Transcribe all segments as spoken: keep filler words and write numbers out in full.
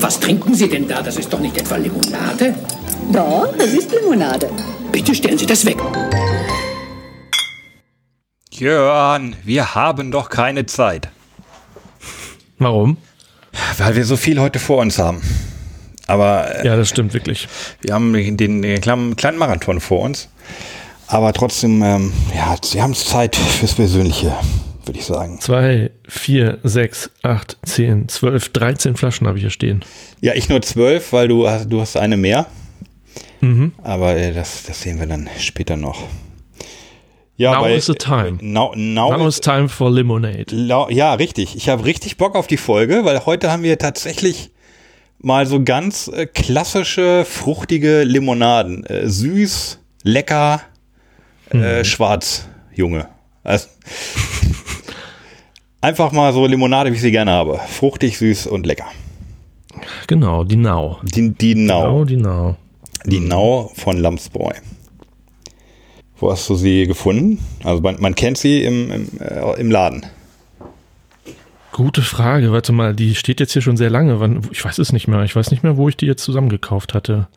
Was trinken Sie denn da? Das ist doch nicht etwa Limonade? Doch, das ist Limonade. Bitte stellen Sie das weg. Jörn, wir haben doch keine Zeit. Warum? Weil wir so viel heute vor uns haben. Aber ja, das stimmt wirklich. Wir haben den, den kleinen Marathon vor uns. Aber trotzdem, ähm, ja, Sie haben Zeit fürs Persönliche, würde ich sagen. Zwei, vier, sechs, acht, zehn, zwölf, dreizehn Flaschen habe ich hier stehen. Ja, ich nur zwölf, weil du, du hast eine mehr. Mhm. Aber äh, das, das sehen wir dann später noch. Ja, now is the time. Now, now, now is time for Lemonade. Now, ja, richtig. Ich habe richtig Bock auf die Folge, weil heute haben wir tatsächlich mal so ganz äh, klassische, fruchtige Limonaden. Äh, süß, lecker, äh, mhm. schwarz, Junge. Also, einfach mal so Limonade, wie ich sie gerne habe. Fruchtig, süß und lecker. Genau, die Nau. Die, die Nau. Genau, die Nau. Die Nau von Lammsbräu. Wo hast du sie gefunden? Also man, man kennt sie im, im, äh, im Laden. Gute Frage. Warte mal, die steht jetzt hier schon sehr lange. Wann, ich weiß es nicht mehr. Ich weiß nicht mehr, wo ich die jetzt zusammengekauft hatte.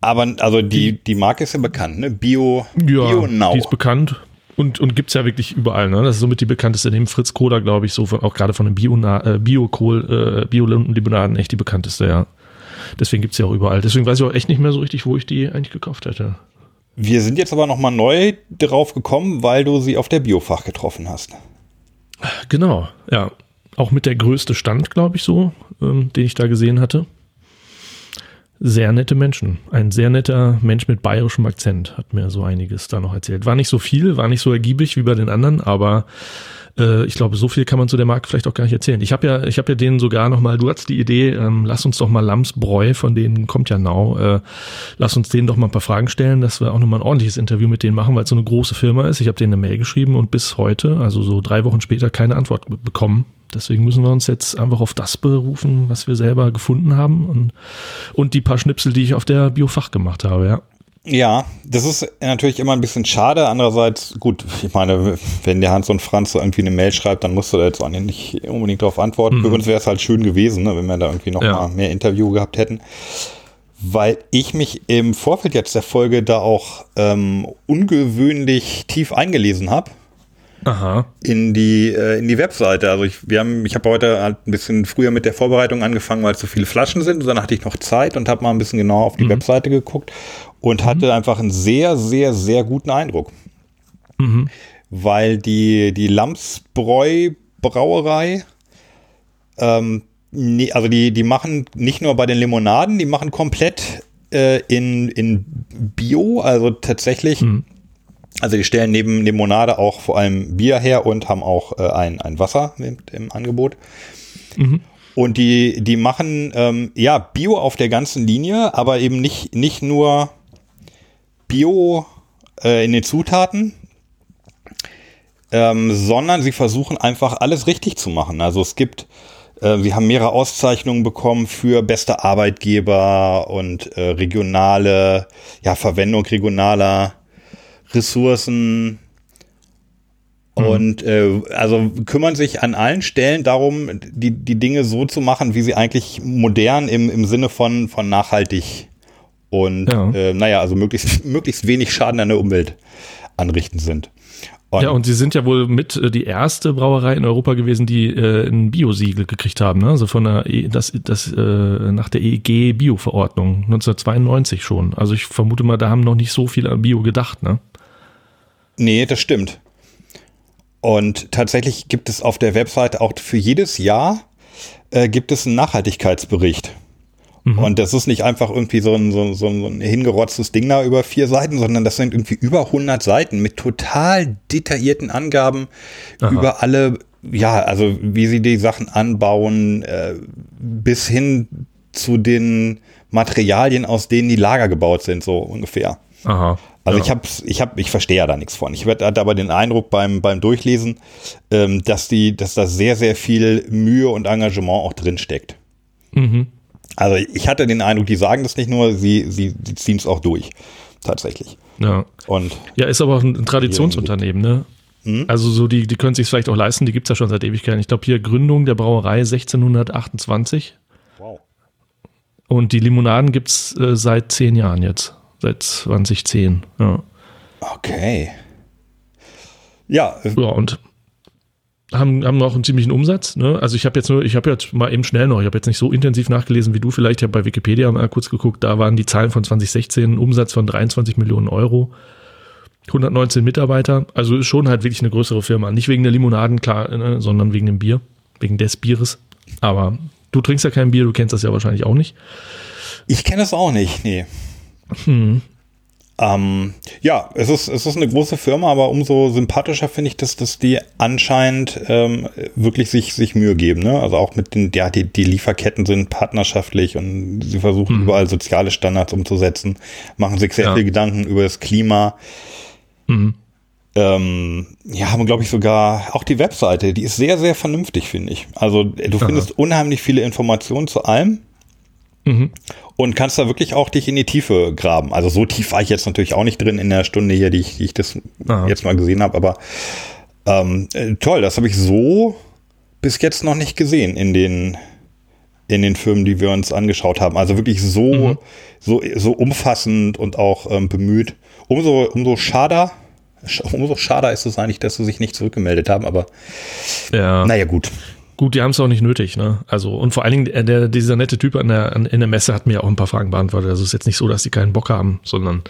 Aber also die, die Marke ist ja bekannt, ne? Bio, ja, Bio Nau. Die ist bekannt und, und gibt es ja wirklich überall. Ne? Das ist somit die bekannteste neben Fritz Cola, glaube ich, so von, auch gerade von den Bio-Kohl, äh, Bio-Limonaden echt die bekannteste, ja. Deswegen gibt es sie auch überall. Deswegen weiß ich auch echt nicht mehr so richtig, wo ich die eigentlich gekauft hätte. Wir sind jetzt aber nochmal neu drauf gekommen, weil du sie auf der Biofach getroffen hast. Genau, ja. Auch mit der größte Stand, glaube ich, so, ähm, den ich da gesehen hatte. Sehr nette Menschen. Ein sehr netter Mensch mit bayerischem Akzent hat mir so einiges da noch erzählt. War nicht so viel, war nicht so ergiebig wie bei den anderen, aber äh, ich glaube, so viel kann man zu der Marke vielleicht auch gar nicht erzählen. Ich habe ja, ich habe ja denen sogar nochmal, du hattest die Idee, ähm, lass uns doch mal Lammsbräu, von denen kommt ja Nau, äh, lass uns denen doch mal ein paar Fragen stellen, dass wir auch nochmal ein ordentliches Interview mit denen machen, weil es so eine große Firma ist. Ich habe denen eine Mail geschrieben und bis heute, also so drei Wochen später, keine Antwort bekommen. Deswegen müssen wir uns jetzt einfach auf das berufen, was wir selber gefunden haben und, und die paar Schnipsel, die ich auf der Biofach gemacht habe, ja. Ja, das ist natürlich immer ein bisschen schade. Andererseits, gut, ich meine, wenn der Hans und Franz so irgendwie eine Mail schreibt, dann musst du da jetzt auch nicht unbedingt darauf antworten. Mhm. Für uns wäre es halt schön gewesen, ne, wenn wir da irgendwie noch ja. mal mehr Interview gehabt hätten. Weil ich mich im Vorfeld jetzt der Folge da auch ähm, ungewöhnlich tief eingelesen habe. Aha. In die äh, in die Webseite. Also ich wir haben ich habe heute halt ein bisschen früher mit der Vorbereitung angefangen, weil es so viele Flaschen sind. Und dann hatte ich noch Zeit und habe mal ein bisschen genauer auf die mhm. Webseite geguckt und mhm. hatte einfach einen sehr sehr sehr guten Eindruck, mhm. weil die die Lammsbräu Brauerei, ähm, ne, also die die machen nicht nur bei den Limonaden, die machen komplett äh, in in Bio, also tatsächlich. Mhm. Also die stellen neben Limonade auch vor allem Bier her und haben auch äh, ein, ein Wasser im, im Angebot. Mhm. Und die, die machen ähm, ja Bio auf der ganzen Linie, aber eben nicht, nicht nur Bio äh, in den Zutaten, ähm, sondern sie versuchen einfach alles richtig zu machen. Also es gibt, äh, sie haben mehrere Auszeichnungen bekommen für beste Arbeitgeber und äh, regionale, ja Verwendung regionaler Ressourcen und äh, also kümmern sich an allen Stellen darum, die, die Dinge so zu machen, wie sie eigentlich modern im, im Sinne von, von nachhaltig und ja. äh, naja, also möglichst, möglichst wenig Schaden an der Umwelt anrichten sind. Und ja, und sie sind ja wohl mit äh, die erste Brauerei in Europa gewesen, die äh, ein Biosiegel gekriegt haben, ne? Also von der e- das das äh, nach der E E G-Bio-Verordnung neunzehnhundertzweiundneunzig schon. Also ich vermute mal, da haben noch nicht so viel an Bio gedacht, ne? Nee, das stimmt. Und tatsächlich gibt es auf der Webseite auch für jedes Jahr äh, gibt es einen Nachhaltigkeitsbericht. Mhm. Und das ist nicht einfach irgendwie so ein, so, so ein hingerotztes Ding da über vier Seiten, sondern das sind irgendwie über hundert Seiten mit total detaillierten Angaben Aha. über alle, ja, also wie sie die Sachen anbauen, äh, bis hin zu den Materialien, aus denen die Lager gebaut sind, so ungefähr. Aha. Also ich hab's, ich hab, ich verstehe ja da nichts von. Ich hatte aber den Eindruck beim, beim Durchlesen, ähm, dass die, dass da sehr, sehr viel Mühe und Engagement auch drin steckt. Mhm. Also ich hatte den Eindruck, die sagen das nicht nur, sie, sie, sie ziehen es auch durch, tatsächlich. Ja. Und ja, ist aber auch ein Traditionsunternehmen, ne? Mhm. Also so die, die können es sich vielleicht auch leisten, die gibt es ja schon seit Ewigkeiten. Ich glaube hier Gründung der Brauerei sechzehnhundertachtundzwanzig. Wow. Und die Limonaden gibt es äh, seit zehn Jahren jetzt, seit zwanzig zehn. Ja. Okay. Ja. Ja, und haben haben auch einen ziemlichen Umsatz, ne? Also ich habe jetzt nur, ich habe jetzt mal eben schnell noch, ich habe jetzt nicht so intensiv nachgelesen wie du vielleicht, ich habe bei Wikipedia mal kurz geguckt, da waren die Zahlen von zwanzig sechzehn, ein Umsatz von dreiundzwanzig Millionen Euro, hundertneunzehn Mitarbeiter, also ist schon halt wirklich eine größere Firma, nicht wegen der Limonaden, klar, ne, sondern wegen dem Bier, wegen des Bieres, aber du trinkst ja kein Bier, du kennst das ja wahrscheinlich auch nicht. Ich kenne es auch nicht, nee. Hm. Ähm, ja, es ist, es ist eine große Firma, aber umso sympathischer finde ich, dass, dass die anscheinend ähm, wirklich sich, sich Mühe geben, ne? Also auch mit den, ja, die, die Lieferketten sind partnerschaftlich und sie versuchen mhm. überall soziale Standards umzusetzen, machen sich sehr ja. viel Gedanken über das Klima. Mhm. Ähm, ja, haben, glaube ich, sogar auch die Webseite, die ist sehr, sehr vernünftig, finde ich. Also du findest Aha. unheimlich viele Informationen zu allem. Mhm. Und kannst da wirklich auch dich in die Tiefe graben. Also so tief war ich jetzt natürlich auch nicht drin in der Stunde hier, die ich, die ich das Aha. jetzt mal gesehen habe. Aber ähm, toll, das habe ich so bis jetzt noch nicht gesehen in den, in den Firmen, die wir uns angeschaut haben. Also wirklich so, mhm. so, so umfassend und auch ähm, bemüht. Umso, umso schader, umso schader ist es eigentlich, dass sie sich nicht zurückgemeldet haben. Aber ja. naja, gut. Gut, die haben es auch nicht nötig, ne? Also, und vor allen Dingen, der, dieser nette Typ an der, an, in der Messe hat mir auch ein paar Fragen beantwortet. Also, es ist jetzt nicht so, dass die keinen Bock haben, sondern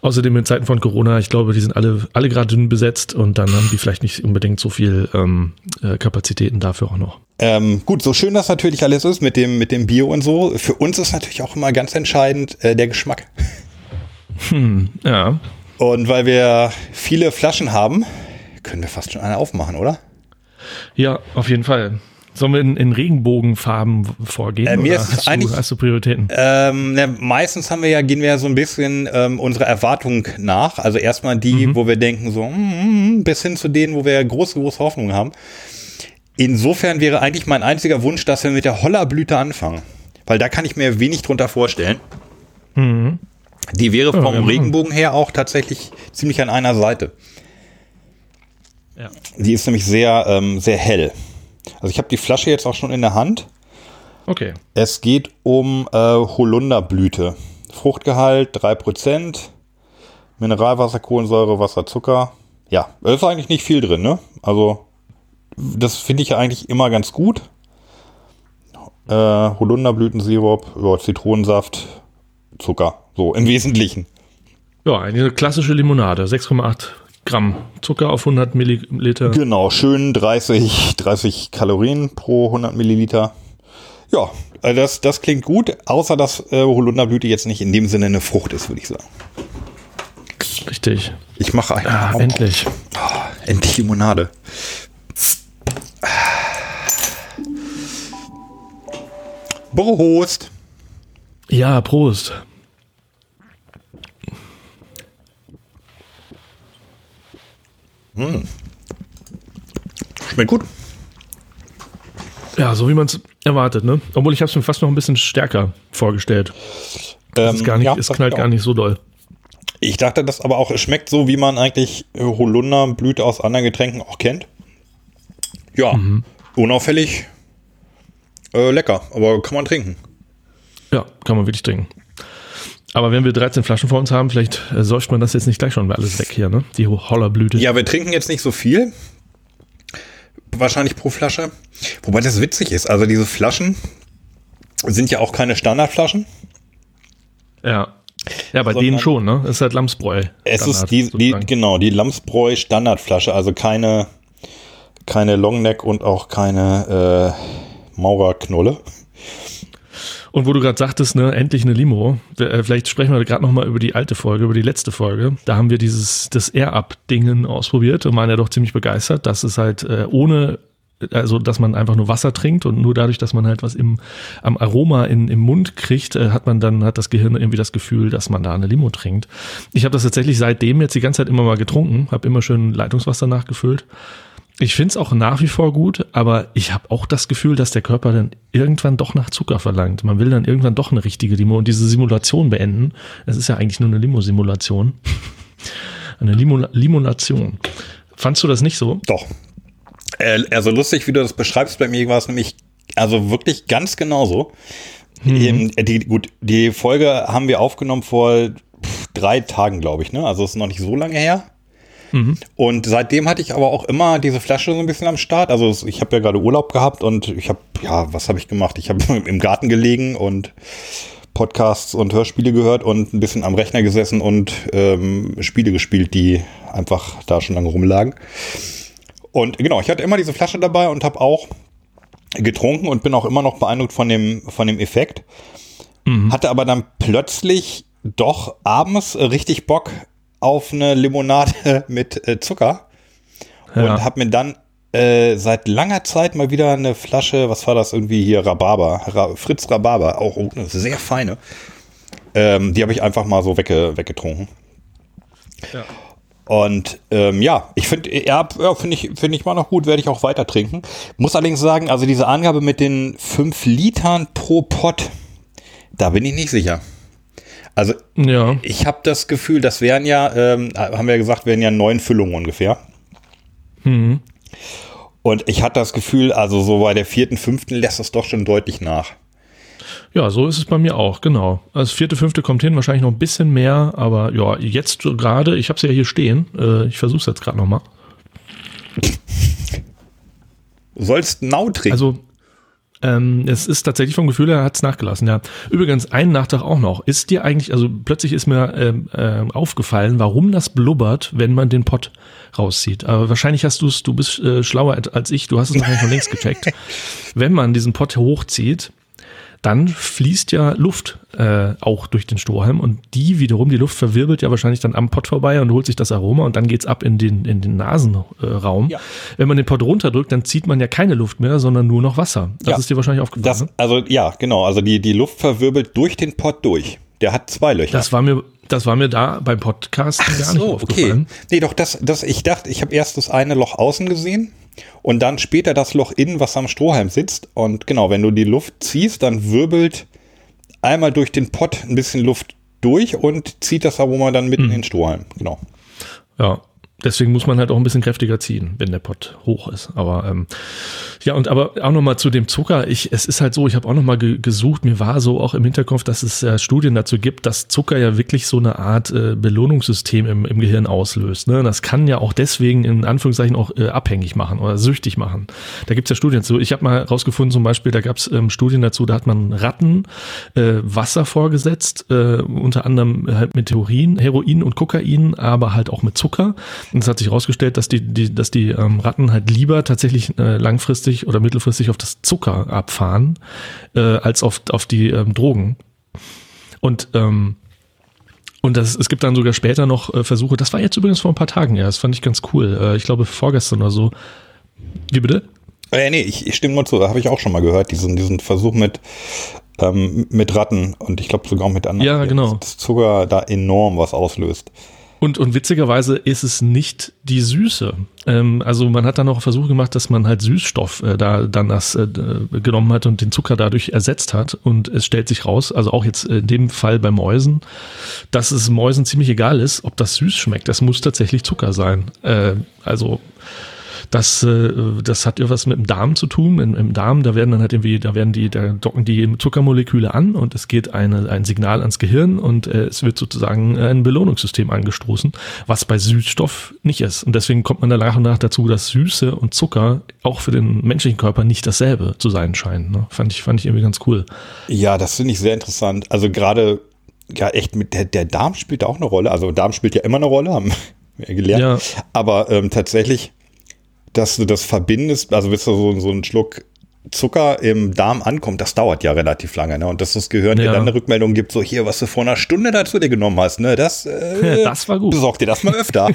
außerdem in Zeiten von Corona, ich glaube, die sind alle, alle gerade dünn besetzt und dann haben die vielleicht nicht unbedingt so viel ähm, Kapazitäten dafür auch noch. Ähm, gut, so schön das natürlich alles ist mit dem, mit dem Bio und so. Für uns ist natürlich auch immer ganz entscheidend äh, der Geschmack. Hm, ja. Und weil wir viele Flaschen haben, können wir fast schon eine aufmachen, oder? Ja, auf jeden Fall. Sollen wir in, in Regenbogenfarben vorgehen? Äh, mir oder ist hast, eigentlich, du, hast du Prioritäten? Ähm, ne, meistens haben wir ja, gehen wir ja so ein bisschen ähm, unserer Erwartung nach. Also erstmal die, mhm. wo wir denken, so mm, bis hin zu denen, wo wir große, große Hoffnungen haben. Insofern wäre eigentlich mein einziger Wunsch, dass wir mit der Hollerblüte anfangen. Weil da kann ich mir wenig drunter vorstellen. Mhm. Die wäre vom ja, ja, Regenbogen her auch tatsächlich ziemlich an einer Seite. Ja. Die ist nämlich sehr, ähm, sehr hell. Also ich habe die Flasche jetzt auch schon in der Hand. Okay. Es geht um äh, Holunderblüte. Fruchtgehalt drei Prozent, Mineralwasser, Kohlensäure, Wasser, Zucker. Ja, da ist eigentlich nicht viel drin, ne? Also das finde ich ja eigentlich immer ganz gut. Äh, Holunderblütensirup, ja, Zitronensaft, Zucker. So im Wesentlichen. Ja, eine klassische Limonade, sechs Komma acht Gramm Zucker auf hundert Milliliter. Genau, schön dreißig Kalorien pro hundert Milliliter. Ja, das, das klingt gut, außer dass äh, Holunderblüte jetzt nicht in dem Sinne eine Frucht ist, würde ich sagen. Richtig. Ich mache einen. Ah, endlich. Oh, endlich Limonade. Prost. Ja, Prost. Mmh. Schmeckt gut. Ja, so wie man es erwartet, ne? Obwohl ich habe es mir fast noch ein bisschen stärker vorgestellt. Ähm, ist gar nicht, ja, es knallt gar nicht so doll. Ich dachte, das aber auch, es schmeckt so, wie man eigentlich Holunderblüte aus anderen Getränken auch kennt. Ja, mhm. unauffällig, äh, lecker, aber kann man trinken. Ja, kann man wirklich trinken. Aber wenn wir dreizehn Flaschen vor uns haben, vielleicht äh, säuft man das jetzt nicht gleich schon alles weg hier, ne? Die Hollerblüte. Ja, wir trinken jetzt nicht so viel. Wahrscheinlich pro Flasche. Wobei das witzig ist. Also diese Flaschen sind ja auch keine Standardflaschen. Ja. Ja, bei denen schon, ne? Es ist halt Lammsbräu. Es ist die, die genau, die Lammsbräu Standardflasche. Also keine, keine Longneck und auch keine äh, Maurerknolle. Und wo du gerade sagtest, ne, endlich eine Limo, vielleicht sprechen wir gerade nochmal über die alte Folge, über die letzte Folge. Da haben wir dieses, das Air-up-Dingen ausprobiert und waren ja doch ziemlich begeistert, dass es halt äh, ohne, also dass man einfach nur Wasser trinkt und nur dadurch, dass man halt was im, am Aroma in, im Mund kriegt, äh, hat man dann, hat das Gehirn irgendwie das Gefühl, dass man da eine Limo trinkt. Ich habe das tatsächlich seitdem jetzt die ganze Zeit immer mal getrunken, habe immer schön Leitungswasser nachgefüllt. Ich finde es auch nach wie vor gut, aber ich habe auch das Gefühl, dass der Körper dann irgendwann doch nach Zucker verlangt. Man will dann irgendwann doch eine richtige Limo und diese Simulation beenden. Es ist ja eigentlich nur eine Limo-Simulation. Eine Limo- Limonation. Fandst du das nicht so? Doch. Äh, also lustig, wie du das beschreibst, bei mir war es nämlich also wirklich ganz genauso. Mhm. Die, gut, die Folge haben wir aufgenommen vor drei Tagen, glaube ich, ne? Also es ist noch nicht so lange her. Mhm. Und seitdem hatte ich aber auch immer diese Flasche so ein bisschen am Start. Also ich habe ja gerade Urlaub gehabt und ich habe, ja, was habe ich gemacht? Ich habe im Garten gelegen und Podcasts und Hörspiele gehört und ein bisschen am Rechner gesessen und ähm, Spiele gespielt, die einfach da schon lange rumlagen. Und genau, ich hatte immer diese Flasche dabei und habe auch getrunken und bin auch immer noch beeindruckt von dem, von dem Effekt. Mhm. Hatte aber dann plötzlich doch abends richtig Bock auf eine Limonade mit äh, Zucker. Ja. Und habe mir dann äh, seit langer Zeit mal wieder eine Flasche, was war das irgendwie hier, Rhabarber, Ra- Fritz Rhabarber, auch eine sehr feine. Ähm, die habe ich einfach mal so wegge- weggetrunken. Ja. Und ähm, ja, ich finde, ja, finde ich, finde ich mal noch gut, werde ich auch weiter trinken. Muss allerdings sagen, also diese Angabe mit den fünf Litern pro Pott, da bin ich nicht sicher. Also ja. Ich habe das Gefühl, das wären ja, ähm, haben wir ja gesagt, wären ja neun Füllungen ungefähr. Mhm. Und ich hatte das Gefühl, also so bei der vierten, fünften lässt es doch schon deutlich nach. Ja, so ist es bei mir auch, genau. Also vierte, fünfte kommt hin, wahrscheinlich noch ein bisschen mehr, aber ja, jetzt gerade, ich habe es ja hier stehen, äh, ich versuche es jetzt gerade nochmal. Du sollst Nau trinken. Also ähm, es ist tatsächlich vom Gefühl her, hat es nachgelassen, ja. Übrigens, einen Nachtrag auch noch. Ist dir eigentlich, also plötzlich ist mir ähm, äh, aufgefallen, warum das blubbert, wenn man den Pott rauszieht. Aber wahrscheinlich hast du es, du bist äh, schlauer als ich, du hast es wahrscheinlich schon längst gecheckt. Wenn man diesen Pott hochzieht, dann fließt ja Luft äh, auch durch den Strohhalm und die wiederum, die Luft verwirbelt ja wahrscheinlich dann am Pott vorbei und holt sich das Aroma und dann geht's ab in den, in den Nasenraum. Ja. Wenn man den Pott runterdrückt, dann zieht man ja keine Luft mehr, sondern nur noch Wasser. Das ja. ist dir wahrscheinlich aufgefallen. Das, also ja, genau. Also die, die Luft verwirbelt durch den Pott durch. Der hat zwei Löcher. Das war mir, das war mir da beim Podcasten Ach gar so, nicht aufgefallen. Okay. Nee, doch, das, das, ich dachte, ich habe erst das eine Loch außen gesehen und dann später das Loch innen, was am Strohhalm sitzt. Und genau, wenn du die Luft ziehst, dann wirbelt einmal durch den Pott ein bisschen Luft durch und zieht das Aroma dann mitten mhm. in den Strohhalm. Genau. Ja. Deswegen muss man halt auch ein bisschen kräftiger ziehen, wenn der Pott hoch ist. Aber ähm, ja, und aber auch nochmal zu dem Zucker. Ich, es ist halt so, ich habe auch nochmal ge- gesucht. Mir war so auch im Hinterkopf, dass es ja Studien dazu gibt, dass Zucker ja wirklich so eine Art äh, Belohnungssystem im, im Gehirn auslöst. Ne? Das kann ja auch deswegen in Anführungszeichen auch äh, abhängig machen oder süchtig machen. Da gibt's ja Studien zu. Ich habe mal rausgefunden, zum Beispiel, da gab's ähm, Studien dazu, da hat man Ratten äh, Wasser vorgesetzt, äh, unter anderem halt mit Heroin, Heroin und Kokain, aber halt auch mit Zucker. Und es hat sich herausgestellt, dass die, die, dass die ähm, Ratten halt lieber tatsächlich äh, langfristig oder mittelfristig auf das Zucker abfahren, äh, als auf, auf die ähm, Drogen. Und ähm, und das, es gibt dann sogar später noch äh, Versuche, das war jetzt übrigens vor ein paar Tagen, ja, das fand ich ganz cool. Äh, ich glaube vorgestern oder so. Wie bitte? Äh, nee, ich, ich stimme nur zu, da habe ich auch schon mal gehört, diesen, diesen Versuch mit, ähm, mit Ratten und ich glaube sogar auch mit anderen, ja, genau. dass Zucker da enorm was auslöst. Und, und witzigerweise ist es nicht die Süße. Ähm, also man hat dann noch Versuche gemacht, dass man halt Süßstoff äh, da dann das äh, genommen hat und den Zucker dadurch ersetzt hat. Und es stellt sich raus, also auch jetzt in dem Fall bei Mäusen, dass es Mäusen ziemlich egal ist, ob das süß schmeckt. Das muss tatsächlich Zucker sein. Äh, also das, äh, das hat irgendwas mit dem Darm zu tun. Im, im Darm, da werden dann halt irgendwie, da werden die, da docken die Zuckermoleküle an und es geht eine, ein Signal ans Gehirn und äh, es wird sozusagen ein Belohnungssystem angestoßen, was bei Süßstoff nicht ist. Und deswegen kommt man da nach und nach dazu, dass Süße und Zucker auch für den menschlichen Körper nicht dasselbe zu sein scheinen. Ne? Fand ich, fand ich irgendwie ganz cool. Ja, das finde ich sehr interessant. Also gerade, ja echt, mit der, der Darm spielt auch eine Rolle. Also Darm spielt ja immer eine Rolle, haben wir gelernt. Ja. Aber ähm, tatsächlich, dass du das verbindest, also bis so, so ein Schluck Zucker im Darm ankommt, das dauert ja relativ lange, ne? Und dass das Gehirn ja. dir dann eine Rückmeldung gibt, so hier, was du vor einer Stunde dazu dir genommen hast, ne? Das, äh, das war gut. Besorg dir das mal öfter.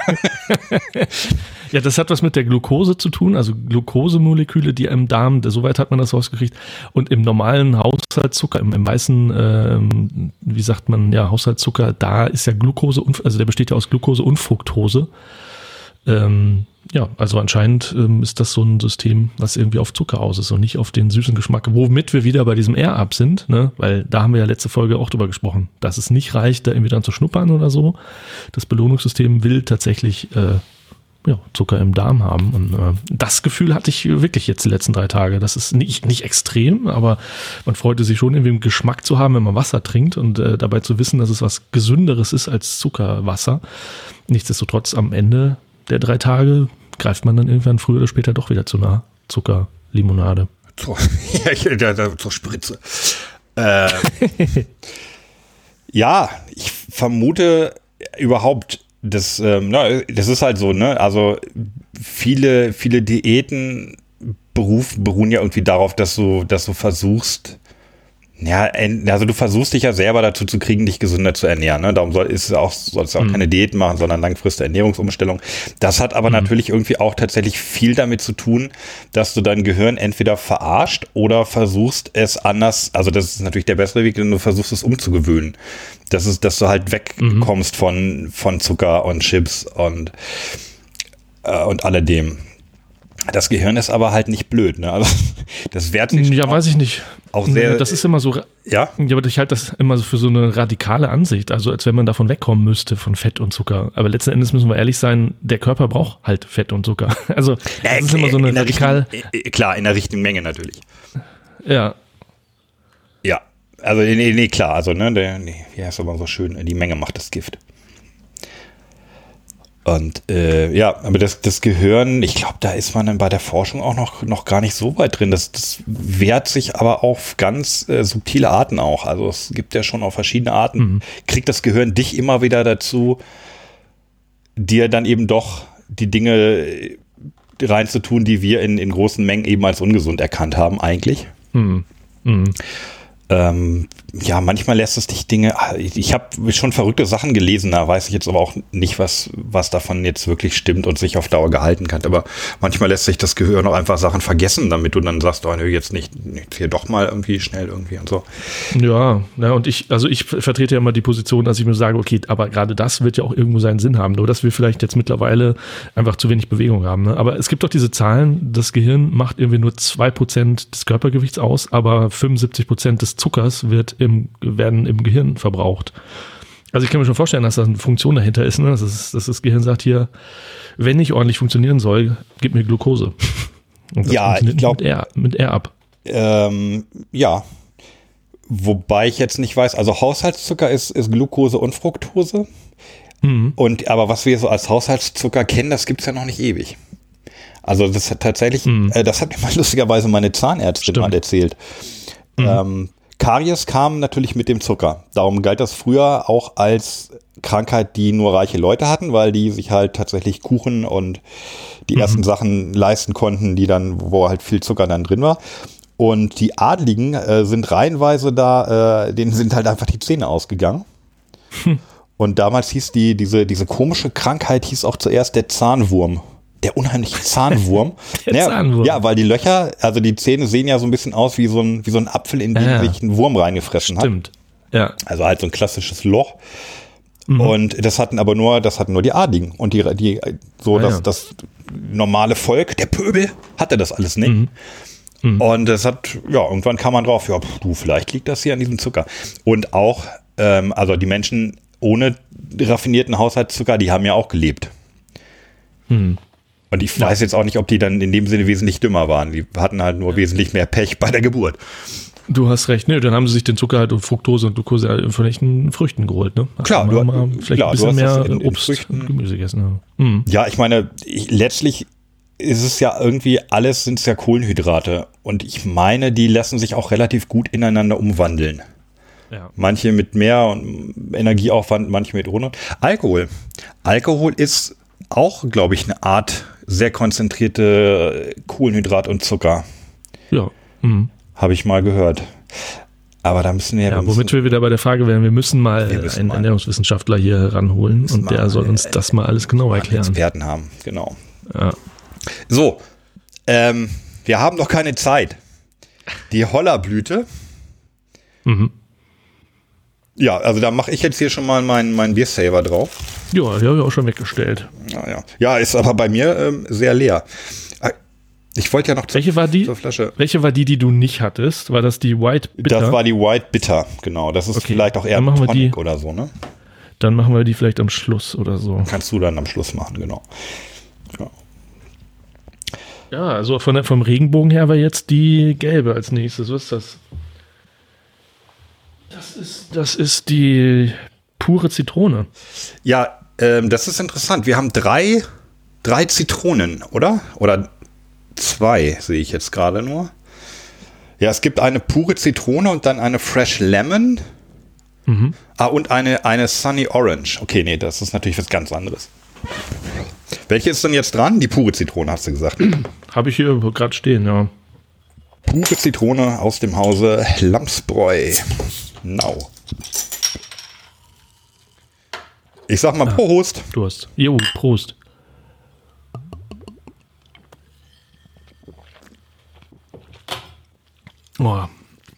Ja, das hat was mit der Glucose zu tun, also Glucosemoleküle, die im Darm, soweit hat man das rausgekriegt, und im normalen Haushaltszucker, im, im weißen, ähm, wie sagt man, ja, Haushaltszucker, da ist ja Glucose, also der besteht ja aus Glucose und Fructose. Ähm, ja, also anscheinend ähm, ist das so ein System, was irgendwie auf Zucker aus ist und nicht auf den süßen Geschmack, womit wir wieder bei diesem Air-up sind, ne? Weil da haben wir ja letzte Folge auch drüber gesprochen, dass es nicht reicht, da irgendwie dran zu schnuppern oder so. Das Belohnungssystem will tatsächlich äh, ja, Zucker im Darm haben. Und äh, das Gefühl hatte ich wirklich jetzt die letzten drei Tage. Das ist nicht, nicht extrem, aber man freute sich schon, irgendwie einen Geschmack zu haben, wenn man Wasser trinkt und äh, dabei zu wissen, dass es was Gesünderes ist als Zuckerwasser. Nichtsdestotrotz am Ende der drei Tage greift man dann irgendwann früher oder später doch wieder zu einer Zuckerlimonade. Zur, zur Spritze. Äh, ja, ich vermute überhaupt, das, ähm, na, das ist halt so, ne? Also viele, viele Diäten beruf, beruhen ja irgendwie darauf, dass du, dass du versuchst, ja, also du versuchst dich ja selber dazu zu kriegen, dich gesünder zu ernähren. Ne? Darum soll, ist auch, sollst du auch mhm. keine Diäten machen, sondern langfristige Ernährungsumstellung. Das hat aber mhm. natürlich irgendwie auch tatsächlich viel damit zu tun, dass du dein Gehirn entweder verarscht oder versuchst es anders, also das ist natürlich der bessere Weg, denn du versuchst es umzugewöhnen. Das ist, dass du halt wegkommst mhm. von, von Zucker und Chips und, äh, und alledem. Das Gehirn ist aber halt nicht blöd, ne? Also das wehrt sich. Ja, weiß ich nicht. Auch sehr. Das ist immer so. Ja. Ja, aber ich halte das immer so für so eine radikale Ansicht, also als wenn man davon wegkommen müsste von Fett und Zucker. Aber letzten Endes müssen wir ehrlich sein: Der Körper braucht halt Fett und Zucker. Also das ja, ist immer so eine radikale. Klar, in der richtigen Menge natürlich. Ja. Ja, also nee, nee klar, also ne, der, nee, wie heißt das immer so schön? Die Menge macht das Gift. Und äh, ja, aber das, das Gehirn, ich glaube, da ist man dann bei der Forschung auch noch, noch gar nicht so weit drin. Das, das wehrt sich aber auf ganz äh, subtile Arten auch. Also es gibt ja schon auf verschiedene Arten, mhm. kriegt das Gehirn dich immer wieder dazu, dir dann eben doch die Dinge reinzutun, die wir in, in großen Mengen eben als ungesund erkannt haben eigentlich. Mhm. Mhm. Ähm, ja, manchmal lässt es dich Dinge, ich habe schon verrückte Sachen gelesen, da weiß ich jetzt aber auch nicht, was, was davon jetzt wirklich stimmt und sich auf Dauer gehalten kann, aber manchmal lässt sich das Gehirn auch einfach Sachen vergessen, damit du dann sagst, oh nö, jetzt nicht, nicht hier doch mal irgendwie schnell irgendwie und so. Ja, ja, und ich, also ich vertrete ja immer die Position, dass ich mir sage, okay, aber gerade das wird ja auch irgendwo seinen Sinn haben, nur dass wir vielleicht jetzt mittlerweile einfach zu wenig Bewegung haben, ne? Aber es gibt doch diese Zahlen, das Gehirn macht irgendwie nur zwei Prozent des Körpergewichts aus, aber fünfundsiebzig Prozent des Zuckers wird im, werden im Gehirn verbraucht. Also ich kann mir schon vorstellen, dass da eine Funktion dahinter ist, ne? Das ist, dass das Gehirn sagt hier, wenn ich ordentlich funktionieren soll, gib mir Glucose. Und das ja, ich glaube mit, mit Air-up. Ähm, ja, wobei ich jetzt nicht weiß, also Haushaltszucker ist, ist Glucose und Fructose. Mhm. Und aber was wir so als Haushaltszucker kennen, das gibt es ja noch nicht ewig. Also das hat tatsächlich, mhm. äh, das hat mir mal lustigerweise meine Zahnärztin Stimmt. mal erzählt. Mhm. Ähm, Karies kam natürlich mit dem Zucker. Darum galt das früher auch als Krankheit, die nur reiche Leute hatten, weil die sich halt tatsächlich Kuchen und die mhm. ersten Sachen leisten konnten, die dann, wo halt viel Zucker dann drin war. Und die Adligen äh, sind reihenweise da, äh, denen sind halt einfach die Zähne ausgegangen. Hm. Und damals hieß die, diese, diese komische Krankheit hieß auch zuerst der Zahnwurm. Der unheimliche Zahnwurm. Der naja, Zahnwurm. Ja, weil die Löcher, also die Zähne sehen ja so ein bisschen aus wie so ein, wie so ein Apfel, in den ja. sich ein Wurm reingefressen Stimmt. hat. Ja. Also halt so ein klassisches Loch. Mhm. Und das hatten aber nur, das hatten nur die Adligen. Und die, die so ah, das, ja. das normale Volk, der Pöbel, hatte das alles nicht. Mhm. Mhm. Und das hat, ja, irgendwann kam man drauf, ja, pff, du, vielleicht liegt das hier an diesem Zucker. Und auch, ähm, also die Menschen ohne raffinierten Haushaltszucker, die haben ja auch gelebt. Mhm. Und ich weiß ja. jetzt auch nicht, ob die dann in dem Sinne wesentlich dümmer waren. Die hatten halt nur ja. wesentlich mehr Pech bei der Geburt. Du hast recht. Nee, dann haben sie sich den Zucker halt und Fructose und Glucose halt von echten Früchten geholt, ne? Also klar, du mal vielleicht klar, ein bisschen mehr in, in Obst Früchten. Und Gemüse gegessen. Ja, mhm. ja ich meine, ich, letztlich ist es ja irgendwie, alles sind es ja Kohlenhydrate. Und ich meine, die lassen sich auch relativ gut ineinander umwandeln. Ja. Manche mit mehr und Energieaufwand, manche mit ohne. Alkohol. Alkohol ist auch, glaube ich, eine Art sehr konzentrierte Kohlenhydrat und Zucker. Ja. Mhm. Habe ich mal gehört. Aber da müssen wir ja... ja müssen, womit wir wieder bei der Frage wären, wir müssen mal wir müssen einen mal, Ernährungswissenschaftler hier ranholen und der mal, soll uns äh, das mal alles genau erklären. Experten haben, genau. Ja. So, ähm, wir haben noch keine Zeit. Die Hollerblüte. Mhm. Ja, also da mache ich jetzt hier schon mal meinen, meinen Biersaver drauf. Ja, die habe ich auch schon weggestellt. Ja, ja. ja ist aber bei mir ähm, sehr leer. Ich wollte ja noch zu, welche war die, zur Flasche. Welche war die, die du nicht hattest? War das die White Bitter? Das war die White Bitter, genau. Das ist okay. Vielleicht auch eher Tonic die, oder so, ne? Dann machen wir die vielleicht am Schluss oder so. Kannst du dann am Schluss machen, genau. Ja, ja, also von der, vom Regenbogen her war jetzt die gelbe als nächstes. Was ist das? Das ist, das ist die pure Zitrone. Ja, ähm, das ist interessant. Wir haben drei, drei Zitronen, oder? Oder zwei sehe ich jetzt gerade nur. Ja, es gibt eine pure Zitrone und dann eine Fresh Lemon. Mhm. Ah, und eine, eine Sunny Orange. Okay, nee, das ist natürlich was ganz anderes. Welche ist denn jetzt dran? Die pure Zitrone, hast du gesagt. Habe ich hier gerade stehen, ja. Pure Zitrone aus dem Hause Lammsbräu. Nau. Ich sag mal ah, Prost. Durst. Jo, Prost. Oh,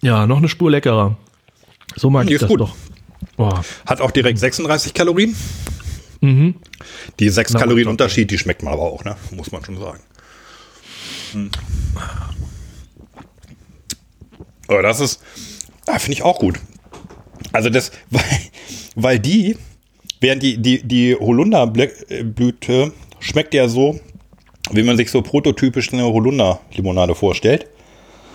ja, noch eine Spur leckerer. So mag ich das gut. Doch. Oh. Hat auch direkt sechsunddreißig Kalorien. Mhm. Die sechs Na, Kalorien Unterschied, die schmeckt man aber auch, ne? Muss man schon sagen. Hm. Aber das ist, ah, finde ich auch gut. Also das, weil, weil die, während die, die, die Holunderblüte schmeckt ja so, wie man sich so prototypisch eine Holunderlimonade vorstellt.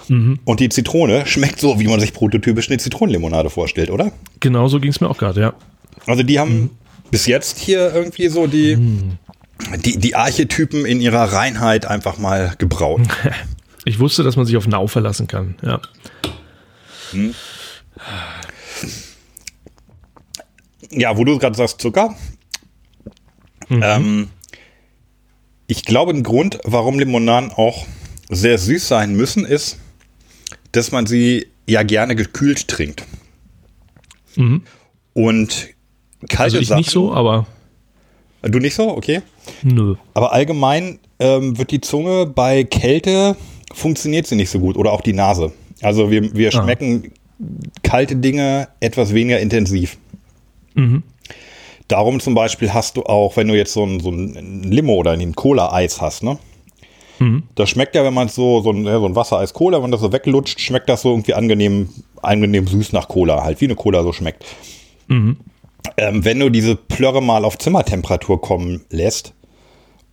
Mhm. Und die Zitrone schmeckt so, wie man sich prototypisch eine Zitronenlimonade vorstellt, oder? Genau so ging es mir auch gerade, ja. Also die haben mhm. bis jetzt hier irgendwie so die, mhm. die, die Archetypen in ihrer Reinheit einfach mal gebraut. Ich wusste, dass man sich auf Nau verlassen kann, ja. Mhm. Ja, wo du gerade sagst Zucker. Mhm. Ähm, ich glaube, ein Grund, warum Limonaden auch sehr süß sein müssen, ist, dass man sie ja gerne gekühlt trinkt. Mhm. Und kalte also ich Sachen, nicht so, aber... Du nicht so? Okay. Nö. Aber allgemein ähm, wird die Zunge bei Kälte, funktioniert sie nicht so gut. Oder auch die Nase. Also wir, wir ah. schmecken kalte Dinge etwas weniger intensiv. Mhm. Darum zum Beispiel hast du auch, wenn du jetzt so ein, so ein Limo oder ein Cola-Eis hast, ne? Mhm. Das schmeckt ja, wenn man so, so ein, so ein Wassereis-Cola, wenn man das so weglutscht, schmeckt das so irgendwie angenehm, angenehm süß nach Cola, halt wie eine Cola so schmeckt. Mhm. Ähm, wenn du diese Plörre mal auf Zimmertemperatur kommen lässt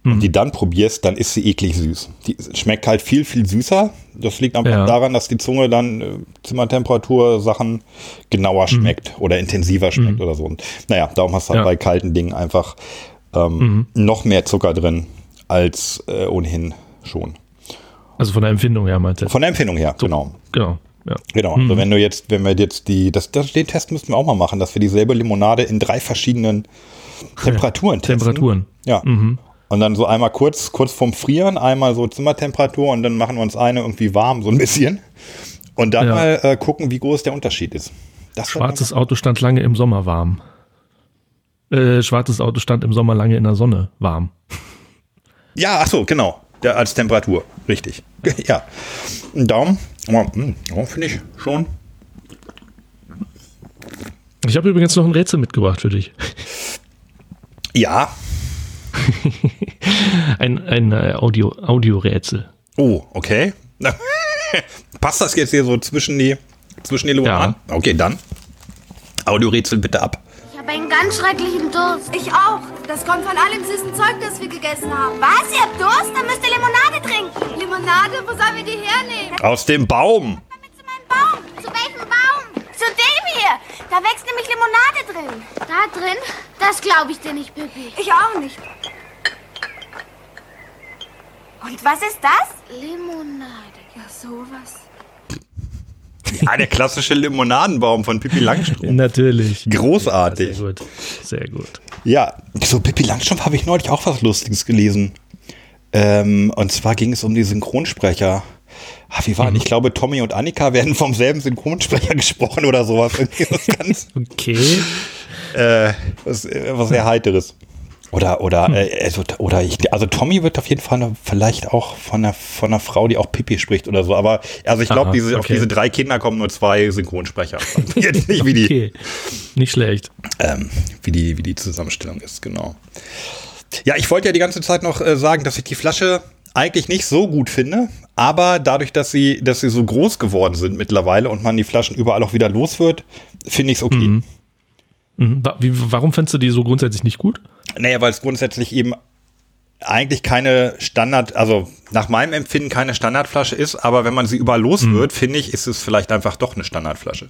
mhm. und die dann probierst, dann ist sie eklig süß. Die schmeckt halt viel, viel süßer. Das liegt einfach ja. daran, dass die Zunge dann äh, Zimmertemperatur-Sachen genauer schmeckt mhm. oder intensiver schmeckt mhm. oder so. Und, naja, darum hast du halt ja. bei kalten Dingen einfach ähm, mhm. noch mehr Zucker drin als äh, ohnehin schon. Also von der Empfindung her, meinst du? Von der Empfindung her, so, genau. Genau, ja. Genau. Mhm. Also wenn du jetzt, wenn wir jetzt die, das, das, den Test müssten wir auch mal machen, dass wir dieselbe Limonade in drei verschiedenen Temperaturen ja. testen. Temperaturen. Ja. Mhm. Und dann so einmal kurz, kurz vorm Frieren, einmal so Zimmertemperatur und dann machen wir uns eine irgendwie warm, so ein bisschen. Und dann ja. mal äh, gucken, wie groß der Unterschied ist. Das schwarzes Auto stand lange im Sommer warm. Äh, schwarzes Auto stand im Sommer lange in der Sonne warm. Ja, ach so, genau. Der, als Temperatur, richtig. Ja. Ein Daumen. Oh, oh, finde ich schon. Ich habe übrigens noch ein Rätsel mitgebracht für dich. Ja. ein ein Audio, Audio-Rätsel. Oh, okay. Passt das jetzt hier so zwischen die zwischen die Limonaden? Ja. Okay, dann. Audio-Rätsel bitte ab. Ich habe einen ganz schrecklichen Durst. Ich auch. Das kommt von allem süßen Zeug, das wir gegessen haben. Was? Ihr habt Durst? Dann müsst ihr Limonade trinken. Limonade? Wo sollen wir die hernehmen? Aus dem Baum. Damit zu meinem Baum. Zu welchem Baum? Zu dem hier. Da wächst nämlich Limonade drin. Da drin? Das glaube ich dir nicht, Pippi. Ich auch nicht. Und was ist das? Limonade. Ja, sowas. Ja, der klassische Limonadenbaum von Pippi Langstrumpf. Natürlich. Großartig. Ja, sehr gut. Sehr gut. Ja, so Pippi Langstrumpf habe ich neulich auch was Lustiges gelesen. Ähm, und zwar ging es um die Synchronsprecher. Ach, wie war mhm. Ich glaube, Tommy und Annika werden vom selben Synchronsprecher gesprochen oder sowas. Ganz, okay. Äh, was, was sehr Heiteres. Oder, oder, hm. äh, also, oder ich, also Tommy wird auf jeden Fall eine, vielleicht auch von einer, von einer Frau, die auch Pippi spricht oder so. Aber, also ich glaube, diese, okay. auf diese drei Kinder kommen nur zwei Synchronsprecher. Jetzt nicht wie die. Okay. Nicht schlecht. Ähm, wie die, wie die Zusammenstellung ist, genau. Ja, ich wollte ja die ganze Zeit noch äh, sagen, dass ich die Flasche eigentlich nicht so gut finde. Aber dadurch, dass sie, dass sie so groß geworden sind mittlerweile und man die Flaschen überall auch wieder los wird, finde ich es okay. Mhm. Mhm. Wie, warum findest du die so grundsätzlich nicht gut? Naja, weil es grundsätzlich eben eigentlich keine Standard, also nach meinem Empfinden keine Standardflasche ist, aber wenn man sie überall los wird, mhm. finde ich, ist es vielleicht einfach doch eine Standardflasche.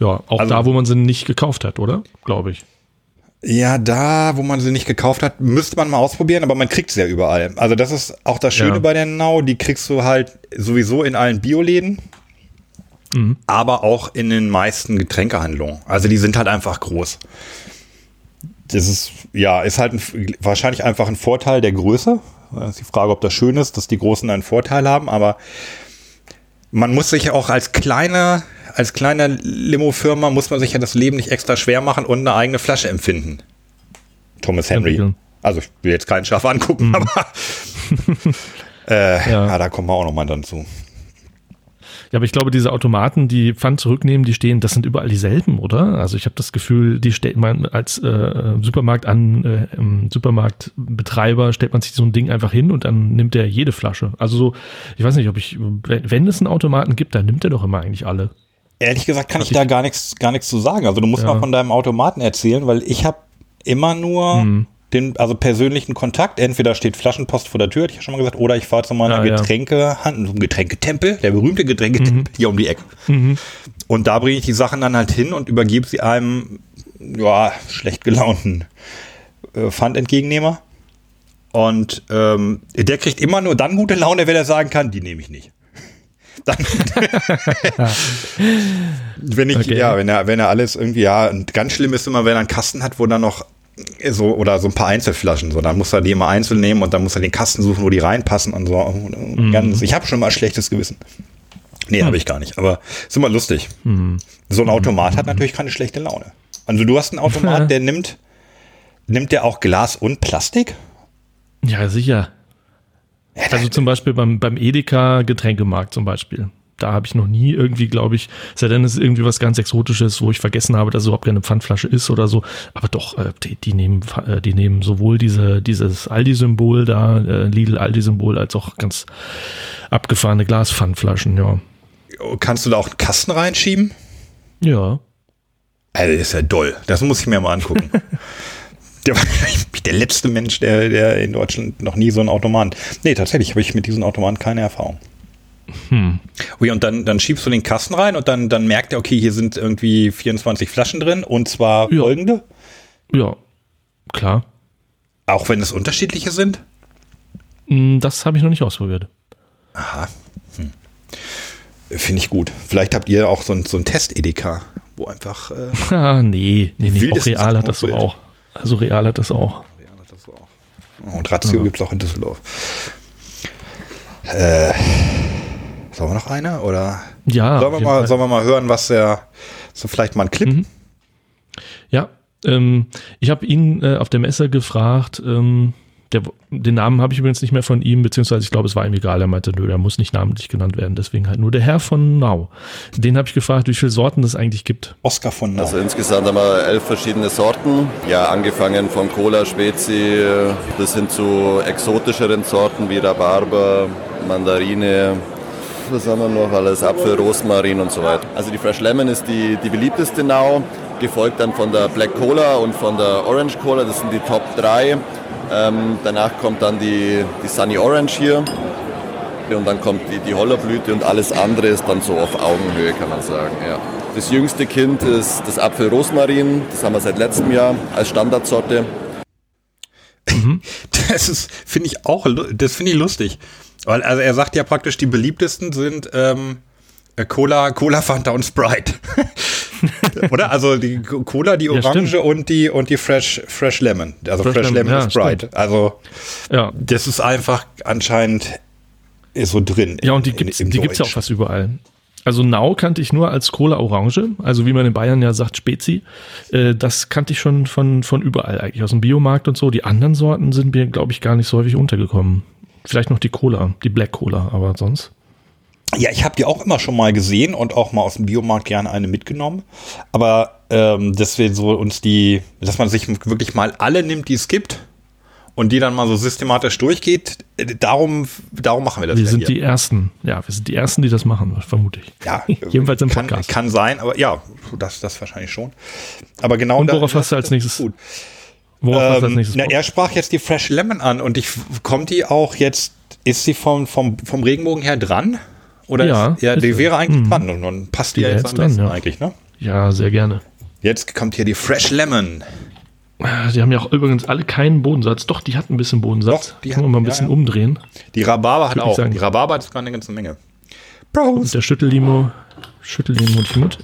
Ja, auch also, da, wo man sie nicht gekauft hat, oder? Glaube ich. Ja, da, wo man sie nicht gekauft hat, müsste man mal ausprobieren, aber man kriegt sie ja überall. Also das ist auch das Schöne ja. bei der Nau, die kriegst du halt sowieso in allen Bioläden, mhm. aber auch in den meisten Getränkehandlungen. Also die sind halt einfach groß. Das ist, ja, ist halt ein, wahrscheinlich einfach ein Vorteil der Größe. Das ist die Frage, ob das schön ist, dass die Großen einen Vorteil haben, aber man muss sich ja auch als kleiner Als kleiner Limo-Firma muss man sich ja das Leben nicht extra schwer machen und eine eigene Flasche empfinden. Thomas Henry. Also ich will jetzt keinen scharf angucken, mhm. aber äh, ja. na, da kommen wir auch nochmal dann zu. Ja, aber ich glaube, diese Automaten, die Pfand zurücknehmen, die stehen, das sind überall dieselben, oder? Also ich habe das Gefühl, die stellt man als äh, Supermarkt an, äh, Supermarktbetreiber stellt man sich so ein Ding einfach hin und dann nimmt der jede Flasche. Also so, ich weiß nicht, ob ich, wenn, wenn es einen Automaten gibt, dann nimmt er doch immer eigentlich alle. Ehrlich gesagt kann ich da gar nichts gar nichts zu sagen. Also du musst ja. mal von deinem Automaten erzählen, weil ich habe immer nur mhm. den also persönlichen Kontakt. Entweder steht Flaschenpost vor der Tür, hatte ich ja schon mal gesagt, oder ich fahre zu meiner ah, Getränkehandel, ja. zum Getränketempel, der berühmte Getränketempel mhm. hier um die Ecke. Mhm. Und da bringe ich die Sachen dann halt hin und übergebe sie einem ja, schlecht gelaunten äh, Pfandentgegennehmer. Und ähm, der kriegt immer nur dann gute Laune, wenn er sagen kann, die nehme ich nicht. wenn ich, okay. ja, wenn er, wenn er alles irgendwie, ja, ganz schlimm ist immer, wenn er einen Kasten hat, wo dann noch so, oder so ein paar Einzelflaschen, so, dann muss er die immer einzeln nehmen und dann muss er den Kasten suchen, wo die reinpassen und so. Und ganz, mhm. Ich habe schon mal ein schlechtes Gewissen. Nee, mhm. habe ich gar nicht, aber ist immer lustig. Mhm. So ein Automat mhm. hat natürlich keine schlechte Laune. Also du hast einen Automat, der nimmt, nimmt der auch Glas und Plastik? Ja, sicher. Also zum Beispiel beim, beim Edeka Getränkemarkt zum Beispiel. Da habe ich noch nie irgendwie, glaube ich, sei denn es ist irgendwie was ganz Exotisches, wo ich vergessen habe, dass es überhaupt keine Pfandflasche ist oder so. Aber doch, äh, die, die, nehmen, äh, die nehmen sowohl diese, dieses Aldi-Symbol da, äh, Lidl-Aldi-Symbol, als auch ganz abgefahrene Glaspfandflaschen, ja. Kannst du da auch einen Kasten reinschieben? Ja. Also das ist ja doll. Das muss ich mir mal angucken. Der war der letzte Mensch, der, der in Deutschland noch nie so einen Automaten. Nee, tatsächlich habe ich mit diesen Automaten keine Erfahrung. Hm. Okay, und dann, dann schiebst du den Kasten rein und dann, dann merkt er, okay, hier sind irgendwie vierundzwanzig Flaschen drin und zwar ja. folgende. Ja, klar. Auch wenn es unterschiedliche sind? Das habe ich noch nicht ausprobiert. Aha. Hm. Finde ich gut. Vielleicht habt ihr auch so ein, so ein Test-Edeka, wo einfach. Äh, ah, nee, nee, nee. Auch real hat das so auch. Also real hat das auch. Real hat das auch. Und Ratio ja. gibt es auch in Düsseldorf. Äh, sollen wir noch eine? Oder? Ja. Sollen wir, mal, sollen wir mal hören, was der. So vielleicht mal ein Clip? Mhm. Ja. Ähm, ich habe ihn äh, auf der Messe gefragt. Ähm, der, den Namen habe ich übrigens nicht mehr von ihm, beziehungsweise ich glaube, es war ihm egal. Er meinte, nö, der muss nicht namentlich genannt werden. Deswegen halt nur der Herr von Nau. Den habe ich gefragt, wie viele Sorten es eigentlich gibt. Oskar von Nau. Also insgesamt haben wir elf verschiedene Sorten. Ja, angefangen von Cola, Spezi, bis hin zu exotischeren Sorten wie Rhabarber, Mandarine. Was haben wir noch alles? Apfel, Rosmarin und so weiter. Also die Fresh Lemon ist die, die beliebteste Nau, gefolgt dann von der Black Cola und von der Orange Cola. Das sind die Top drei. Ähm, danach kommt dann die, die Sunny Orange hier und dann kommt die, die Hollerblüte und alles andere ist dann so auf Augenhöhe, kann man sagen. Ja. Das jüngste Kind ist das Apfel-Rosmarin, das haben wir seit letztem Jahr als Standardsorte. Mhm. Das ist, finde ich auch, das finde ich lustig, weil also er sagt ja praktisch, die beliebtesten sind ähm, Cola, Cola, Fanta und Sprite. Oder? Also die Cola, die Orange ja, und die und die Fresh, Fresh Lemon. Also Fresh, Fresh Lemon, Lemon ja, Sprite. Stimmt. Also ja. das ist einfach anscheinend ist so drin. Ja, und die gibt es ja auch fast überall. Also Nau kannte ich nur als Cola Orange, also wie man in Bayern ja sagt, Spezi. Äh, das kannte ich schon von, von überall eigentlich, aus dem Biomarkt und so. Die anderen Sorten sind mir, glaube ich, gar nicht so häufig untergekommen. Vielleicht noch die Cola, die Black Cola, aber sonst... Ja, ich habe die auch immer schon mal gesehen und auch mal aus dem Biomarkt gerne eine mitgenommen. Aber ähm, deswegen so uns die, dass man sich wirklich mal alle nimmt, die es gibt und die dann mal so systematisch durchgeht, darum, darum machen wir das. Wir ja sind hier. die Ersten, ja, wir sind die Ersten, die das machen, vermute ich. Ja, jedenfalls im kann, Podcast. Kann sein, aber ja, das, das wahrscheinlich schon. Aber genau. Und worauf da, hast du als nächstes? Gut. Worauf ähm, das na, er sprach jetzt die Fresh Lemon an und ich kommt die auch jetzt, ist sie vom, vom, vom Regenbogen her dran? Oder ja, ist, ja ist die das. Wäre eigentlich mhm. dran und, und passt die, die ja jetzt am dran, besten ja. eigentlich, ne? Ja, sehr gerne. Jetzt kommt hier die Fresh Lemon. Die haben ja auch übrigens alle keinen Bodensatz. Doch, die hat ein bisschen Bodensatz. Doch, die können wir mal ein bisschen ja, ja. umdrehen. Die Rhabarber hat auch. Sagen. Die Rhabarber hat sogar eine ganze Menge. Prost. Und der Schüttellimo. Schüttellimo mit.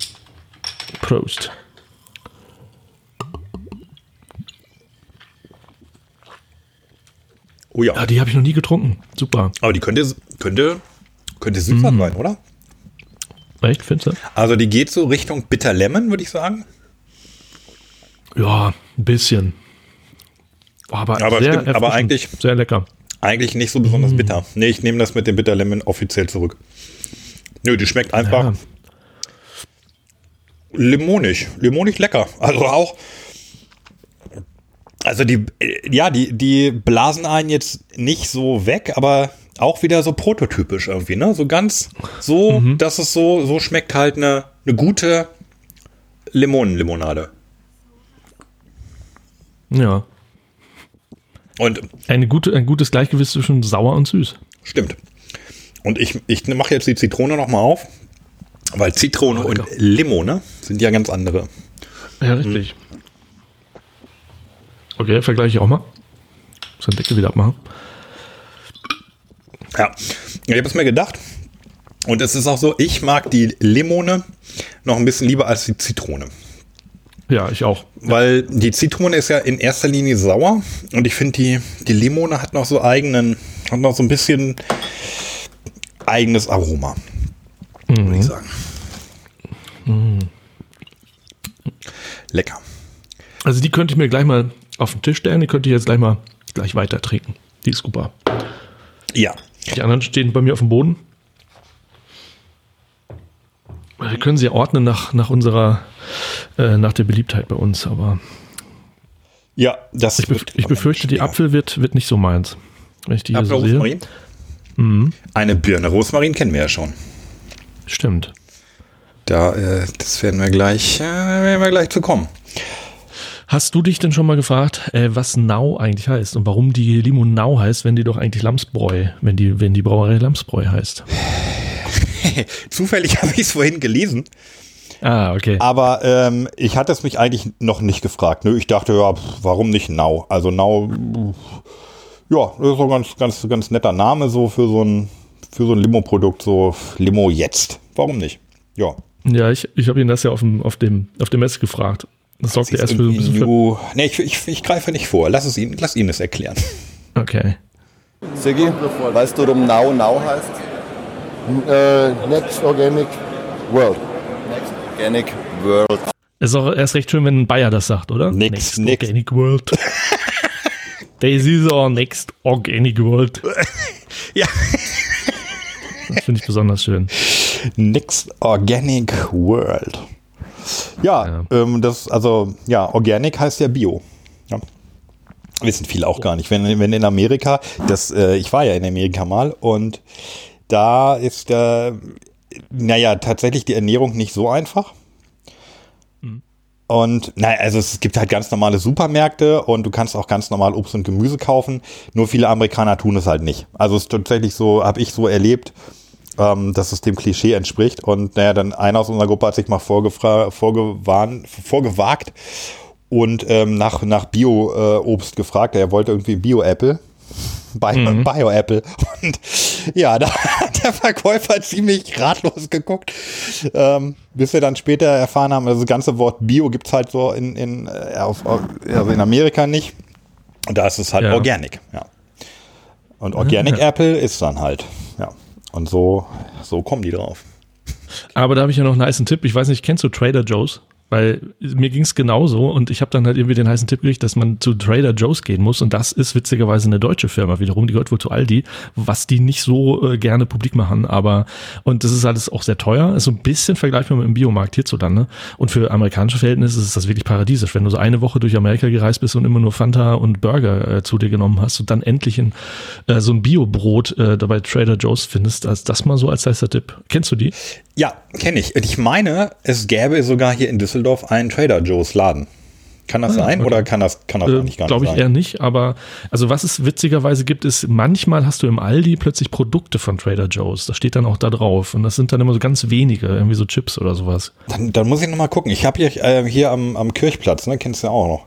Prost. Oh ja. ja. Die habe ich noch nie getrunken. Super. Aber die könnte, könnte, könnte süßer mm. sein, oder? Echt, findest du? Also die geht so Richtung Bitter Lemon, würde ich sagen. Ja, ein bisschen. Aber, aber, sehr stimmt, aber eigentlich sehr lecker. Eigentlich nicht so besonders mm. bitter. Nee, ich nehme das mit dem Bitter Lemon offiziell zurück. Nö, die schmeckt einfach ja. limonig. Limonig lecker. Also auch. Also die, ja, die, die blasen einen jetzt nicht so weg, aber auch wieder so prototypisch irgendwie, ne? So ganz so, mhm. dass es so, so schmeckt halt eine, eine gute Limonenlimonade. Ja. Und eine gute, ein gutes Gleichgewicht zwischen sauer und süß. Stimmt. Und ich, ich mache jetzt die Zitrone nochmal auf, weil Zitrone oh, und Limone sind ja ganz andere. Ja, richtig. Mhm. Okay, vergleiche ich auch mal. Muss den Deckel wieder abmachen. Ja, ich habe es mir gedacht. Und es ist auch so, ich mag die Limone noch ein bisschen lieber als die Zitrone. Ja, ich auch. Weil die Zitrone ist ja in erster Linie sauer und ich finde, die, die Limone hat noch so eigenen, hat noch so ein bisschen eigenes Aroma. Mhm. Würde ich sagen. Mhm. Lecker. Also die könnte ich mir gleich mal auf den Tisch stellen, die könnte ich jetzt gleich mal gleich weiter trinken. Die ist super. Ja. Die anderen stehen bei mir auf dem Boden. Wir können sie ordnen nach, nach unserer, äh, nach der Beliebtheit bei uns, aber. Ja, das Ich, bef- ich befürchte, die Apfel wird, wird nicht so meins. Wenn ich die Apfel so Rosmarin? Mhm. Eine Birne Rosmarin kennen wir ja schon. Stimmt. Da, äh, das werden wir gleich, äh, werden wir gleich zu kommen. Hast du dich denn schon mal gefragt, äh, was Nau eigentlich heißt und warum die Limo Nau heißt, wenn die doch eigentlich Lammsbräu, wenn die, wenn die Brauerei Lammsbräu heißt? Zufällig habe ich es vorhin gelesen. Ah, okay. Aber ähm, ich hatte es mich eigentlich noch nicht gefragt. Ne? Ich dachte, ja, pf, warum nicht Nau? Also Nau, ja, das ist so ein ganz, ganz, ganz netter Name so für so ein, für so ein Limo-Produkt, so Limo jetzt. Warum nicht? Ja. Ja, ich, ich habe ihn das ja auf dem, auf dem, auf dem Mess gefragt. Das sorgt ja erst für ein bisschen. Für nee, ich, ich, ich greife nicht vor. Lass es Ihnen, lass Ihnen es erklären. Okay. Siggi, weißt du, warum Nau Nau heißt? Uh, next Organic World. Next Organic World. Ist auch erst recht schön, wenn ein Bayer das sagt, oder? Next, next, next. Organic World. This is our next Organic World. Ja. Das finde ich besonders schön. Next Organic World. Ja, ja. Ähm, das, also, ja, Organic heißt ja Bio. Ja. Wissen viele auch gar nicht. Wenn, wenn in Amerika, das, äh, ich war ja in Amerika mal und da ist, äh, naja, tatsächlich die Ernährung nicht so einfach. Mhm. Und, naja, also es gibt halt ganz normale Supermärkte und du kannst auch ganz normal Obst und Gemüse kaufen. Nur viele Amerikaner tun es halt nicht. Also es ist tatsächlich so, habe ich so erlebt, Ähm, dass es dem Klischee entspricht. Und naja, dann einer aus unserer Gruppe hat sich mal vorgefra- vorgewarn- vorgewagt und ähm, nach, nach Bio-Obst äh, gefragt. Er wollte irgendwie Bio-Apple. Bio- mhm. Bio-Apple. Und ja, da hat der Verkäufer ziemlich ratlos geguckt. Ähm, bis wir dann später erfahren haben, also das ganze Wort Bio gibt es halt so in, in, äh, auf, also in Amerika nicht. Und da ist es halt ja. Organic. Ja. Und Organic ja. Apple ist dann halt, ja. Und so, so kommen die drauf. Aber da habe ich ja noch einen heißen Tipp. Ich weiß nicht, kennst du Trader Joe's? Weil mir ging es genauso und ich habe dann halt irgendwie den heißen Tipp gekriegt, dass man zu Trader Joe's gehen muss. Und das ist witzigerweise eine deutsche Firma wiederum, die gehört wohl zu Aldi, was die nicht so äh, gerne publik machen. Aber und das ist alles auch sehr teuer. Ist so ein bisschen vergleichbar mit dem Biomarkt hierzulande. Und für amerikanische Verhältnisse ist das wirklich paradiesisch. Wenn du so eine Woche durch Amerika gereist bist und immer nur Fanta und Burger äh, zu dir genommen hast und dann endlich in, äh, so ein Bio-Brot äh, dabei Trader Joe's findest, als das mal so als heißer Tipp. Kennst du die? Ja, kenne ich. Und ich meine, es gäbe sogar hier in Düsseldorf einen Trader Joe's Laden. Kann das ah, sein okay. oder kann das, kann das äh, eigentlich gar nicht glaub sein? Glaube ich eher nicht, aber also was es witzigerweise gibt, ist, manchmal hast du im Aldi plötzlich Produkte von Trader Joe's. Das steht dann auch da drauf und das sind dann immer so ganz wenige, irgendwie so Chips oder sowas. Dann, dann muss ich nochmal gucken. Ich habe hier, äh, hier am, am Kirchplatz, ne, kennst du ja auch noch.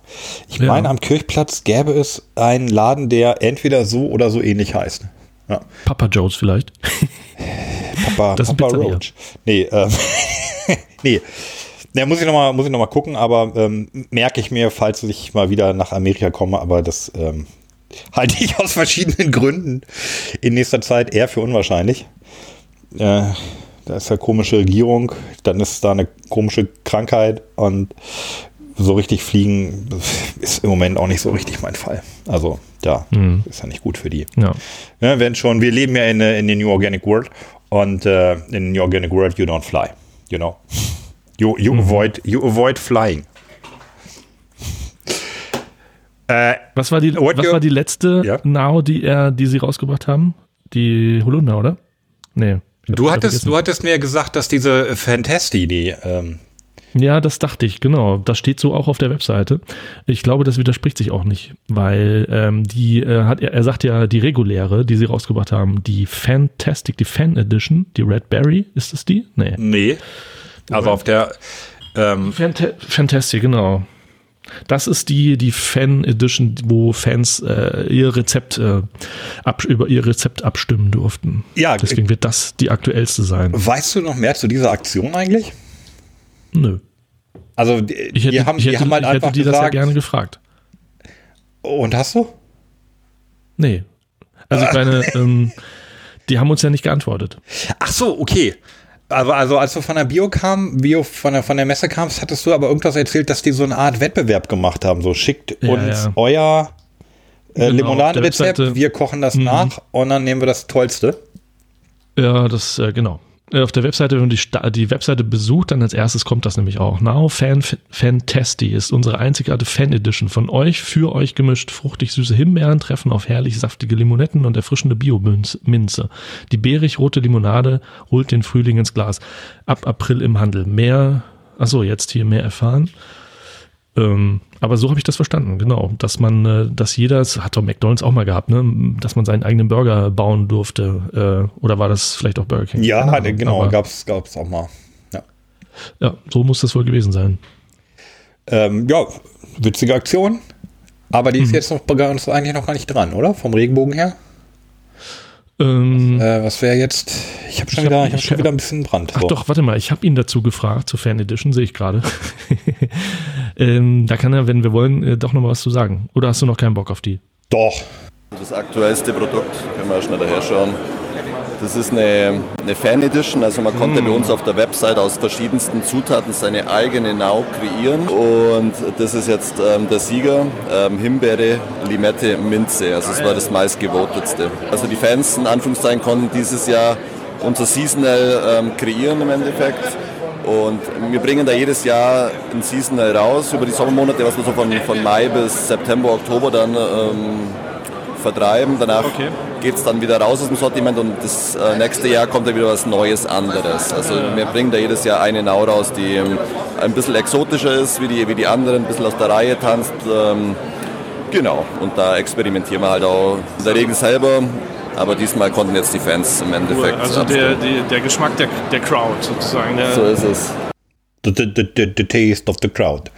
Ich ja. meine, am Kirchplatz gäbe es einen Laden, der entweder so oder so ähnlich heißt. Ja. Papa Joe's vielleicht? Papa, das Papa Roach. Nee, ähm, nee. Ja, muss ich nochmal noch mal gucken, aber ähm, merke ich mir, falls ich mal wieder nach Amerika komme, aber das ähm, halte ich aus verschiedenen Gründen in nächster Zeit eher für unwahrscheinlich. Äh, da ist ja komische Regierung, dann ist da eine komische Krankheit und so richtig fliegen ist im Moment auch nicht so richtig mein Fall. Also ja, mhm. ist ja nicht gut für die. Ja. Ja, wenn schon, wir leben ja in in the New Organic World und äh, in the New Organic World you don't fly, you know. You, you, mhm. avoid, you avoid flying. Äh, was war die, was you, war die letzte yeah. Nau, die, er, die sie rausgebracht haben? Die Holunder, oder? Nee. Du hattest, du hattest mir gesagt, dass diese Fantasti, die... Ähm ja, das dachte ich, genau. Das steht so auch auf der Webseite. Ich glaube, das widerspricht sich auch nicht, weil ähm, die äh, hat, er, er sagt ja, die reguläre, die sie rausgebracht haben, die Fantastic, die Fan Edition, die Red Berry, ist das die? Nee. Nee. Also auf der ähm Fant- Fantastic, genau. Das ist die, die Fan-Edition, wo Fans äh, ihr Rezept äh, ab, über ihr Rezept abstimmen durften. Ja, deswegen wird das die aktuellste sein. Weißt du noch mehr zu dieser Aktion eigentlich? Nö. Also die, ich hätte, die haben, ich hätte, die haben halt ich hätte einfach die gesagt, das ja gerne gefragt. Und hast du? Nee. Also ich meine, ähm, die haben uns ja nicht geantwortet. Ach so, okay. Also, also als du von der Bio kam, Bio von der, von der Messe kamst, hattest du aber irgendwas erzählt, dass die so eine Art Wettbewerb gemacht haben. So, schickt ja, uns ja. euer äh, genau, Limonadenrezept, wir kochen das mhm. nach und dann nehmen wir das Tollste. Ja, das, äh, genau. Auf der Webseite, wenn man die, die Webseite besucht, dann als erstes kommt das nämlich auch. Now Fan Fantasti ist unsere einzigartige Fan-Edition. Von euch, für euch gemischt. Fruchtig-süße Himbeeren treffen auf herrlich saftige Limonetten und erfrischende Bio-Minze. Die beerig-rote Limonade holt den Frühling ins Glas. Ab April im Handel. Mehr, achso, jetzt hier mehr erfahren. Ähm, aber so habe ich das verstanden, genau. Dass man, dass jeder, das hat doch McDonald's auch mal gehabt, ne, dass man seinen eigenen Burger bauen durfte. Äh, oder war das vielleicht auch Burger King? Ja, Ahnung, halt, genau, gab es auch mal. Ja. ja, so muss das wohl gewesen sein. Ähm, ja, witzige Aktion. Aber die ist mhm. jetzt noch eigentlich noch gar nicht dran, oder? Vom Regenbogen her? Ähm, was äh, was wäre jetzt? Ich habe schon, hab, hab schon wieder ein bisschen Brand. Ach so. Doch, warte mal, ich habe ihn dazu gefragt, zur Fan Edition, sehe ich gerade. ähm, da kann er, wenn wir wollen, doch nochmal was zu sagen. Oder hast du noch keinen Bock auf die? Doch. Das aktuellste Produkt, können wir schneller herschauen. Das ist eine, eine Fan Edition, also man konnte mm. bei uns auf der Website aus verschiedensten Zutaten seine eigene Nau kreieren. Und das ist jetzt ähm, der Sieger, ähm, Himbeere, Limette, Minze, also es war das meistgevotetste. Also die Fans in Anführungszeichen konnten dieses Jahr unser Seasonal ähm, kreieren im Endeffekt. Und wir bringen da jedes Jahr ein Seasonal raus, über die Sommermonate, was wir so von, von Mai bis September, Oktober dann ähm, vertreiben. Danach okay. geht es dann wieder raus aus dem Sortiment und das äh, nächste Jahr kommt da wieder was Neues, anderes. Also wir bringen da jedes Jahr eine Nau raus, die ähm, ein bisschen exotischer ist, wie die, wie die anderen, ein bisschen aus der Reihe tanzt. Ähm, genau, und da experimentieren wir halt auch in der Regel selber. Aber diesmal konnten jetzt die Fans im Endeffekt... Also der, der, der Geschmack der, der Crowd sozusagen. Der so ist es. The, the, the, the taste of the crowd.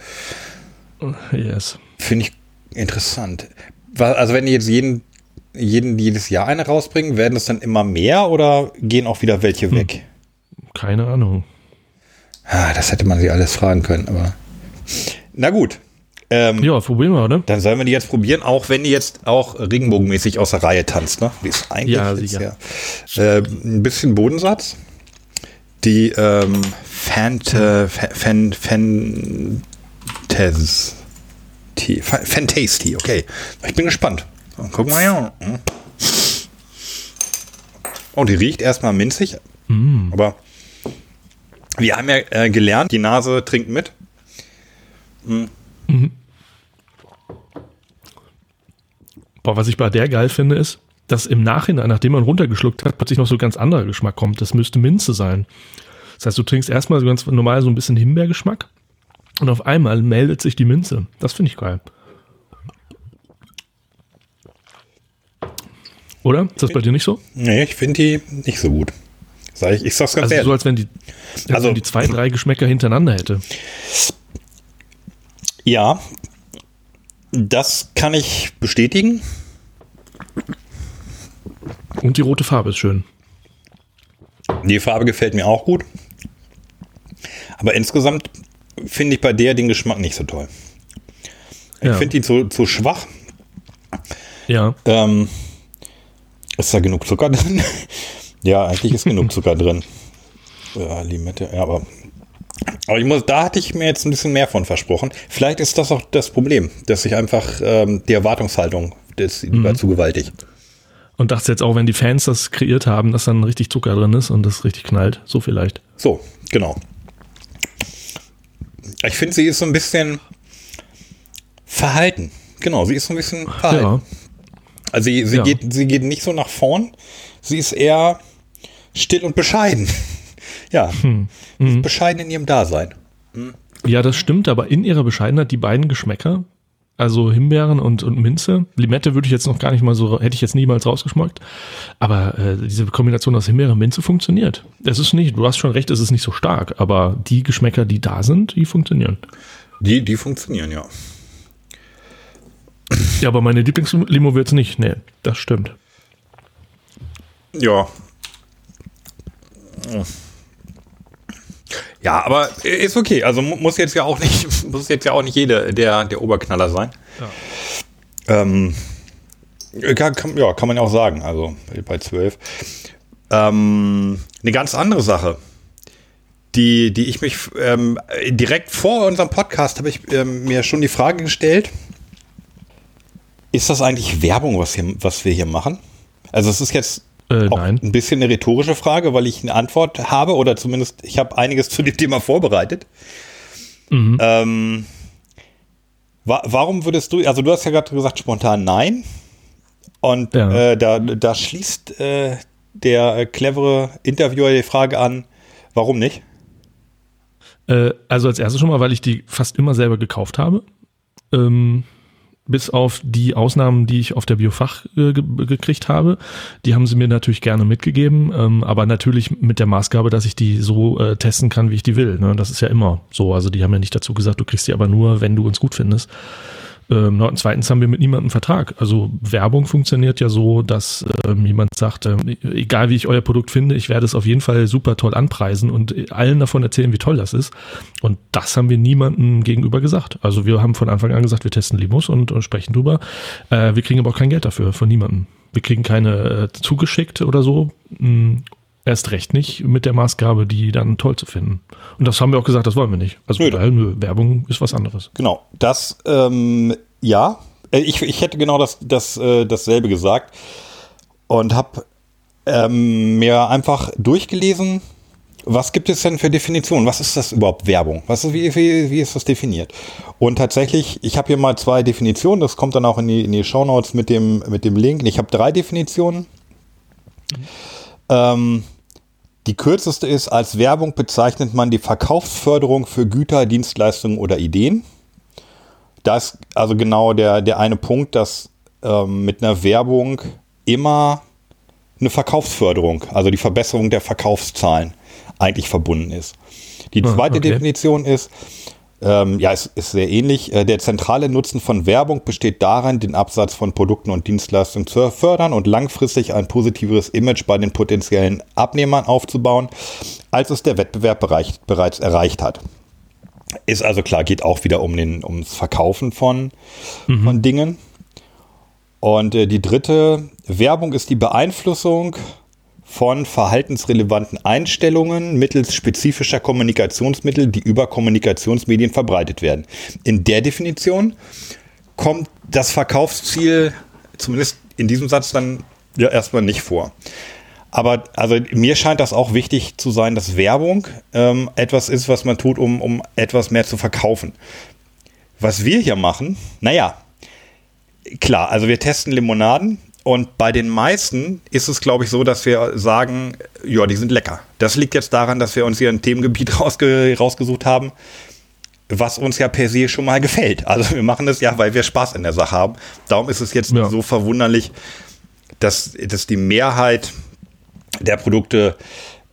Yes. Finde ich interessant. Also wenn die jetzt jeden, jeden, jedes Jahr eine rausbringen, werden es dann immer mehr oder gehen auch wieder welche weg? Hm. Keine Ahnung. Ah, das hätte man sie alles fragen können, aber na gut. Ähm, ja, probieren wir, ne? Dann sollen wir die jetzt probieren, auch wenn die jetzt auch regenbogenmäßig aus der Reihe tanzt, ne? Die ist eigentlich ja, ist ja. Ja, äh, ein bisschen Bodensatz. Die ähm, Fant, äh, Fan, Fan, Fantas. Fantasty, okay. Ich bin gespannt. Dann gucken wir ja. Oh, die riecht erstmal minzig. Mm. Aber wir haben ja äh, gelernt, die Nase trinkt mit. Mm. Mhm. Boah, was ich bei der geil finde, ist, dass im Nachhinein, nachdem man runtergeschluckt hat, plötzlich noch so ein ganz anderer Geschmack kommt. Das müsste Minze sein. Das heißt, du trinkst erstmal so ganz normal so ein bisschen Himbeergeschmack. Und auf einmal meldet sich die Minze. Das finde ich geil. Oder? Ist das bei dir nicht so? Nee, ich finde die nicht so gut. Sag ich, ich sag's ganz also ehrlich. So, als wenn die, als also, wenn die zwei, drei Geschmäcker hintereinander hätte. Ja, das kann ich bestätigen. Und die rote Farbe ist schön. Die Farbe gefällt mir auch gut. Aber insgesamt finde ich bei der den Geschmack nicht so toll. Ich ja. finde ihn zu, zu schwach. Ja. Ähm, ist da genug Zucker drin? Ja, eigentlich ist genug Zucker drin. Ja, Limette, ja, aber. Aber ich muss, da hatte ich mir jetzt ein bisschen mehr von versprochen. Vielleicht ist das auch das Problem, dass ich einfach ähm, die Erwartungshaltung, das mhm. war zu gewaltig. Und dachte jetzt auch, wenn die Fans das kreiert haben, dass dann richtig Zucker drin ist und das richtig knallt. So vielleicht. So, genau. Ich finde, sie ist so ein bisschen verhalten. Genau, sie ist so ein bisschen verhalten. Ja. Also sie, sie, ja. geht, sie geht nicht so nach vorn. Sie ist eher still und bescheiden. Ja, hm. mhm. bescheiden in ihrem Dasein. Hm. Ja, das stimmt, aber in ihrer Bescheidenheit die beiden Geschmäcker, also Himbeeren und, und Minze. Limette würde ich jetzt noch gar nicht mal so, hätte ich jetzt niemals rausgeschmeckt. Aber äh, diese Kombination aus Himbeere und Minze funktioniert. Es ist nicht, du hast schon recht, es ist nicht so stark, aber die Geschmäcker, die da sind, die funktionieren. Die, die funktionieren, ja. Ja, aber meine Lieblingslimo wird es nicht. Nee, das stimmt. Ja. Ja. Ja, aber ist okay. Also muss jetzt ja auch nicht, muss jetzt ja auch nicht jeder der, der Oberknaller sein. Ja. Ähm, kann, kann, ja, kann man ja auch sagen. Also bei zwölf. Ähm, eine ganz andere Sache, die, die ich mich ähm, direkt vor unserem Podcast habe ich ähm, mir schon die Frage gestellt: Ist das eigentlich Werbung, was hier, was wir hier machen? Also es ist jetzt Äh, nein. Ein bisschen eine rhetorische Frage, weil ich eine Antwort habe oder zumindest ich habe einiges zu dem Thema vorbereitet. Mhm. Ähm, wa- warum würdest du, also du hast ja gerade gesagt spontan nein und ja. äh, da, da schließt äh, der clevere Interviewer die Frage an, warum nicht? Äh, also als erstes schon mal, weil ich die fast immer selber gekauft habe. Ähm. Bis auf die Ausnahmen, die ich auf der Biofach äh, ge- gekriegt habe. Die haben sie mir natürlich gerne mitgegeben, ähm, aber natürlich mit der Maßgabe, dass ich die so äh, testen kann, wie ich die will. Ne? Das ist ja immer so. Also die haben ja nicht dazu gesagt, du kriegst die aber nur, wenn du uns gut findest. Ähm, und zweitens haben wir mit niemandem einen Vertrag. Also Werbung funktioniert ja so, dass ähm, jemand sagt, äh, egal wie ich euer Produkt finde, ich werde es auf jeden Fall super toll anpreisen und allen davon erzählen, wie toll das ist. Und das haben wir niemandem gegenüber gesagt. Also wir haben von Anfang an gesagt, wir testen Limos und, und sprechen drüber. Äh, wir kriegen aber auch kein Geld dafür, von niemandem. Wir kriegen keine äh, zugeschickt oder so. Hm, erst recht nicht mit der Maßgabe, die dann toll zu finden. Und das haben wir auch gesagt, das wollen wir nicht. Also nö, weil, nö, Werbung ist was anderes. Genau, das, ähm, ja, ich, ich hätte genau das, das, äh, dasselbe gesagt und habe ähm, mir einfach durchgelesen, was gibt es denn für Definitionen? Was ist das überhaupt Werbung? Was ist, wie, wie, wie ist das definiert? Und tatsächlich, ich habe hier mal zwei Definitionen, das kommt dann auch in die, in die Shownotes mit dem, mit dem Link. Ich habe drei Definitionen. Mhm. Ähm, die kürzeste ist, als Werbung bezeichnet man die Verkaufsförderung für Güter, Dienstleistungen oder Ideen. Da ist also genau der, der eine Punkt, dass ähm, mit einer Werbung immer eine Verkaufsförderung, also die Verbesserung der Verkaufszahlen eigentlich verbunden ist. Die zweite okay. Definition ist, ähm, ja, es ist, ist sehr ähnlich, der zentrale Nutzen von Werbung besteht darin, den Absatz von Produkten und Dienstleistungen zu fördern und langfristig ein positiveres Image bei den potenziellen Abnehmern aufzubauen, als es der Wettbewerb bereich, bereits erreicht hat. Ist also klar, geht auch wieder um den, ums Verkaufen von, mhm. von Dingen. Und äh, die dritte, Werbung ist die Beeinflussung von verhaltensrelevanten Einstellungen mittels spezifischer Kommunikationsmittel, die über Kommunikationsmedien verbreitet werden. In der Definition kommt das Verkaufsziel, zumindest in diesem Satz, dann ja erstmal nicht vor. Aber also mir scheint das auch wichtig zu sein, dass Werbung ähm, etwas ist, was man tut, um, um etwas mehr zu verkaufen. Was wir hier machen, naja, klar, also wir testen Limonaden und bei den meisten ist es, glaube ich, so, dass wir sagen, ja, die sind lecker. Das liegt jetzt daran, dass wir uns hier ein Themengebiet rausge- rausgesucht haben, was uns ja per se schon mal gefällt. Also wir machen das ja, weil wir Spaß in der Sache haben. Darum ist es jetzt ja. so verwunderlich, dass, dass die Mehrheit der Produkte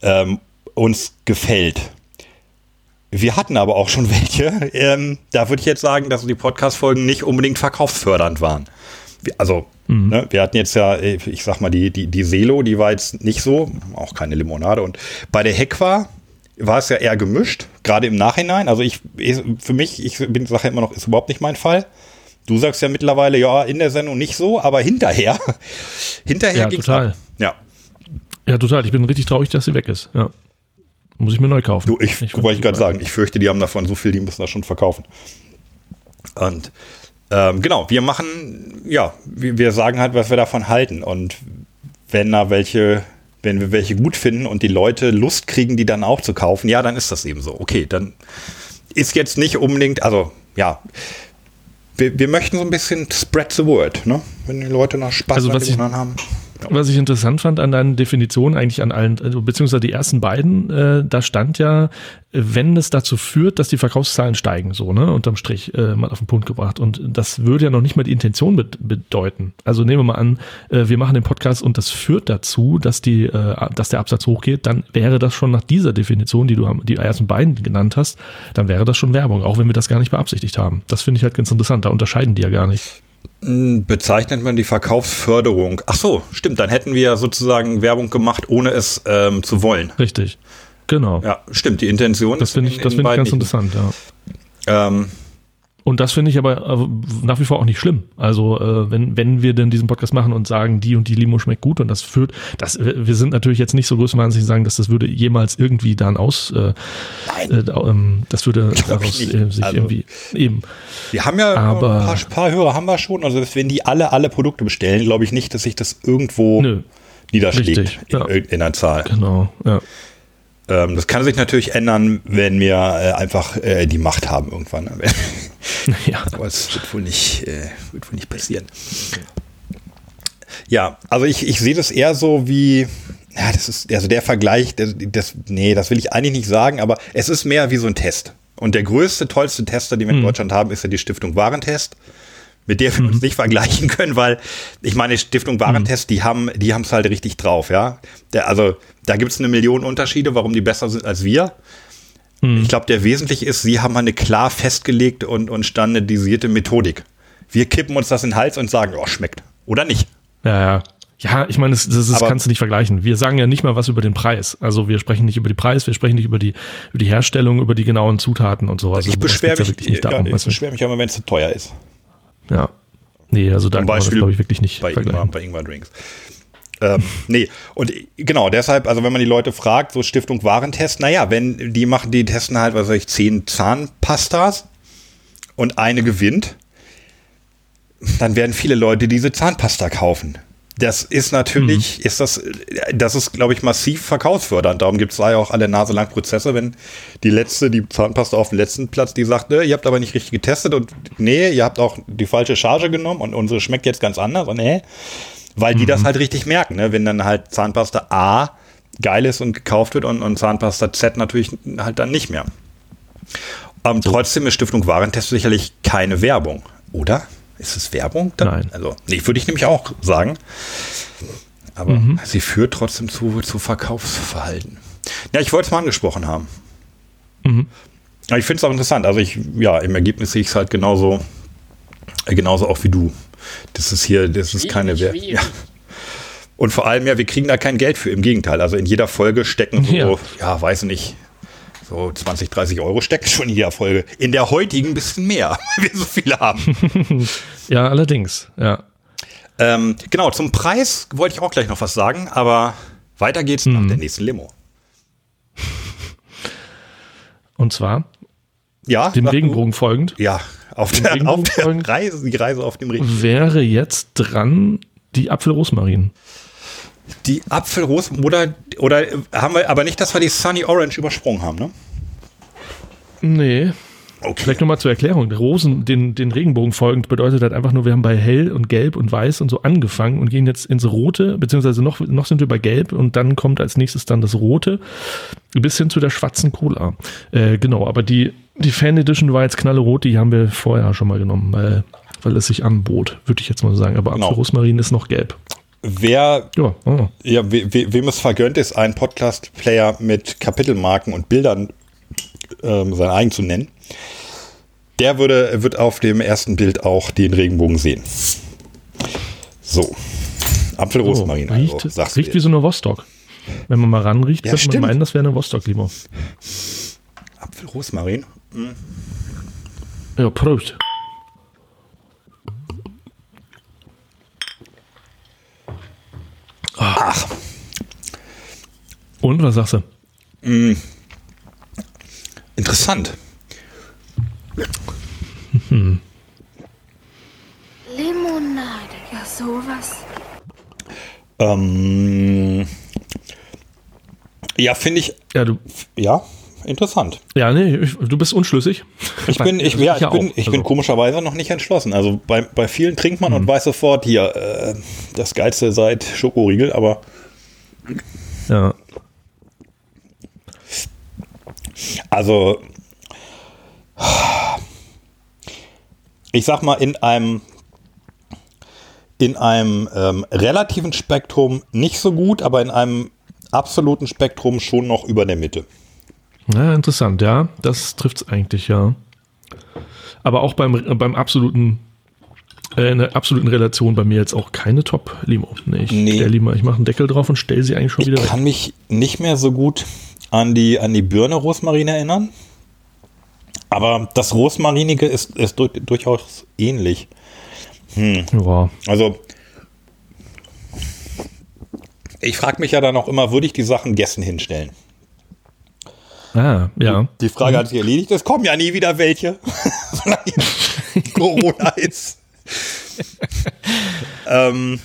ähm, uns gefällt. Wir hatten aber auch schon welche. Ähm, da würde ich jetzt sagen, dass die Podcast-Folgen nicht unbedingt verkaufsfördernd waren. Also, mhm. ne, wir hatten jetzt ja, ich sag mal, die, die, die Selo, die war jetzt nicht so, auch keine Limonade. Und bei der Hequa war es ja eher gemischt, gerade im Nachhinein. Also ich, für mich, ich sage immer noch, ist überhaupt nicht mein Fall. Du sagst ja mittlerweile, ja, in der Sendung nicht so, aber hinterher, hinterher ja, ging's total. Ab. Ja. Ja, total. Ich bin richtig traurig, dass sie weg ist. Ja. Muss ich mir neu kaufen. Du, ich, ich wollte ich gerade sagen, ich fürchte, die haben davon so viel, die müssen das schon verkaufen. Und ähm, genau, wir machen, ja, wir, wir sagen halt, was wir davon halten. Und wenn da welche, wenn wir welche gut finden und die Leute Lust kriegen, die dann auch zu kaufen, ja, dann ist das eben so. Okay, dann ist jetzt nicht unbedingt, also ja, wir, wir möchten so ein bisschen spread the word, ne? Wenn die Leute noch Spaß also, an den anderen haben. Was ich interessant fand an deinen Definitionen, eigentlich an allen, beziehungsweise die ersten beiden, äh, da stand ja, wenn es dazu führt, dass die Verkaufszahlen steigen, so, ne, unterm Strich, äh, mal auf den Punkt gebracht. Und das würde ja noch nicht mal die Intention bet- bedeuten. Also nehmen wir mal an, äh, wir machen den Podcast und das führt dazu, dass die, äh, dass der Absatz hochgeht, dann wäre das schon nach dieser Definition, die du die ersten beiden genannt hast, dann wäre das schon Werbung, auch wenn wir das gar nicht beabsichtigt haben. Das finde ich halt ganz interessant, da unterscheiden die ja gar nicht. Bezeichnet man die Verkaufsförderung? Ach so, stimmt, dann hätten wir sozusagen Werbung gemacht, ohne es ähm, zu wollen. Richtig, genau. Ja, stimmt, die Intention. Das finde ich, das find ich ganz interessant, ja. Ähm. Und das finde ich aber nach wie vor auch nicht schlimm. Also äh, wenn wenn wir denn diesen Podcast machen und sagen, die und die Limo schmeckt gut und das führt, das wir sind natürlich jetzt nicht so größenwahnsinnig sagen, dass das würde jemals irgendwie dann aus, äh, äh, das würde daraus äh, sich also, irgendwie eben. Wir haben ja aber, ein paar, paar Hörer haben wir schon, also wenn die alle alle Produkte bestellen, glaube ich nicht, dass sich das irgendwo nö, niederschlägt richtig, in, ja. in einer Zahl. Genau, ja. Das kann sich natürlich ändern, wenn wir äh, einfach äh, die Macht haben irgendwann. Ja. Aber es wird wohl nicht, äh, wird wohl nicht passieren. Ja, also ich, ich sehe das eher so wie, ja, das ist, also der Vergleich, das, das, nee, das will ich eigentlich nicht sagen, aber es ist mehr wie so ein Test. Und der größte, tollste Tester, den wir in mhm. Deutschland haben, ist ja die Stiftung Warentest. Mit der wir mhm. uns nicht vergleichen können, weil ich meine, Stiftung Warentest, mhm. die haben die haben es halt richtig drauf, ja. Der, also da gibt es eine Million Unterschiede, warum die besser sind als wir. Mhm. Ich glaube, der wesentliche ist, sie haben eine klar festgelegte und, und standardisierte Methodik. Wir kippen uns das in den Hals und sagen, oh, schmeckt. Oder nicht. Ja, ja. Ja, ich meine, das, das, das kannst du nicht vergleichen. Wir sagen ja nicht mal was über den Preis. Also wir sprechen nicht über den Preis, wir sprechen nicht über die, über die Herstellung, über die genauen Zutaten und so. Also ich beschwere mich, ja darum, ja, ich beschwer mich aber, wenn es zu teuer ist. Ja, nee, also da kann man das, glaube ich, wirklich nicht bei vergleichen. Bei Ingwer Drinks. Ähm, nee, und genau, deshalb, also wenn man die Leute fragt, so Stiftung Warentest, naja, wenn die machen, die testen halt, was weiß ich, zehn Zahnpastas und eine gewinnt, dann werden viele Leute diese Zahnpasta kaufen. Das ist natürlich, mhm. ist das, das ist, glaube ich, massiv verkaufsfördernd. Darum gibt es da ja auch alle Nase lang Prozesse, wenn die letzte, die Zahnpasta auf dem letzten Platz, die sagt, ne, ihr habt aber nicht richtig getestet und nee, ihr habt auch die falsche Charge genommen und unsere schmeckt jetzt ganz anders und nee, weil mhm. die das halt richtig merken, ne, wenn dann halt Zahnpasta A geil ist und gekauft wird und, und Zahnpasta Z natürlich halt dann nicht mehr. Ähm, so. Trotzdem ist Stiftung Warentest sicherlich keine Werbung, oder? Ist es Werbung? Dann? Nein. Also, nee, würde ich nämlich auch sagen. Aber mhm. sie führt trotzdem zu, zu Verkaufsverhalten. Ja, ich wollte es mal angesprochen haben. Mhm. Ja, ich finde es auch interessant. Also, ich, ja, im Ergebnis sehe ich es halt genauso, äh, genauso auch wie du. Das ist hier, das ist keine Werbung. Ja. Und vor allem, ja, wir kriegen da kein Geld für. Im Gegenteil. Also, in jeder Folge stecken so, ja, ja weiß nicht. So zwanzig, dreißig Euro steckt schon in jeder Folge. In der heutigen ein bisschen mehr, weil wir so viele haben. Ja, allerdings, ja. Ähm, genau, zum Preis wollte ich auch gleich noch was sagen, aber weiter geht's mhm. nach der nächsten Limo. Und zwar? Ja. Dem Regenbogen du? Folgend. Ja, auf der, auf der Reise, die Reise auf dem Regenbogen. Wäre jetzt dran die Apfelrosmarin. Die Apfelros oder, oder haben wir, aber nicht, dass wir die Sunny Orange übersprungen haben, ne? Nee. Okay. Vielleicht nochmal zur Erklärung. Der Rosen, den, den Regenbogen folgend, bedeutet halt einfach nur, wir haben bei hell und gelb und weiß und so angefangen und gehen jetzt ins Rote, beziehungsweise noch, noch sind wir bei gelb und dann kommt als nächstes dann das Rote bis hin zu der schwarzen Cola. Äh, genau, aber die Die Fan Edition war jetzt knallerot, die haben wir vorher schon mal genommen, weil, weil es sich anbot, würde ich jetzt mal sagen. Aber genau. Apfel Rosmarin ist noch gelb. Wer, ja, oh. ja, we, we, wem es vergönnt ist, einen Podcast-Player mit Kapitelmarken und Bildern ähm, sein eigen zu nennen, der würde, wird auf dem ersten Bild auch den Regenbogen sehen. So. Apfelrosmarin. Oh, riecht also, riecht wie so eine Wostok. Wenn man mal ranriecht, ja, könnte man meinen, das wäre eine Wostok-Limo. Apfelrosmarin. Mhm. Ja, Prost. Ach. Und, was sagst du? Mhm. Interessant. Mhm. Limonade, ja sowas. Ähm, ja, finde ich. Ja, du. Ja, interessant. Ja, nee, ich, du bist unschlüssig. Ich bin, ich, also ja, ich, ja bin, ich also. bin komischerweise noch nicht entschlossen. Also bei, bei vielen trinkt man mhm. und weiß sofort, hier, äh, das Geilste seit Schokoriegel, aber. Ja. Also. Ich sag mal, in einem. In einem ähm, relativen Spektrum nicht so gut, aber in einem absoluten Spektrum schon noch über der Mitte. Ja, interessant, ja. Das trifft es eigentlich, ja. Aber auch beim, beim absoluten, äh, in der absoluten Relation bei mir jetzt auch keine Top-Limo. Nee, ich nee. stell die mal, ich mache einen Deckel drauf und stelle sie eigentlich schon ich wieder weg. Ich kann mich nicht mehr so gut an die, an die Birne Rosmarin erinnern. Aber das Rosmarinige ist, ist durch, durchaus ähnlich. Hm. Wow. Also, ich frage mich ja dann auch immer, würde ich die Sachen Gästen hinstellen? Ah, ja. Die, die Frage mhm. hat sich erledigt. Es kommen ja nie wieder welche, solange Corona ist. ähm,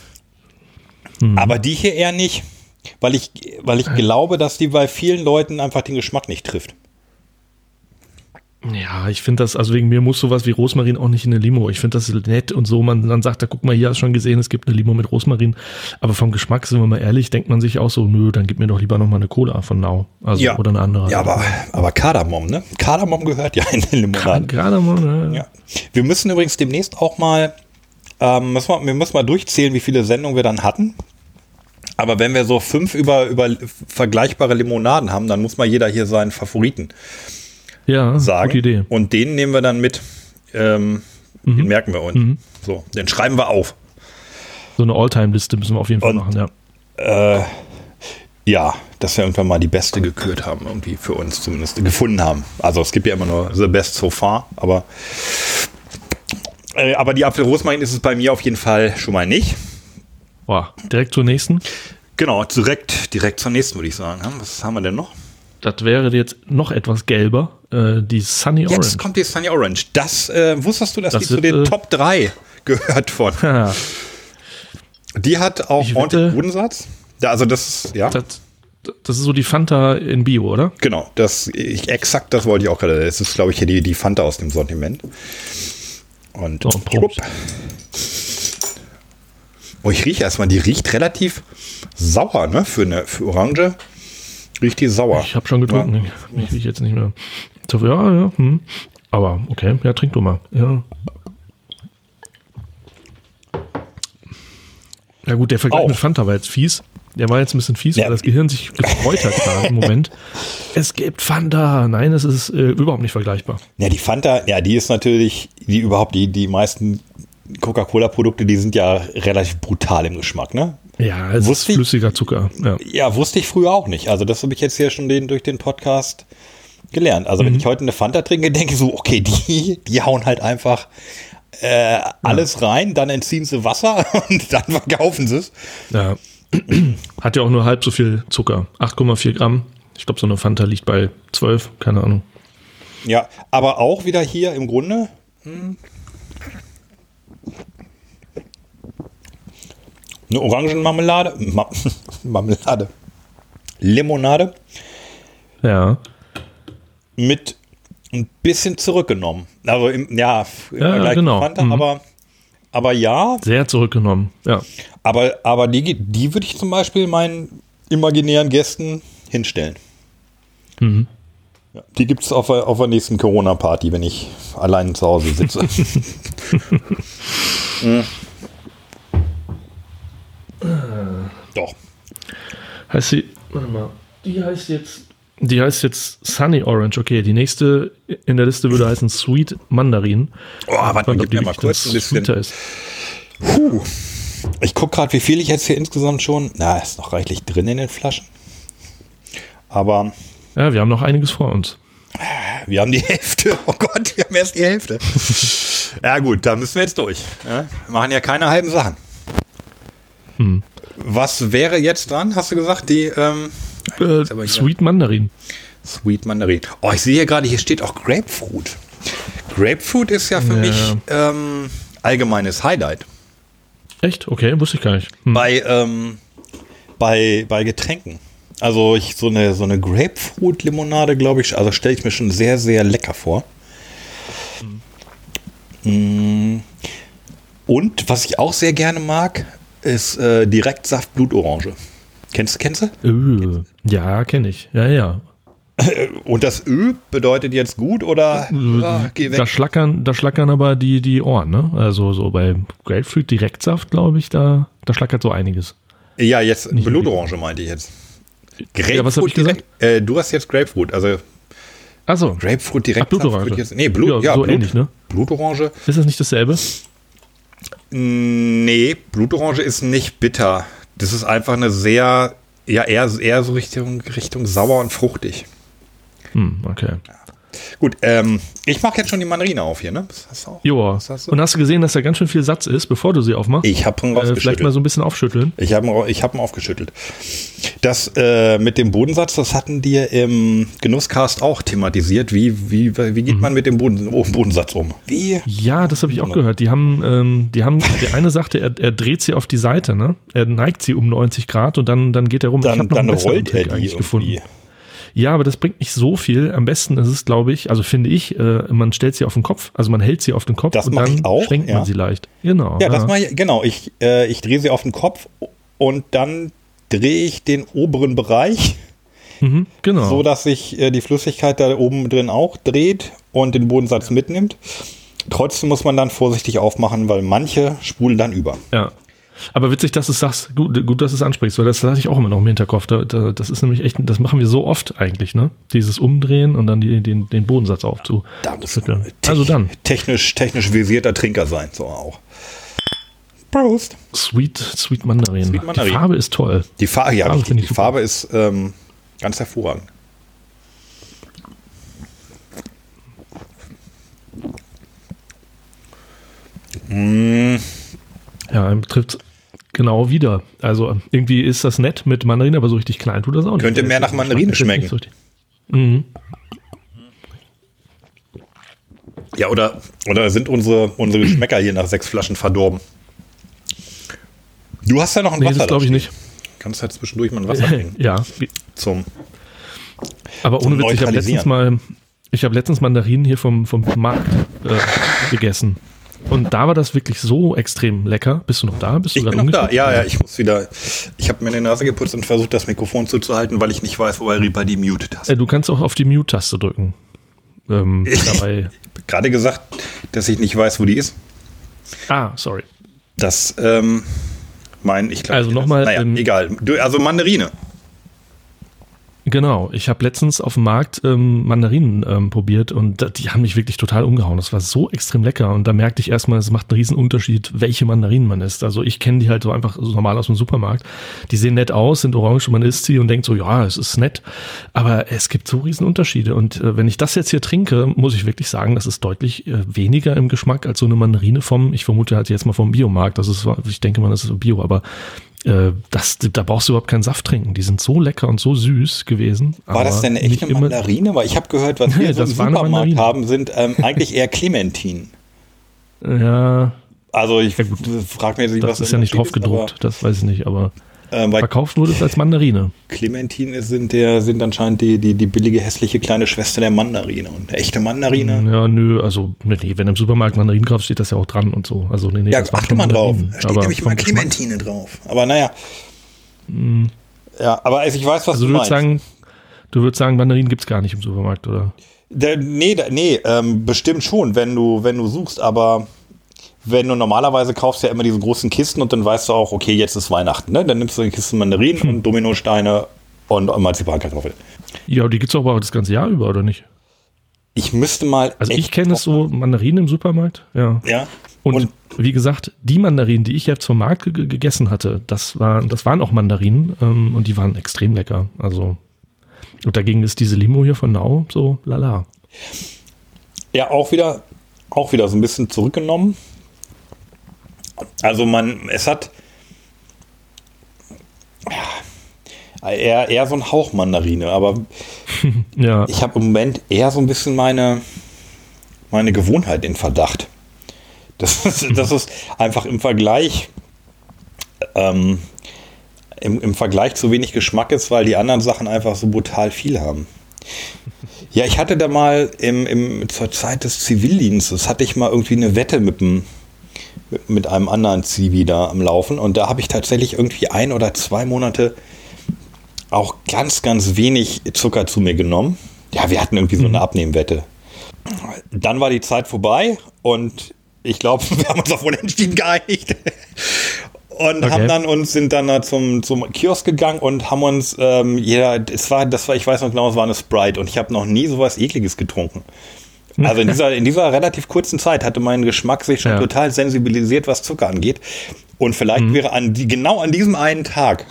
hm. Aber die hier eher nicht, weil ich, weil ich glaube, dass die bei vielen Leuten einfach den Geschmack nicht trifft. Ja, ich finde das, also wegen mir muss sowas wie Rosmarin auch nicht in eine Limo. Ich finde das nett und so, man dann sagt, da guck mal, hier hast du schon gesehen, es gibt eine Limo mit Rosmarin. Aber vom Geschmack, sind wir mal ehrlich, denkt man sich auch so, nö, dann gib mir doch lieber nochmal eine Cola von Nau. Also, ja. Oder eine andere. Ja, aber, aber Kardamom, ne? Kardamom gehört ja in eine Limonade. Kardamom, ja. ja. Wir müssen übrigens demnächst auch mal, ähm, müssen wir, wir müssen mal durchzählen, wie viele Sendungen wir dann hatten. Aber wenn wir so fünf über, über vergleichbare Limonaden haben, dann muss mal jeder hier seinen Favoriten Ja, sagen. Gute Idee. Und den nehmen wir dann mit. Ähm, mhm. Den merken wir uns. Mhm. So, den schreiben wir auf. So eine All-Time-Liste müssen wir auf jeden Fall und, machen, ja. Äh, ja, dass wir irgendwann mal die Beste gekürt haben, irgendwie für uns zumindest gefunden haben. Also es gibt ja immer nur The Best So Far, aber, äh, aber die Apfelrosmarin ist es bei mir auf jeden Fall schon mal nicht. Boah, direkt zur nächsten? Genau, direkt, direkt zur nächsten, würde ich sagen. Was haben wir denn noch? Das wäre jetzt noch etwas gelber, äh, die Sunny Orange. Jetzt kommt die Sunny Orange. Das, äh, wusstest du, dass das die zu den äh, Top drei gehört von? Ja. Die hat auch ich ordentlich wette, Bodensatz. Ja, also das, ja. Das, das ist so die Fanta in Bio, oder? Genau, das, ich, exakt das wollte ich auch gerade. Das ist, glaube ich, hier die, die Fanta aus dem Sortiment. Und, so, und Prost. Oh, ich rieche erstmal, die riecht relativ sauer, ne, für eine für Orange. Riecht die sauer. Ich habe schon getrunken. Ja. Ich rieche jetzt nicht mehr. Ja, ja. Hm. Aber okay, ja, trink du mal. Ja. Ja gut, der Vergleich oh. mit Fanta war jetzt fies. Der war jetzt ein bisschen fies, ja. weil das Gehirn sich gefreut hat gerade im Moment. Es gibt Fanta. Nein, das ist äh, überhaupt nicht vergleichbar. Ja, die Fanta, ja, die ist natürlich, die überhaupt, die, die meisten Coca-Cola-Produkte, die sind ja relativ brutal im Geschmack, ne? Ja, es wusste ist flüssiger ich, Zucker. Ja. ja, wusste ich früher auch nicht. Also das habe ich jetzt hier schon den, durch den Podcast gelernt. Also mhm. wenn ich heute eine Fanta trinke, denke ich so, okay, die, die hauen halt einfach äh, alles ja. rein, dann entziehen sie Wasser und dann verkaufen sie es. Ja. Hat ja auch nur halb so viel Zucker. acht Komma vier Gramm. Ich glaube, so eine Fanta liegt bei zwölf, keine Ahnung. Ja, aber auch wieder hier im Grunde... Hm. Eine Orangenmarmelade, Ma- Marmelade, Limonade. Ja. Mit ein bisschen zurückgenommen. Also, im, ja, im ja, Vergleich genau. mit Fanta, mhm. aber, aber ja. Sehr zurückgenommen, ja. Aber, aber die, die würde ich zum Beispiel meinen imaginären Gästen hinstellen. Mhm. Ja, die gibt es auf, auf der nächsten Corona-Party, wenn ich allein zu Hause sitze. mhm. Doch. Heißt sie, warte mal, die heißt jetzt Die heißt jetzt Sunny Orange. Okay, die nächste in der Liste würde heißen Sweet Mandarin. Oh, warte mal, gib mir mal kurz ein bisschen. Ist. Puh. Ich gucke gerade, wie viel ich jetzt hier insgesamt schon... Na, ist noch reichlich drin in den Flaschen. Aber... Ja, wir haben noch einiges vor uns. Wir haben die Hälfte. Oh Gott, wir haben erst die Hälfte. Ja gut, da müssen wir jetzt durch. Wir machen ja keine halben Sachen. Hm. Was wäre jetzt dran, hast du gesagt? Die... Ähm Äh, Sweet Mandarin. Sweet Mandarin. Oh, ich sehe hier gerade, hier steht auch Grapefruit. Grapefruit ist ja für ja. mich ähm, allgemeines Highlight. Echt? Okay, wusste ich gar nicht. Hm. Bei, ähm, bei, bei Getränken. Also ich, so eine, so eine Grapefruit-Limonade, glaube ich, also stelle ich mir schon sehr, sehr lecker vor. Hm. Und was ich auch sehr gerne mag, ist äh, Direktsaft Blutorange. Kennst du, kennst du? Öl. Ja, kenne ich. Ja, ja. Und das Ö bedeutet jetzt gut oder ah, geh weg. Da schlackern, da schlackern aber die, die Ohren, ne? Also so bei Grapefruit Direktsaft, glaube ich, da, da schlackert so einiges. Ja, jetzt Blutorange meinte ich jetzt. Grapefruit, ja, was hab ich gesagt? Direkt, äh, du hast jetzt Grapefruit, also Ach so. Grapefruit Direktsaft. Ach, Blutorange. Jetzt, nee, Blut, ja, ja, so Blut, ähnlich, ne? Blutorange. Ist das nicht dasselbe? Nee, Blutorange ist nicht bitter. Das ist einfach eine sehr, ja, eher, eher so Richtung, Richtung sauer und fruchtig. Hm, okay. Ja. Gut, ähm, ich mache jetzt schon die Mandarine auf hier, ne? Hast du auch? Joa. Hast du? Und hast du gesehen, dass da ganz schön viel Satz ist, bevor du sie aufmachst? Ich habe ihn rausgeschüttelt. Äh, vielleicht mal so ein bisschen aufschütteln. Ich habe ihn, ich hab ihn aufgeschüttelt. Das äh, mit dem Bodensatz, das hatten die im Genusscast auch thematisiert. Wie, wie, wie geht mhm. man mit dem Boden, oh, Bodensatz um? Wie? Ja, das habe ich auch gehört. Die haben, ähm, die haben, der eine sagte, er, er dreht sie auf die Seite, ne? Er neigt sie um neunzig Grad und dann, dann geht er rum. Dann, ich hab noch dann einen rollt er die gefunden. Ja, aber das bringt nicht so viel. Am besten ist es, glaube ich, also finde ich, äh, man stellt sie auf den Kopf, also man hält sie auf den Kopf das und dann auch, schränkt ja. man sie leicht. Genau. Ja, ja. Das mache ich, genau. Ich, äh, ich drehe sie auf den Kopf und dann drehe ich den oberen Bereich, mhm, genau. so dass sich äh, die Flüssigkeit da oben drin auch dreht und den Bodensatz mitnimmt. Trotzdem muss man dann vorsichtig aufmachen, weil manche spulen dann über. Ja. Aber witzig, dass du es sagst, gut, gut, dass du es ansprichst, weil das hatte ich auch immer noch im Hinterkopf. Da, da, das ist nämlich echt, das machen wir so oft eigentlich, ne? Dieses Umdrehen und dann die, den, den Bodensatz aufzu. Da muss man te- also dann. Technisch, technisch visierter Trinker sein, so auch. Prost. Sweet, Sweet Mandarin. Sweet Mandarin. Die Farbe ist toll. Die, Fa- ja, Farbe, die, die Farbe ist ähm, ganz hervorragend. Mm. Ja, einem trifft es genau wieder. Also irgendwie ist das nett mit Mandarine, aber so richtig klein tut das auch nicht. Könnte mehr nach Mandarine schmecken. So mhm. Ja, oder, oder sind unsere, unsere Geschmäcker hier nach sechs Flaschen verdorben? Du hast ja noch ein nee, Wasser. Das glaube ich nicht. Kannst halt zwischendurch mal ein Wasser trinken. Ja. Zum Aber ohne Witz, ich habe letztens mal, ich habe letztens Mandarinen hier vom, vom Markt äh, gegessen. Und da war das wirklich so extrem lecker. Bist du noch da? Bist du ich bin noch da. Ja, ja, ich muss wieder. Ich habe mir die Nase geputzt und versucht, das Mikrofon zuzuhalten, weil ich nicht weiß, wobei Reaper die Mute-Taste. Du kannst auch auf die Mute-Taste drücken. Ähm, ich habe gerade gesagt, dass ich nicht weiß, wo die ist. Ah, sorry. Das, ähm, mein, ich glaube. Also nochmal. Naja, ähm, egal. Also Mandarine. Genau, ich habe letztens auf dem Markt ähm, Mandarinen ähm, probiert und die haben mich wirklich total umgehauen. Das war so extrem lecker und da merkte ich erstmal, es macht einen riesen Unterschied, welche Mandarinen man isst. Also ich kenne die halt so einfach so normal aus dem Supermarkt. Die sehen nett aus, sind orange und man isst sie und denkt so, ja, es ist nett. Aber es gibt so riesen Unterschiede und äh, wenn ich das jetzt hier trinke, muss ich wirklich sagen, das ist deutlich äh, weniger im Geschmack als so eine Mandarine vom, ich vermute halt jetzt mal vom Biomarkt. Das ist, ich denke mal, das ist Bio, aber Das, da brauchst du überhaupt keinen Saft trinken. Die sind so lecker und so süß gewesen. War aber das denn eine echte Mandarine? Weil ich habe gehört, was wir so im Supermarkt haben, sind ähm, eigentlich eher Clementinen. Ja. Also ich ja frage mich jetzt, was das ist. Das ist ja nicht drauf gedruckt, das weiß ich nicht, aber ähm, verkauft wurde es als Mandarine. Clementinen sind, der, sind anscheinend die, die, die billige, hässliche kleine Schwester der Mandarine. Und eine echte Mandarine? Ja, nö, also nee, wenn im Supermarkt Mandarinen kaufst, steht das ja auch dran und so. Also, nee, nee, ja, das achte mal drauf. Da steht nämlich immer Clementine drauf. Aber naja. Mhm. Ja, aber also ich weiß, was also, du, du meinst. Sagen, Du würdest sagen, Mandarinen gibt es gar nicht im Supermarkt, oder? Der, nee, der, nee ähm, bestimmt schon, wenn du, wenn du suchst, aber wenn du normalerweise kaufst ja immer diese großen Kisten und dann weißt du auch, okay, jetzt ist Weihnachten, ne? Dann nimmst du eine Kiste Mandarinen hm. und Dominosteine und Marzipankartoffeln. Ja, die gibt es aber auch das ganze Jahr über, oder nicht? Ich müsste mal... Also ich kenne es so, Mandarinen im Supermarkt, ja. Ja. Und, und wie gesagt, die Mandarinen, die ich jetzt vom Markt ge- gegessen hatte, das waren, das waren auch Mandarinen ähm, und die waren extrem lecker. Also und dagegen ist diese Limo hier von Nau so lala. Ja, auch wieder, auch wieder so ein bisschen zurückgenommen. Also man, es hat eher, eher so einen Hauch Mandarine, aber ja. Ich habe im Moment eher so ein bisschen meine, meine Gewohnheit in Verdacht. Das ist, das ist einfach im Vergleich ähm, im, im Vergleich zu wenig Geschmack ist, weil die anderen Sachen einfach so brutal viel haben. Ja, ich hatte da mal im, im, zur Zeit des Zivildienstes hatte ich mal irgendwie eine Wette mit, dem, mit einem anderen Zivi da am Laufen und da habe ich tatsächlich irgendwie ein oder zwei Monate auch ganz, ganz wenig Zucker zu mir genommen. Ja, wir hatten irgendwie so eine Abnehmwette. Dann war die Zeit vorbei und ich glaube, wir haben uns auf Unentschieden geeinigt und okay. haben dann uns sind dann da zum, zum Kiosk gegangen und haben uns ähm, jeder, es war, das war, ich weiß noch genau, es war eine Sprite und ich habe noch nie sowas Ekliges getrunken. Also in dieser, in dieser relativ kurzen Zeit hatte mein Geschmack sich schon ja. total sensibilisiert, was Zucker angeht und vielleicht mhm. wäre an die, genau an diesem einen Tag,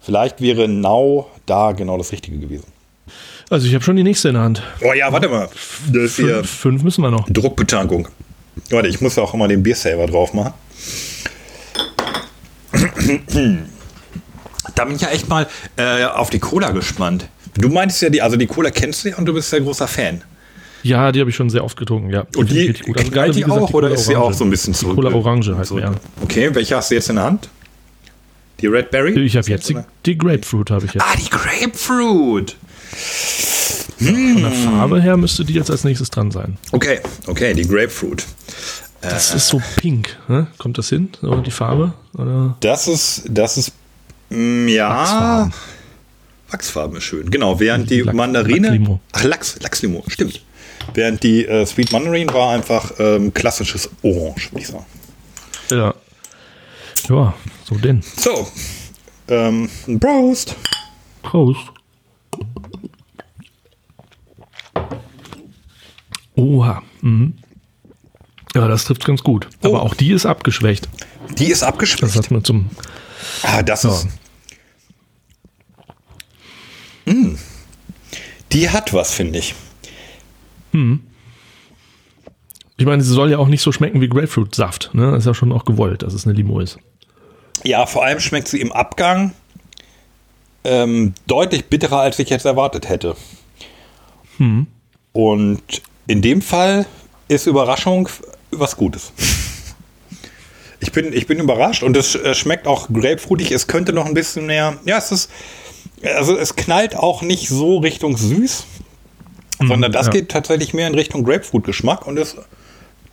vielleicht wäre Nau da genau das Richtige gewesen. Also ich habe schon die nächste in der Hand. Oh ja, warte mal. Das fünf, fünf müssen wir noch. Druckbetankung. Warte, ich muss ja auch immer den Biersaver drauf machen. Da bin ich ja echt mal äh, auf die Cola gespannt. Du meintest ja, die, also die Cola kennst du ja und du bist ja großer Fan. Ja, die habe ich schon sehr oft getrunken, ja. Und die, die galt also, die auch, die oder ist sie auch so ein bisschen zurück? Cola Orange heißt so, ja. Okay, welche hast du jetzt in der Hand? Die Red Berry? Ich habe jetzt die, die Grapefruit, habe ich jetzt. Ah, die Grapefruit! Hm. Von der Farbe her müsste die jetzt als nächstes dran sein. Okay, okay, die Grapefruit. Das äh, ist so pink, ne? Kommt das hin? Oder die Farbe? Oder? Das ist, das ist, mm, ja. Wachsfarben. Wachsfarben ist schön. Genau, während die, die Lachs, Mandarine. Lachslimo. Ach, Lachs, Lachslimo, stimmt. Während die äh, Sweet Mandarin war einfach ähm, klassisches Orange, würde ich sagen. Ja. Ja, so denn. So. Ähm, Prost. Prost. Oha. Mhm. Ja, das trifft ganz gut. Oh. Aber auch die ist abgeschwächt. Die ist abgeschwächt. Das hat man zum. Ah, das ja. ist. Mhm. Die hat was, finde ich. Mhm. Ich meine, sie soll ja auch nicht so schmecken wie Grapefruit-Saft. Ne? Das ist ja schon auch gewollt, dass es eine Limo ist. Ja, vor allem schmeckt sie im Abgang ähm, deutlich bitterer, als ich jetzt erwartet hätte. Mhm. Und in dem Fall ist Überraschung was Gutes. Ich bin, ich bin überrascht und es schmeckt auch grapefruitig. Es könnte noch ein bisschen mehr. Ja, es ist. Also, es knallt auch nicht so Richtung süß, mhm, sondern das ja. geht tatsächlich mehr in Richtung Grapefruit-Geschmack und das,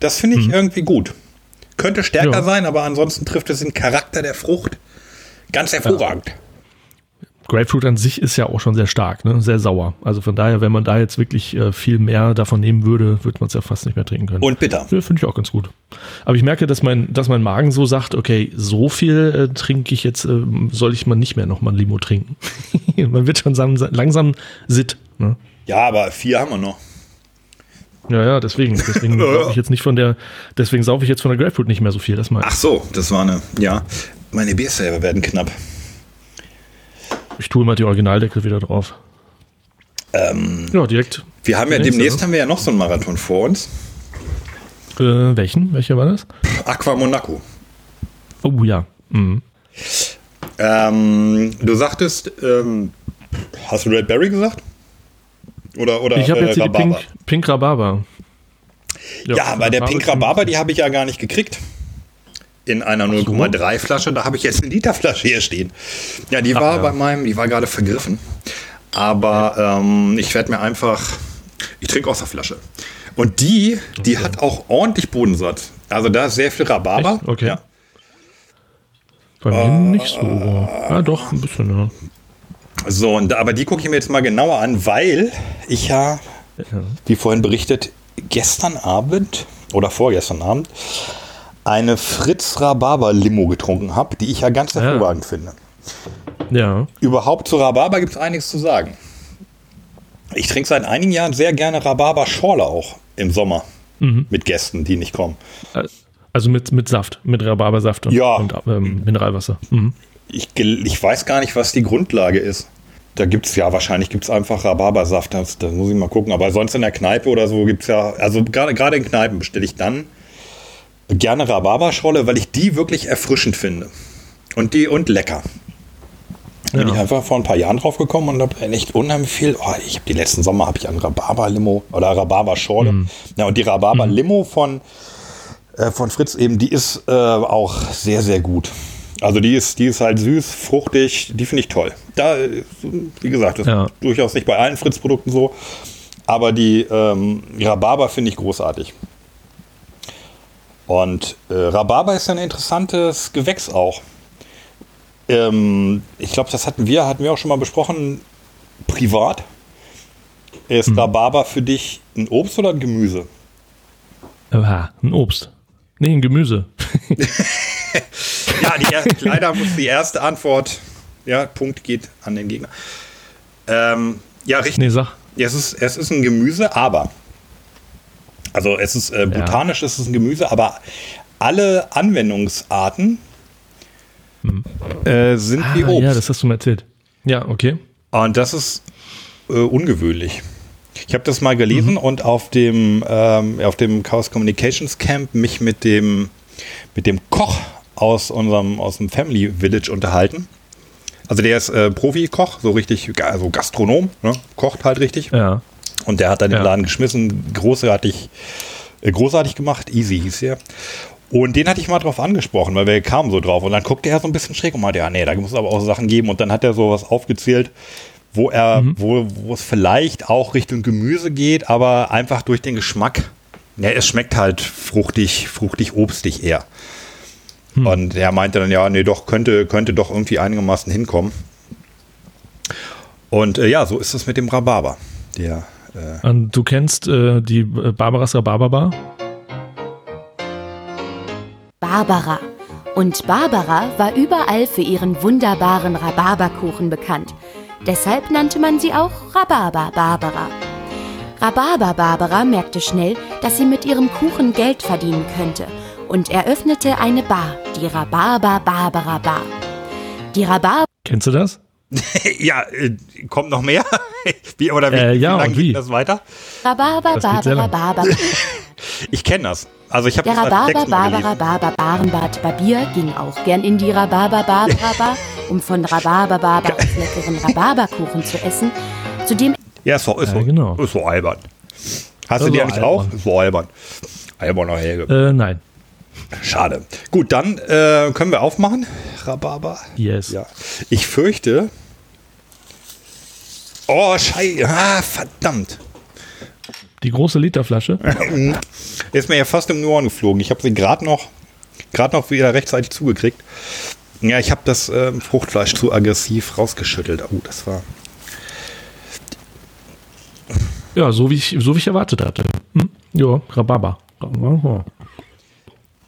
das finde ich mhm. irgendwie gut. Könnte stärker ja. sein, aber ansonsten trifft es den Charakter der Frucht ganz hervorragend. Ja. Grapefruit an sich ist ja auch schon sehr stark, ne? Sehr sauer. Also von daher, wenn man da jetzt wirklich äh, viel mehr davon nehmen würde, würde man es ja fast nicht mehr trinken können. Und bitter. Ja, finde ich auch ganz gut. Aber ich merke, dass mein, dass mein Magen so sagt, okay, so viel äh, trinke ich jetzt, äh, soll ich mal nicht mehr nochmal Limo trinken. Man wird schon langsam, langsam sitt. Ne? Ja, aber vier haben wir noch. Ja, ja, deswegen. Deswegen saufe ich jetzt nicht von der, deswegen saufe ich jetzt von der Grapefruit nicht mehr so viel. Das meine ich. Ach so, das war eine, ja. Meine Bierserver werden knapp. Ich tue mal die Originaldeckel wieder drauf. Ähm, ja, direkt. Wir haben ja nächste, demnächst oder? haben wir ja noch so einen Marathon vor uns. Äh, welchen? Welcher war das? Aqua Monaco. Oh ja. Mhm. Ähm, du sagtest, ähm, hast du Red Berry gesagt? Oder oder? Ich habe äh, jetzt hier die Pink, Pink Rhabarber. Ja, ja bei der Pink Rhabarber, die habe ich ja gar nicht gekriegt. In einer null Komma drei Flasche, da habe ich jetzt eine Literflasche hier stehen. Ja, die Ach, war ja. bei meinem, die war gerade vergriffen. Aber ja. ähm, ich werde mir einfach, ich trinke aus der Flasche. Und die, die okay. hat auch ordentlich Bodensatz. Also da ist sehr viel Rhabarber. Echt? Okay. Ja. Bei mir äh, nicht so. Ja, doch, ein bisschen, ja. So, und, aber die gucke ich mir jetzt mal genauer an, weil ich ja, wie vorhin berichtet, gestern Abend oder vorgestern Abend eine Fritz-Rhabarber-Limo getrunken habe, die ich ja ganz hervorragend ja. finde. Ja. Überhaupt zu Rhabarber gibt es einiges zu sagen. Ich trinke seit einigen Jahren sehr gerne Rhabarber-Schorle auch im Sommer mhm. mit Gästen, die nicht kommen. Also mit, mit Saft, mit Rhabarbersaft und, ja. und ähm, Mineralwasser. Mhm. Ich, ich weiß gar nicht, was die Grundlage ist. Da gibt es ja wahrscheinlich gibt's einfach Rhabarbersaft, das, das muss ich mal gucken. Aber sonst in der Kneipe oder so gibt es ja, also gerade in Kneipen bestelle ich dann gerne Rhabarberschorle, weil ich die wirklich erfrischend finde. Und die und lecker. Da ja. bin ich einfach vor ein paar Jahren drauf gekommen und habe echt unheimlich viel. Oh, ich habe die letzten Sommer habe ich an Rhabarber-Limo oder Rhabarberschorle. Mhm. Ja, und die Rhabarber-Limo von, äh, von Fritz eben, die ist äh, auch sehr, sehr gut. Also die ist, die ist halt süß, fruchtig, die finde ich toll. Da, wie gesagt, das ja. ist durchaus nicht bei allen Fritz-Produkten so, aber die ähm, Rhabarber finde ich großartig. Und äh, Rhabarber ist ein interessantes Gewächs auch. Ähm, ich glaube, das hatten wir, hatten wir auch schon mal besprochen, privat. Ist hm. Rhabarber für dich ein Obst oder ein Gemüse? Aha, ein Obst. Nee, ein Gemüse. Ja, die erste, leider muss die erste Antwort, ja, Punkt geht an den Gegner. Ähm, ja, richtig. Nee, sag. Es ist, es ist ein Gemüse, aber, also es ist äh, botanisch, ja. es ist ein Gemüse, aber alle Anwendungsarten hm. äh, sind ah, wie Obst. Ja, das hast du mir erzählt. Ja, okay. Und das ist äh, ungewöhnlich. Ich habe das mal gelesen mhm. und auf dem, ähm, auf dem Chaos Communications Camp mich mit dem, mit dem Koch aus unserem aus dem Family Village unterhalten. Also der ist äh, Profikoch, so richtig, also Gastronom, ne? Kocht halt richtig. Ja. Und der hat dann den ja. Laden geschmissen, großartig, äh, großartig gemacht, Easy hieß der. Und den hatte ich mal drauf angesprochen, weil wir kamen so drauf. Und dann guckte er so ein bisschen schräg und meinte, ja, nee, da muss es aber auch Sachen geben. Und dann hat er sowas aufgezählt, wo er, mhm. wo, wo es vielleicht auch Richtung Gemüse geht, aber einfach durch den Geschmack. Ja, es schmeckt halt fruchtig, fruchtig, obstig eher. Hm. Und er meinte dann, ja, nee, doch, könnte, könnte doch irgendwie einigermaßen hinkommen. Und äh, ja, so ist es mit dem Rhabarber. Der, äh Und du kennst äh, die Barbaras Rhabarberbar? Barbara. Und Barbara war überall für ihren wunderbaren Rhabarberkuchen bekannt. Deshalb nannte man sie auch Rhabarber Barbara. Rhabarber Barbara merkte schnell, dass sie mit ihrem Kuchen Geld verdienen könnte und eröffnete eine Bar, die Rhabarber Barbara Bar. Die Rhabarber... Kennst du das? Ja, äh, kommt noch mehr? Wie oder wie, äh, ja, wie lange geht das weiter? Rhabarber Barbara Barbara. Ich kenne das. Also ich habe das als Text mal gelesen. Der Rhabarber Barbara Barenbart Barbier ging auch gern in die Rhabarber Barbara Bar, um von Rhabarber Barbara leckeren Rhabarberkuchen zu essen, zu dem... Ja, ist so, ist so, ja, genau. ist so albern. Hast du die eigentlich auch? Ist so albern. Alberner Helge. Äh, nein. Schade. Gut, dann äh, können wir aufmachen. Rhabarber. Yes. Ja. Ich fürchte. Oh, Scheiße. Ah, verdammt. Die große Literflasche. Ist mir ja fast im Ohren geflogen. Ich habe sie gerade noch, gerade noch wieder rechtzeitig zugekriegt. Ja, ich habe das äh, Fruchtfleisch zu aggressiv rausgeschüttelt. Oh, das war... Ja, so wie ich, so wie ich erwartet hatte. Hm? Ja, Rhabarber. Rhabarber.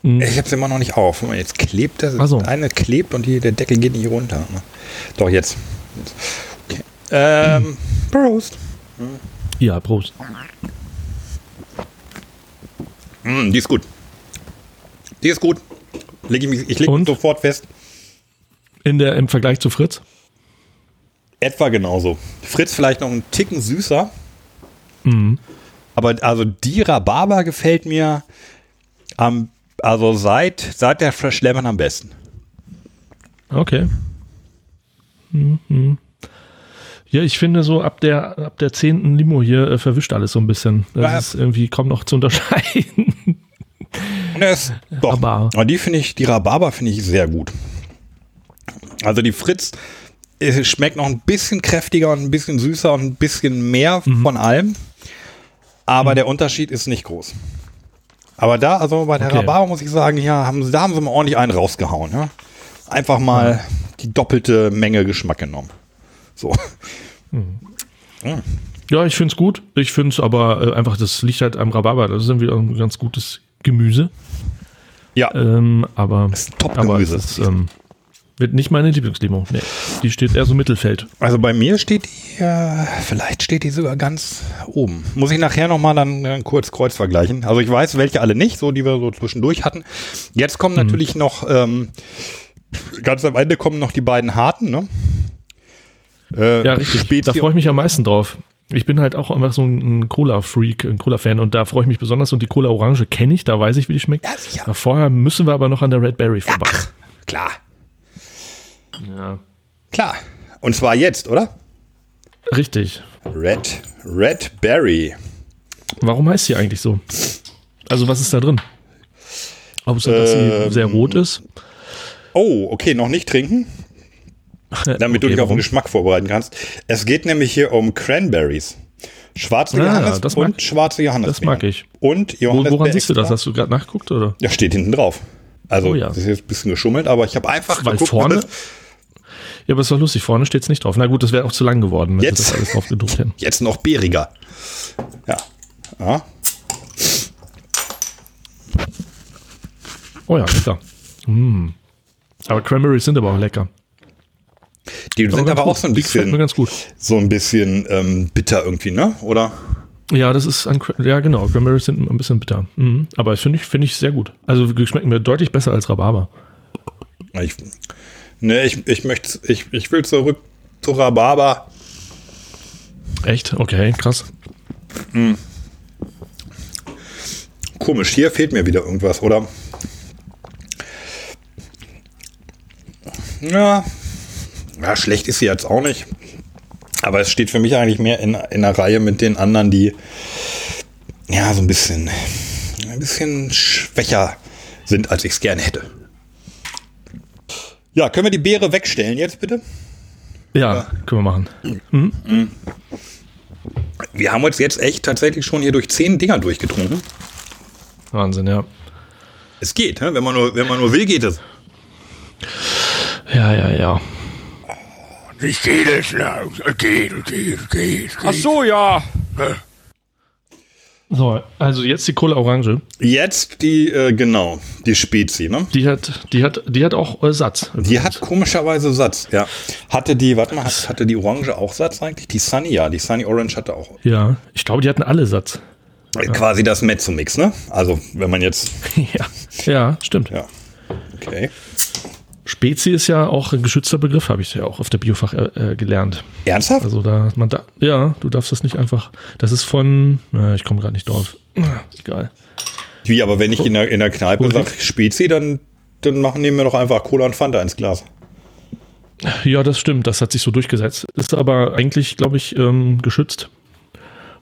Hm. Ich hab's immer noch nicht auf. Jetzt klebt das. So. Eine klebt und die, der Deckel geht nicht runter. Doch, jetzt. jetzt. Okay. Ähm, hm. Prost. Ja, Prost. Hm, die ist gut. Die ist gut. Leg ich mich, ich lege mich sofort fest. In der, im Vergleich zu Fritz? Etwa genauso. Fritz vielleicht noch einen Ticken süßer. Mhm. Aber also die Rhabarber gefällt mir am, also seit, seit der Verschlemmern am besten. Okay. Mhm. Ja, ich finde so ab der ab der zehnten Limo hier äh, verwischt alles so ein bisschen. Das naja. ist irgendwie kaum noch zu unterscheiden. Das, doch. Aber die finde ich, die Rhabarber finde ich sehr gut. Also die Fritz es schmeckt noch ein bisschen kräftiger und ein bisschen süßer und ein bisschen mehr mhm. von allem. Aber mhm. der Unterschied ist nicht groß. Aber da, also bei der okay. Rhabarber muss ich sagen, ja, haben sie, da haben sie mal ordentlich einen rausgehauen. Ja? Einfach mal mhm. die doppelte Menge Geschmack genommen. So. Mhm. Mhm. Ja, ich finde es gut. Ich finde es aber äh, einfach, das liegt halt am Rhabarber. Das ist dann wieder ein ganz gutes Gemüse. Ja. Ähm, aber das ist ein Top-Gemüse. Es ist, ähm, wird nicht meine Lieblingslimo. Nee. Die steht eher so im Mittelfeld. Also bei mir steht die, äh, vielleicht steht die sogar ganz oben. Muss ich nachher nochmal dann äh, kurz kreuz vergleichen. Also ich weiß, welche alle nicht, so die wir so zwischendurch hatten. Jetzt kommen mhm. natürlich noch, ähm, ganz am Ende kommen noch die beiden harten, ne? Äh, ja, richtig. Spezi- da freue ich mich am meisten drauf. Ich bin halt auch einfach so ein Cola-Freak, ein Cola-Fan und da freue ich mich besonders. Und die Cola-Orange kenne ich, da weiß ich, wie die schmeckt. Ja, sicher. Vorher müssen wir aber noch an der Red Berry vorbei. Ja, klar. Ja. Klar. Und zwar jetzt, oder? Richtig. Red, Red Berry. Warum heißt sie eigentlich so? Also was ist da drin? Außer, ähm, dass sie sehr rot ist. Oh, okay, noch nicht trinken. Damit okay, du dich warum? auf den Geschmack vorbereiten kannst. Es geht nämlich hier um Cranberries. Schwarze ah, Johannes das mag, und schwarze Johannes. Das mag ich. Und Johannes. Wo, woran siehst du das? Hast du gerade nachgeguckt, oder? Ja, steht hinten drauf. Also, oh, ja. Das ist jetzt ein bisschen geschummelt, aber ich habe einfach Weil geguckt. Vorne, das, ja, aber es war lustig, vorne steht es nicht drauf. Na gut, das wäre auch zu lang geworden, wenn jetzt, das alles drauf gedruckt hätten. Jetzt noch bäriger. Ja. ja. Oh ja, lecker. Mm. Aber Cranberries sind aber auch lecker. Die sind aber, aber auch so ein bisschen, ganz gut. So ein bisschen ähm, bitter irgendwie, ne? Oder? Ja, das ist, ein, ja genau, Cranberries sind ein bisschen bitter. Mhm. Aber das finde ich, find ich sehr gut. Also schmecken mir deutlich besser als Rhabarber. Ich, ne, ich, ich, ich, ich will zurück zu Rhabarber. Echt? Okay, krass. Mhm. Komisch, hier fehlt mir wieder irgendwas, oder? Ja. Ja, schlecht ist sie jetzt auch nicht. Aber es steht für mich eigentlich mehr in, in einer Reihe mit den anderen, die ja so ein bisschen, ein bisschen schwächer sind, als ich es gerne hätte. Ja, können wir die Beere wegstellen jetzt bitte? Ja, ja. Können wir machen. Mhm. Mhm. Wir haben uns jetzt echt tatsächlich schon hier durch zehn Dinger durchgetrunken. Wahnsinn, ja. Es geht, wenn man nur, wenn man nur will, geht es. Ja, ja, ja. Ich gehe das ja. Geht, geht, geht, geht. Ach so, ja. So, also jetzt die Cola Orange. Jetzt die, äh, genau, die Spezi, ne? Die hat, die hat, die hat auch äh, Satz. Die hat komischerweise Satz, ja. Hatte die, warte mal, hatte die Orange auch Satz eigentlich? Die Sunny, ja, die Sunny Orange hatte auch. Ja, ich glaube, die hatten alle Satz. Quasi das Mezzo-Mix, ne? Also, wenn man jetzt... ja, ja, stimmt. Ja, okay. Spezi ist ja auch ein geschützter Begriff, habe ich ja auch auf der Biofach äh, gelernt. Ernsthaft? Also da, man da, ja, du darfst das nicht einfach. Das ist von, na, ich komme gerade nicht drauf. Egal. Wie, aber wenn ich in der, in der Kneipe sage Spezi, dann, dann machen, nehmen wir doch einfach Cola und Fanta ins Glas. Ja, das stimmt, das hat sich so durchgesetzt. Ist aber eigentlich, glaube ich, ähm, geschützt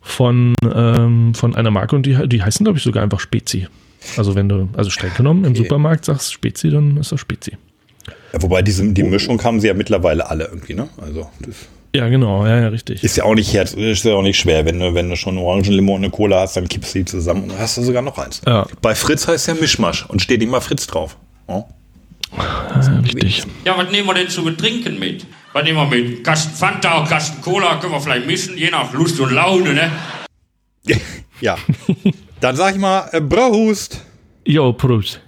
von, ähm, von einer Marke und die, die heißen, glaube ich, sogar einfach Spezi. Also wenn du, also streng genommen, okay. Im Supermarkt sagst Spezi, dann ist das Spezi. Ja, wobei diese, die Mischung haben sie ja mittlerweile alle irgendwie, ne? Also das ja, genau, ja, ja, richtig. Ist ja auch nicht herz, ist ja auch nicht schwer, wenn du, wenn du schon Orangenlimo und eine Cola hast, dann kippst du die zusammen und hast du sogar noch eins. Ja. Bei Fritz heißt ja Mischmasch und steht immer Fritz drauf. Ja, ja richtig. Ja, was nehmen wir denn zu betrinken mit? Was nehmen wir mit? Kasten Fanta, Kasten Cola, können wir vielleicht mischen, je nach Lust und Laune, ne? ja. Dann sag ich mal, äh, Brauhust. Jo, Prost.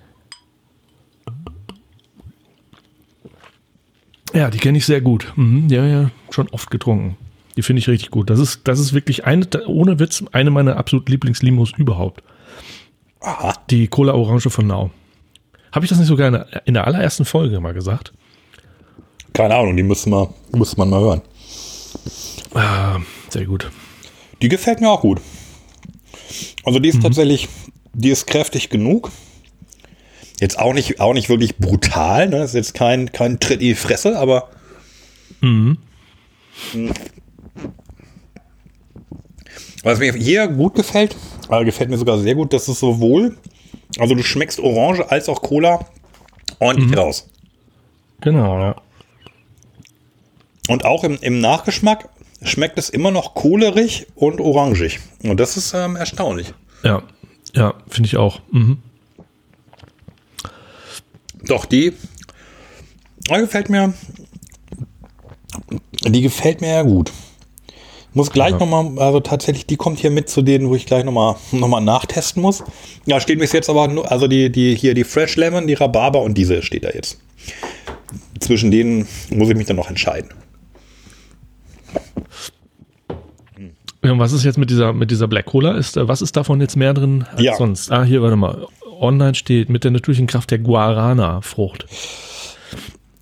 Ja, die kenne ich sehr gut. Mhm, ja, ja, schon oft getrunken. Die finde ich richtig gut. Das ist, das ist wirklich eine, ohne Witz, eine meiner absoluten Lieblingslimos überhaupt. Aha. Die Cola Orange von Nau. Habe ich das nicht sogar in der, in der allerersten Folge mal gesagt? Keine Ahnung, die müsste man, müsste man mal hören. Ah, sehr gut. Die gefällt mir auch gut. Also die ist mhm. tatsächlich, die ist kräftig genug. Jetzt auch nicht, auch nicht wirklich brutal, ne? Das ist jetzt kein, kein Tritt in die Fresse, aber. Mhm. Was mir hier gut gefällt, äh, gefällt mir sogar sehr gut, dass es sowohl, also du schmeckst Orange als auch Cola ordentlich mhm. raus. Genau, ja. Und auch im, im Nachgeschmack schmeckt es immer noch kohlerig und orangig. Und das ist ähm, erstaunlich. Ja, ja, finde ich auch. Mhm. Doch, die gefällt mir Die gefällt mir ja gut. Muss gleich ja. nochmal, also tatsächlich, die kommt hier mit zu denen, wo ich gleich nochmal noch mal nachtesten muss. Da steht bis jetzt aber nur, also die, die hier die Fresh Lemon, die Rhabarber und diese steht da jetzt. Zwischen denen muss ich mich dann noch entscheiden. Ja, und was ist jetzt mit dieser, mit dieser Black Cola? Ist, was ist davon jetzt mehr drin als ja. sonst? Ah, hier, warte mal. Online steht mit der natürlichen Kraft der Guarana-Frucht.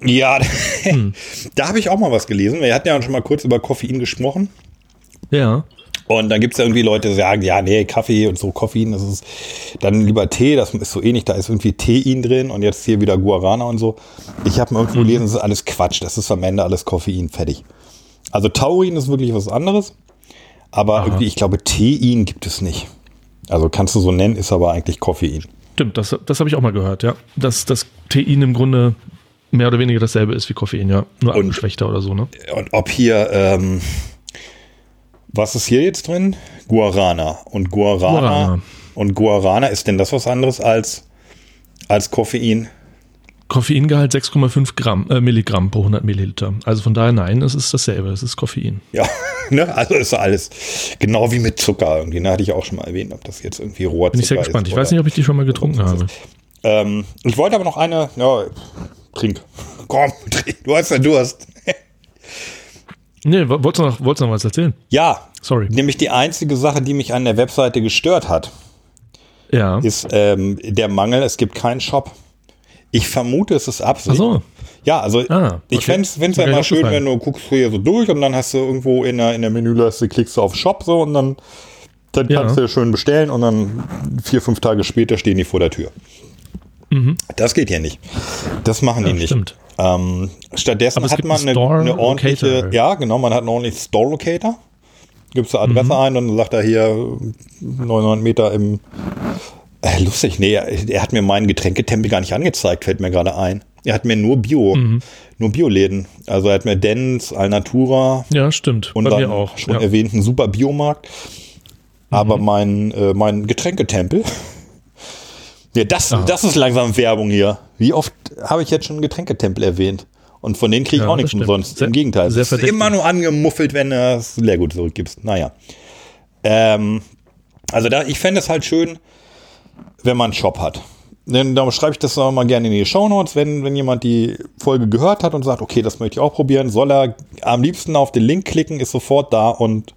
Ja, hm. da habe ich auch mal was gelesen. Wir hatten ja schon mal kurz über Koffein gesprochen. Ja. Und dann gibt es ja irgendwie Leute, die sagen, ja, nee, Kaffee und so, Koffein, das ist dann lieber Tee, das ist so ähnlich, da ist irgendwie Tein drin und jetzt hier wieder Guarana und so. Ich habe mal irgendwo gelesen, das ist alles Quatsch, das ist am Ende alles Koffein, fertig. Also Taurin ist wirklich was anderes, aber Aha. irgendwie, ich glaube, Tein gibt es nicht. Also kannst du so nennen, ist aber eigentlich Koffein. Stimmt, das, das habe ich auch mal gehört, ja. Dass das Tein im Grunde mehr oder weniger dasselbe ist wie Koffein, ja. Nur abgeschwächter oder so, ne? Und ob hier, ähm, was ist hier jetzt drin? Guarana. Und Guarana, Guarana. Und Guarana, ist denn das was anderes als, als Koffein? Koffeingehalt sechs Komma fünf Gramm, äh, Milligramm pro hundert Milliliter. Also von daher nein, es ist dasselbe, es ist Koffein. Ja, ne? Also ist alles genau wie mit Zucker irgendwie. Da hatte ich auch schon mal erwähnt, ob das jetzt irgendwie Rohrzucker ist. Bin ich sehr gespannt. Ich weiß nicht, ob ich die schon mal getrunken habe. Ähm, ich wollte aber noch eine, ja, trink. Komm, trink. Du hast ja Durst. Nee, wolltest du noch, wolltest du noch was erzählen? Ja, sorry. Nämlich die einzige Sache, die mich an der Webseite gestört hat, ja. ist ähm, der Mangel, es gibt keinen Shop. Ich vermute, es ist Absicht. Ach so. Ja, also ah, okay. ich fände es ja immer schön, wenn du guckst hier so durch und dann hast du irgendwo in der, in der Menüleiste, klickst du auf Shop so und dann, dann ja. kannst du schön bestellen und dann vier, fünf Tage später stehen die vor der Tür. Mhm. Das geht ja nicht. Das machen ja, die nicht. Stimmt. Ähm, stattdessen hat man eine, eine ordentliche, Locator. ja genau, man hat einen ordentlichen Store Locator. Gibst du Adresse mhm. ein und dann sagt er hier neunhundert Meter im äh, lustig, nee, er, er hat mir meinen Getränketempel gar nicht angezeigt, fällt mir gerade ein. Er hat mir nur Bio, mhm. nur Bioläden. Also er hat mir Dens, Alnatura. Ja, stimmt. Und bei dann mir auch. schon ja. erwähnten Super Biomarkt. Mhm. Aber mein, äh, mein Getränketempel. Ja, das, das ist langsam Werbung hier. Wie oft habe ich jetzt schon einen Getränketempel erwähnt? Und von denen kriege ich ja, auch nichts umsonst. Sehr, Im Gegenteil. Es ist immer nur angemuffelt, wenn du das Leergut zurückgibst. Naja. Ähm, also da, ich fände es halt schön, wenn man einen Shop hat. Denn da schreibe ich das auch mal gerne in die Shownotes, wenn, wenn jemand die Folge gehört hat und sagt, okay, das möchte ich auch probieren, soll er am liebsten auf den Link klicken, ist sofort da und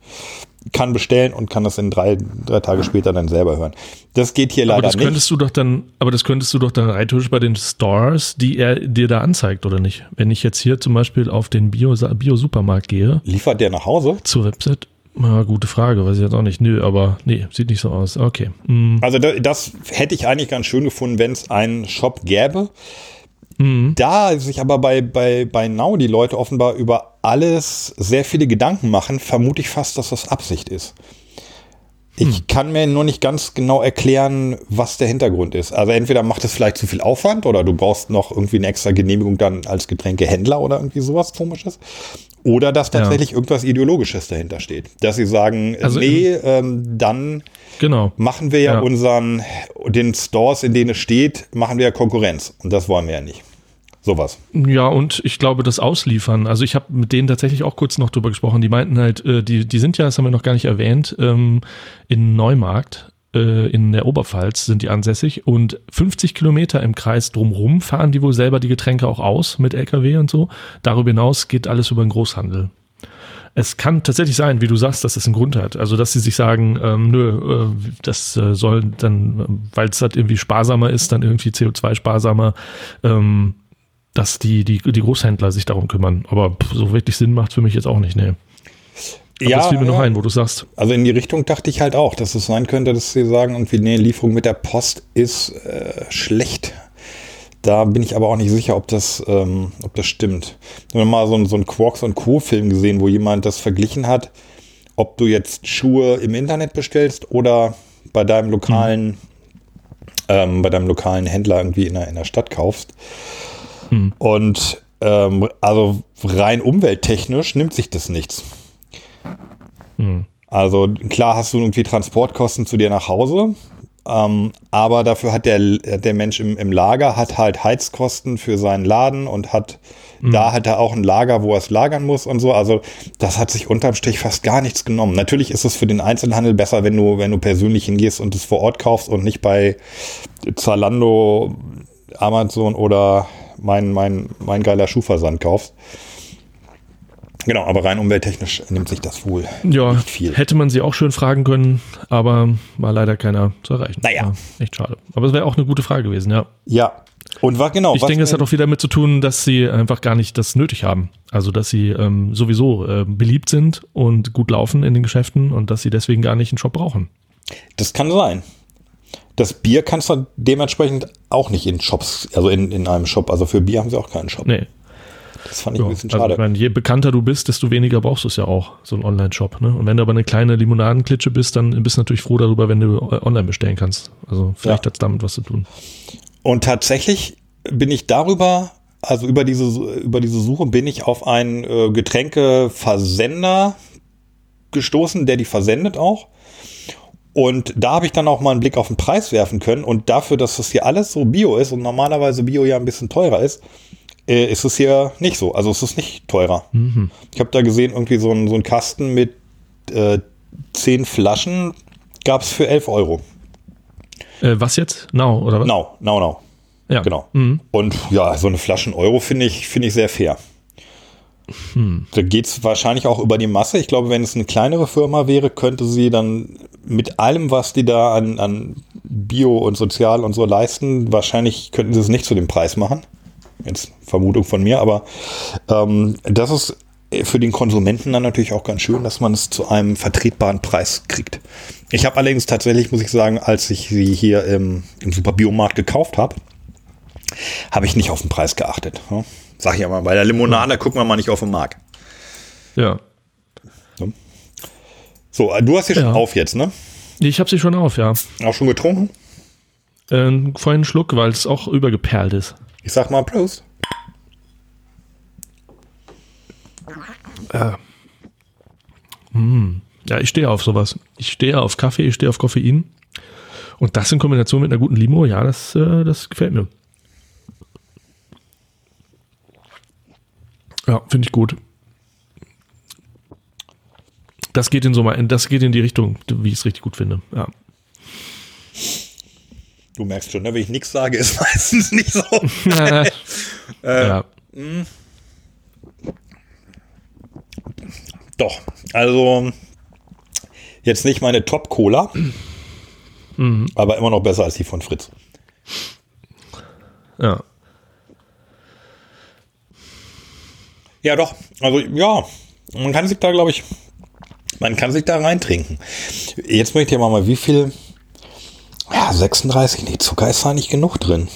kann bestellen und kann das in drei, drei Tage später dann selber hören. Das geht hier aber leider das könntest nicht. Du doch dann, aber das könntest du doch dann reittisch bei den Stores, die er dir da anzeigt, oder nicht? Wenn ich jetzt hier zum Beispiel auf den Bio, Bio-Supermarkt gehe. Liefert der nach Hause? Zur Website? Na, gute Frage, weiß ich jetzt auch nicht. Nö, aber nee, sieht nicht so aus. Okay. Mhm. Also das, das hätte ich eigentlich ganz schön gefunden, wenn es einen Shop gäbe. Mhm. Da sich aber bei, bei, bei Nau die Leute offenbar über alles sehr viele Gedanken machen, vermute ich fast, dass das Absicht ist. Ich mhm. kann mir nur nicht ganz genau erklären, was der Hintergrund ist. Also entweder macht es vielleicht zu viel Aufwand oder du brauchst noch irgendwie eine extra Genehmigung dann als Getränkehändler oder irgendwie sowas Komisches. Oder dass tatsächlich ja. irgendwas Ideologisches dahinter steht. Dass sie sagen, also nee, ähm, dann genau. machen wir ja, ja unseren, den Stores, in denen es steht, machen wir ja Konkurrenz. Und das wollen wir ja nicht. Sowas. Ja, und ich glaube, das Ausliefern. Also ich habe mit denen tatsächlich auch kurz noch drüber gesprochen. Die meinten halt, äh, die, die sind ja, das haben wir noch gar nicht erwähnt, ähm, in Neumarkt, äh, in der Oberpfalz sind die ansässig. Und fünfzig Kilometer im Kreis drumherum fahren die wohl selber die Getränke auch aus mit L K W und so. Darüber hinaus geht alles über den Großhandel. Es kann tatsächlich sein, wie du sagst, dass das einen Grund hat. Also, dass sie sich sagen, ähm, nö, äh, das äh, soll dann, weil es halt irgendwie sparsamer ist, dann irgendwie C O zwei sparsamer, ähm, dass die, die, die Großhändler sich darum kümmern. Aber so wirklich Sinn macht es für mich jetzt auch nicht, ne. Ja, das fiel mir ja. noch ein, wo du sagst. Also in die Richtung dachte ich halt auch, dass es sein könnte, dass sie sagen, irgendwie, nee, Lieferung mit der Post ist äh, schlecht. Da bin ich aber auch nicht sicher, ob das, ähm, ob das stimmt. Ich habe mal so, so einen Quarks und Co-Film gesehen, wo jemand das verglichen hat, ob du jetzt Schuhe im Internet bestellst oder bei deinem lokalen, mhm. ähm, bei deinem lokalen Händler irgendwie in der, in der Stadt kaufst. Und ähm, also rein umwelttechnisch nimmt sich das nichts. Hm. Also klar hast du irgendwie Transportkosten zu dir nach Hause, Ähm, aber dafür hat der, der Mensch im, im Lager hat halt Heizkosten für seinen Laden und hat mhm. da hat er auch ein Lager, wo er es lagern muss und so. Also das hat sich unterm Strich fast gar nichts genommen. Natürlich ist es für den Einzelhandel besser, wenn du, wenn du persönlich hingehst und es vor Ort kaufst und nicht bei Zalando, Amazon oder mein, mein, mein geiler Schuhversand kaufst. Genau, aber rein umwelttechnisch nimmt sich das wohl ja, nicht viel. Hätte man sie auch schön fragen können, aber war leider keiner zu erreichen. Naja. War echt schade. Aber es wäre auch eine gute Frage gewesen, ja. Ja, und war genau. Ich was denke, es hat auch wieder damit zu tun, dass sie einfach gar nicht das nötig haben. Also, dass sie ähm, sowieso äh, beliebt sind und gut laufen in den Geschäften und dass sie deswegen gar nicht einen Shop brauchen. Das kann sein. Das Bier kannst du dementsprechend auch nicht in Shops, also in, in einem Shop. Also für Bier haben sie auch keinen Shop. Nee. Das fand ich ja, ein bisschen schade. Also ich meine, je bekannter du bist, desto weniger brauchst du es ja auch, so einen Online-Shop. Ne? Und wenn du aber eine kleine Limonadenklitsche bist, dann bist du natürlich froh darüber, wenn du online bestellen kannst. Also vielleicht ja. hat es damit was zu tun. Und tatsächlich bin ich darüber, also über diese, über diese Suche bin ich auf einen äh, Getränkeversender gestoßen, der die versendet auch. Und da habe ich dann auch mal einen Blick auf den Preis werfen können. Und dafür, dass das hier alles so Bio ist und normalerweise Bio ja ein bisschen teurer ist, ist es hier nicht so. Also es ist nicht teurer. Mhm. Ich habe da gesehen, irgendwie so einen so einen Kasten mit äh, zehn Flaschen gab es für elf Euro. Äh, was jetzt? Nau, oder was? Nau, Nau, Nau. Ja. Genau. Mhm. Und ja, so eine Flaschen Euro finde ich, finde ich sehr fair. Hm. Da geht es wahrscheinlich auch über die Masse. Ich glaube, wenn es eine kleinere Firma wäre, könnte sie dann mit allem, was die da an, an Bio und Sozial und so leisten, wahrscheinlich könnten sie es nicht zu dem Preis machen. Jetzt Vermutung von mir, aber ähm, das ist für den Konsumenten dann natürlich auch ganz schön, dass man es zu einem vertretbaren Preis kriegt. Ich habe allerdings tatsächlich, muss ich sagen, als ich sie hier im, im Superbiomarkt gekauft habe, habe ich nicht auf den Preis geachtet. Ne? Sag ich ja mal, bei der Limonade gucken wir mal nicht auf den Markt. Ja. So, du hast sie ja. schon auf jetzt, ne? Ich habe sie schon auf, ja. Auch schon getrunken? Ähm, vorhin einen Schluck, weil es auch übergeperlt ist. Ich sag mal Prost. Äh. Mm. Ja, ich stehe auf sowas. Ich stehe auf Kaffee, ich stehe auf Koffein. Und das in Kombination mit einer guten Limo, ja, das, äh, das gefällt mir. Ja, finde ich gut. Das geht in so mal, das geht in die Richtung, wie ich es richtig gut finde. Ja. Du merkst schon, ne? Wenn ich nichts sage, ist meistens nicht so. äh, ja. Mh. Doch, also jetzt nicht meine Top-Cola, mhm. aber immer noch besser als die von Fritz. Ja. Ja, doch, also ja, man kann sich da, glaube ich, man kann sich da reintrinken. Jetzt möchte ich dir mal, wie viel... Ja, sechsunddreißig, nee, Zucker ist da nicht genug drin.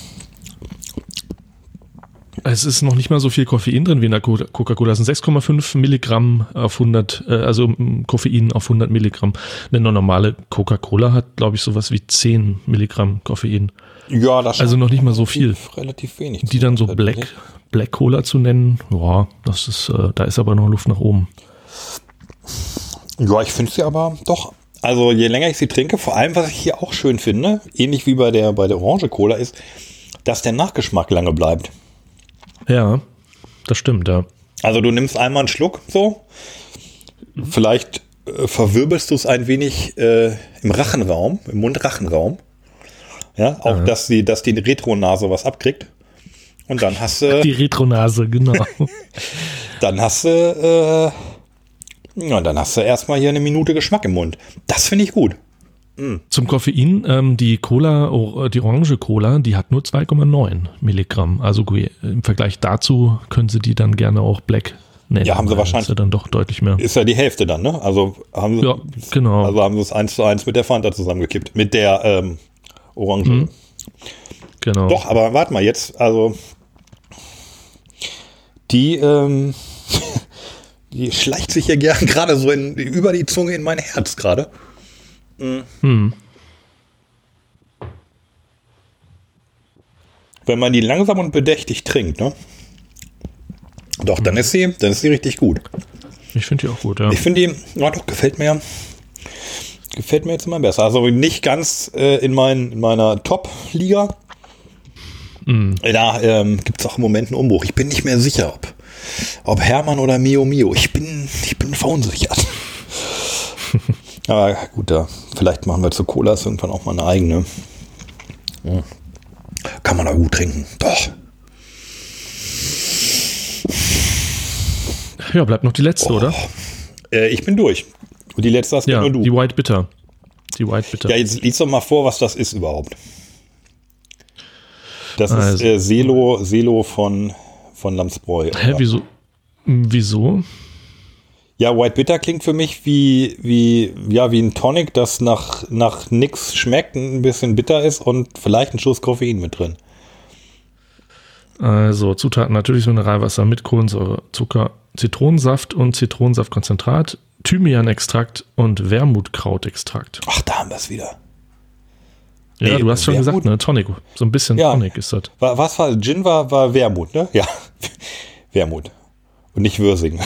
Es ist noch nicht mal so viel Koffein drin wie in der Coca-Cola. Es sind sechs Komma fünf Milligramm auf hundert, also Koffein auf hundert Milligramm. Eine normale Coca-Cola hat, glaube ich, sowas wie zehn Milligramm Koffein. Ja, das also noch nicht mal so viel. Relativ wenig. Die dann so Black, Black Cola zu nennen, ja, das ist, da ist aber noch Luft nach oben. Ja, ich finde sie aber doch... Also je länger ich sie trinke, vor allem, was ich hier auch schön finde, ähnlich wie bei der, bei der Orange Cola, ist, dass der Nachgeschmack lange bleibt. Ja, das stimmt, ja. Also du nimmst einmal einen Schluck so, vielleicht äh, verwirbelst du es ein wenig äh, im Rachenraum, im Mundrachenraum. Ja, auch, ja. dass die, dass die Retronase was abkriegt. Und dann hast du... Äh, die Retronase, genau. Dann hast du... Äh, Ja, dann hast du erstmal hier eine Minute Geschmack im Mund. Das finde ich gut. Mhm. Zum Koffein, ähm, die Cola, oh, die Orange Cola, die hat nur zwei Komma neun Milligramm. Also im Vergleich dazu können sie die dann gerne auch Black nennen. Ja, haben sie wahrscheinlich. Ist ja dann doch deutlich mehr. Ist ja die Hälfte dann, ne? Also haben sie, ja, genau. Also haben sie es eins zu eins mit der Fanta zusammengekippt. Mit der ähm, Orange. Mhm. Genau. Doch, aber warte mal jetzt. Also die, ähm, die schleicht sich hier gern gerade so in, über die Zunge in mein Herz gerade. Mhm. Hm. Wenn man die langsam und bedächtig trinkt, ne? Doch, hm. dann ist sie, dann ist sie richtig gut. Ich finde die auch gut, ja. Ich finde die, ja doch, gefällt mir. gefällt mir jetzt immer besser. Also nicht ganz äh, in, mein, in meiner Top-Liga. Mm. Da ähm, gibt es auch im Moment einen Umbruch. Ich bin nicht mehr sicher, ob, ob Hermann oder Mio Mio. Ich bin, ich bin verunsichert. Aber gut, da vielleicht machen wir zu Colas irgendwann auch mal eine eigene. Ja. Kann man da gut trinken. Doch. Ja, bleibt noch die letzte, oh. oder? Äh, ich bin durch. Und die letzte hast ja, nur du. Die White Bitter. Die White Bitter. Ja, jetzt liest doch mal vor, was das ist überhaupt. Das also. ist äh, Selo, Selo von, von Lammsbräu. Hä, wieso? Wieso? Ja, White Bitter klingt für mich wie, wie, ja, wie ein Tonic, das nach, nach nix schmeckt, ein bisschen bitter ist und vielleicht ein Schuss Koffein mit drin. Also Zutaten natürlich Mineralwasser mit Kohlensäure, Zucker, Zitronensaft und Zitronensaftkonzentrat, Thymianextrakt und Wermutkrautextrakt. Ach, da haben wir es wieder. Ja, nee, du hast schon Wermut. gesagt, ne, Tonic, so ein bisschen ja. Tonic ist das. War, was war, Gin war, war Wermut, ne? Ja, Wermut und nicht Würsing.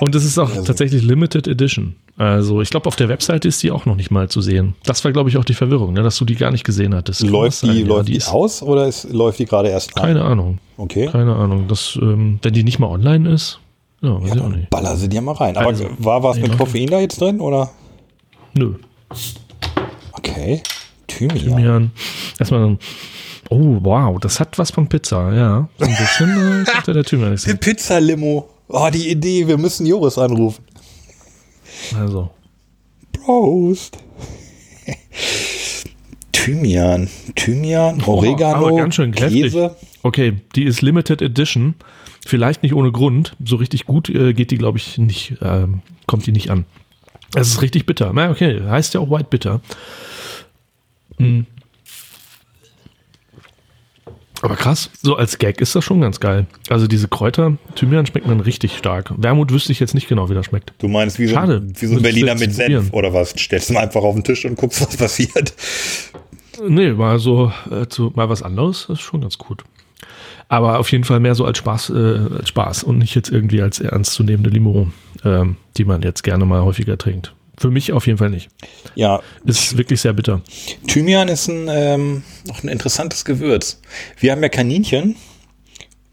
Und es ist auch also. tatsächlich Limited Edition. Also ich glaube, auf der Webseite ist die auch noch nicht mal zu sehen. Das war, glaube ich, auch die Verwirrung, ne, dass du die gar nicht gesehen hattest. Läuft die, läuft ja, die aus oder ist, läuft die gerade erst an? Keine Ahnung. Okay. Keine Ahnung. Das, ähm, wenn die nicht mal online ist, ja, weiß ja, ich auch nicht. Baller sie dir mal rein. Aber also, war was mit Koffein da jetzt drin, oder? Nö. Okay. Thymian. Thymian. Erstmal so ein Oh, wow, das hat was von Pizza, ja. So ein bisschen äh, der Thymian. Die Pizza-Limo. Oh, die Idee, wir müssen Joris anrufen. Also. Prost. Thymian, Thymian, Oregano, oh, aber ganz schön Käse. Okay, die ist Limited Edition. Vielleicht nicht ohne Grund. So richtig gut äh, geht die, glaube ich, nicht. Äh, kommt die nicht an. Es ist richtig bitter. Na, okay, heißt ja auch White Bitter. Hm. Aber krass, so als Gag ist das schon ganz geil. Also diese Kräuter, Thymian schmeckt man richtig stark. Wermut wüsste ich jetzt nicht genau, wie das schmeckt. Du meinst, wie so, Schade, wie so ein Berliner mit Senf oder was? Stellst du mal einfach auf den Tisch und guckst, was passiert. Nee, mal so äh, zu, mal was anderes, das ist schon ganz gut. Aber auf jeden Fall mehr so als Spaß, äh, als Spaß und nicht jetzt irgendwie als ernstzunehmende Limo, äh, die man jetzt gerne mal häufiger trinkt. Für mich auf jeden Fall nicht. Ja. Ist wirklich sehr bitter. Thymian ist ein, ähm, auch ein interessantes Gewürz. Wir haben ja Kaninchen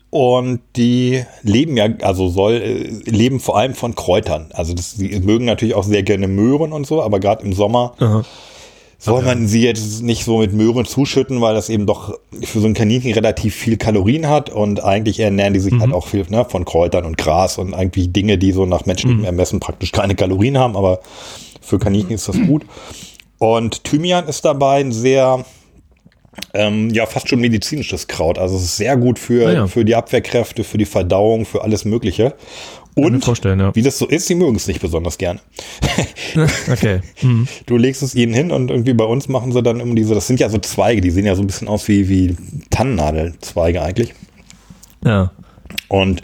und die leben ja, also soll, äh, leben vor allem von Kräutern. Also das, die mögen natürlich auch sehr gerne Möhren und so, aber gerade im Sommer Aha. soll Aha. man sie jetzt nicht so mit Möhren zuschütten, weil das eben doch für so ein Kaninchen relativ viel Kalorien hat und eigentlich ernähren die sich mhm. halt auch viel ne, von Kräutern und Gras und eigentlich Dinge, die so nach menschlichem mhm. Ermessen praktisch keine Kalorien haben, aber für Kaninchen ist das gut. Und Thymian ist dabei ein sehr, ähm, ja, fast schon medizinisches Kraut. Also es ist sehr gut für, ja. für die Abwehrkräfte, für die Verdauung, für alles Mögliche. Und ja. wie das so ist, sie mögen es nicht besonders gerne. Okay. Mhm. Du legst es ihnen hin und irgendwie bei uns machen sie dann immer diese, das sind ja so Zweige, die sehen ja so ein bisschen aus wie, wie Tannennadelzweige eigentlich. Ja. Und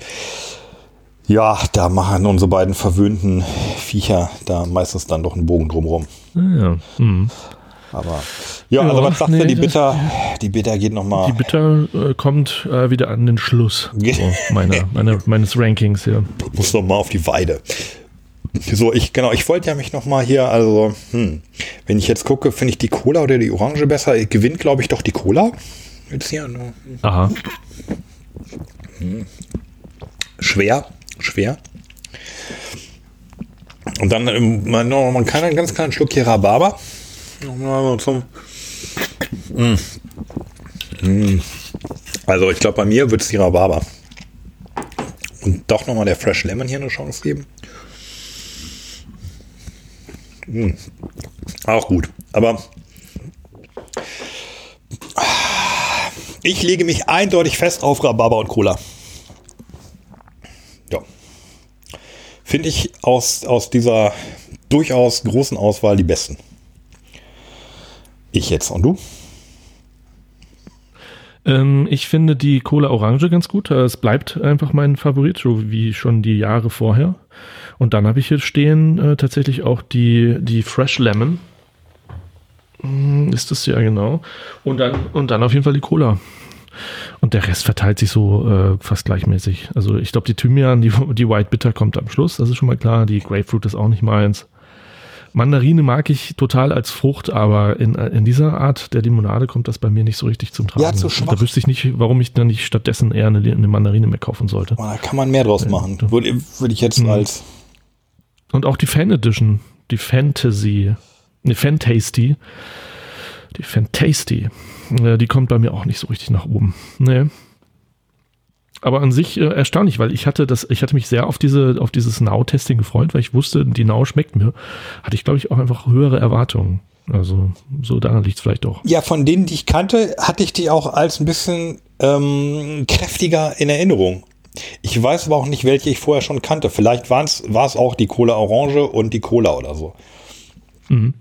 ja, da machen unsere beiden verwöhnten Viecher da meistens dann doch einen Bogen drumherum. Ja. Mhm. Aber ja, ja, also was sagt nee, ihr, die Bitter, die Bitter geht nochmal. Die Bitter äh, kommt äh, wieder an den Schluss so, meiner, meine, meines Rankings hier. Ja. Muss nochmal auf die Weide. So, ich, genau, ich wollte ja mich nochmal hier, also, hm, wenn ich jetzt gucke, finde ich die Cola oder die Orange besser? Ich gewinnt, glaube ich, doch die Cola. Jetzt hier noch. Aha. Hm. Schwer, schwer. Und dann, man, man kann einen ganz kleinen Schluck hier Rhabarber. Also ich glaube, bei mir wird es die Rhabarber. Und doch nochmal der Fresh Lemon hier eine Chance geben. Mhm. Auch gut. Aber ich lege mich eindeutig fest auf Rhabarber und Cola. Ja. Finde ich aus, aus dieser durchaus großen Auswahl die besten. Ich jetzt und du? Ähm, ich finde die Cola Orange ganz gut. Es bleibt einfach mein Favorit, so wie schon die Jahre vorher. Und dann habe ich hier stehen äh, tatsächlich auch die, die Fresh Lemon. Ist das ja genau. Und dann, und dann auf jeden Fall die Cola. Und und der Rest verteilt sich so äh, fast gleichmäßig. Also ich glaube, die Thymian, die, die White Bitter kommt am Schluss, das ist schon mal klar. Die Grapefruit ist auch nicht meins. Mandarine mag ich total als Frucht, aber in, in dieser Art der Limonade kommt das bei mir nicht so richtig zum Tragen. Ja, zu schwach. Da wüsste ich nicht, warum ich dann nicht stattdessen eher eine, eine Mandarine mehr kaufen sollte. Oh, da kann man mehr draus machen, äh, würde, würde ich jetzt m- als... Und auch die Fan Edition, die Fantasy, ne, Fantasty, die Fantasty, äh, die kommt bei mir auch nicht so richtig nach oben. Nee. Aber an sich äh, erstaunlich, weil ich hatte das, ich hatte mich sehr auf diese, auf dieses Nau-Testing gefreut, weil ich wusste, die Nau schmeckt mir. Hatte ich, glaube ich, auch einfach höhere Erwartungen. Also so daran liegt es vielleicht auch. Ja, von denen, die ich kannte, hatte ich die auch als ein bisschen ähm, kräftiger in Erinnerung. Ich weiß aber auch nicht, welche ich vorher schon kannte. Vielleicht war es auch die Cola Orange und die Cola oder so. Mhm.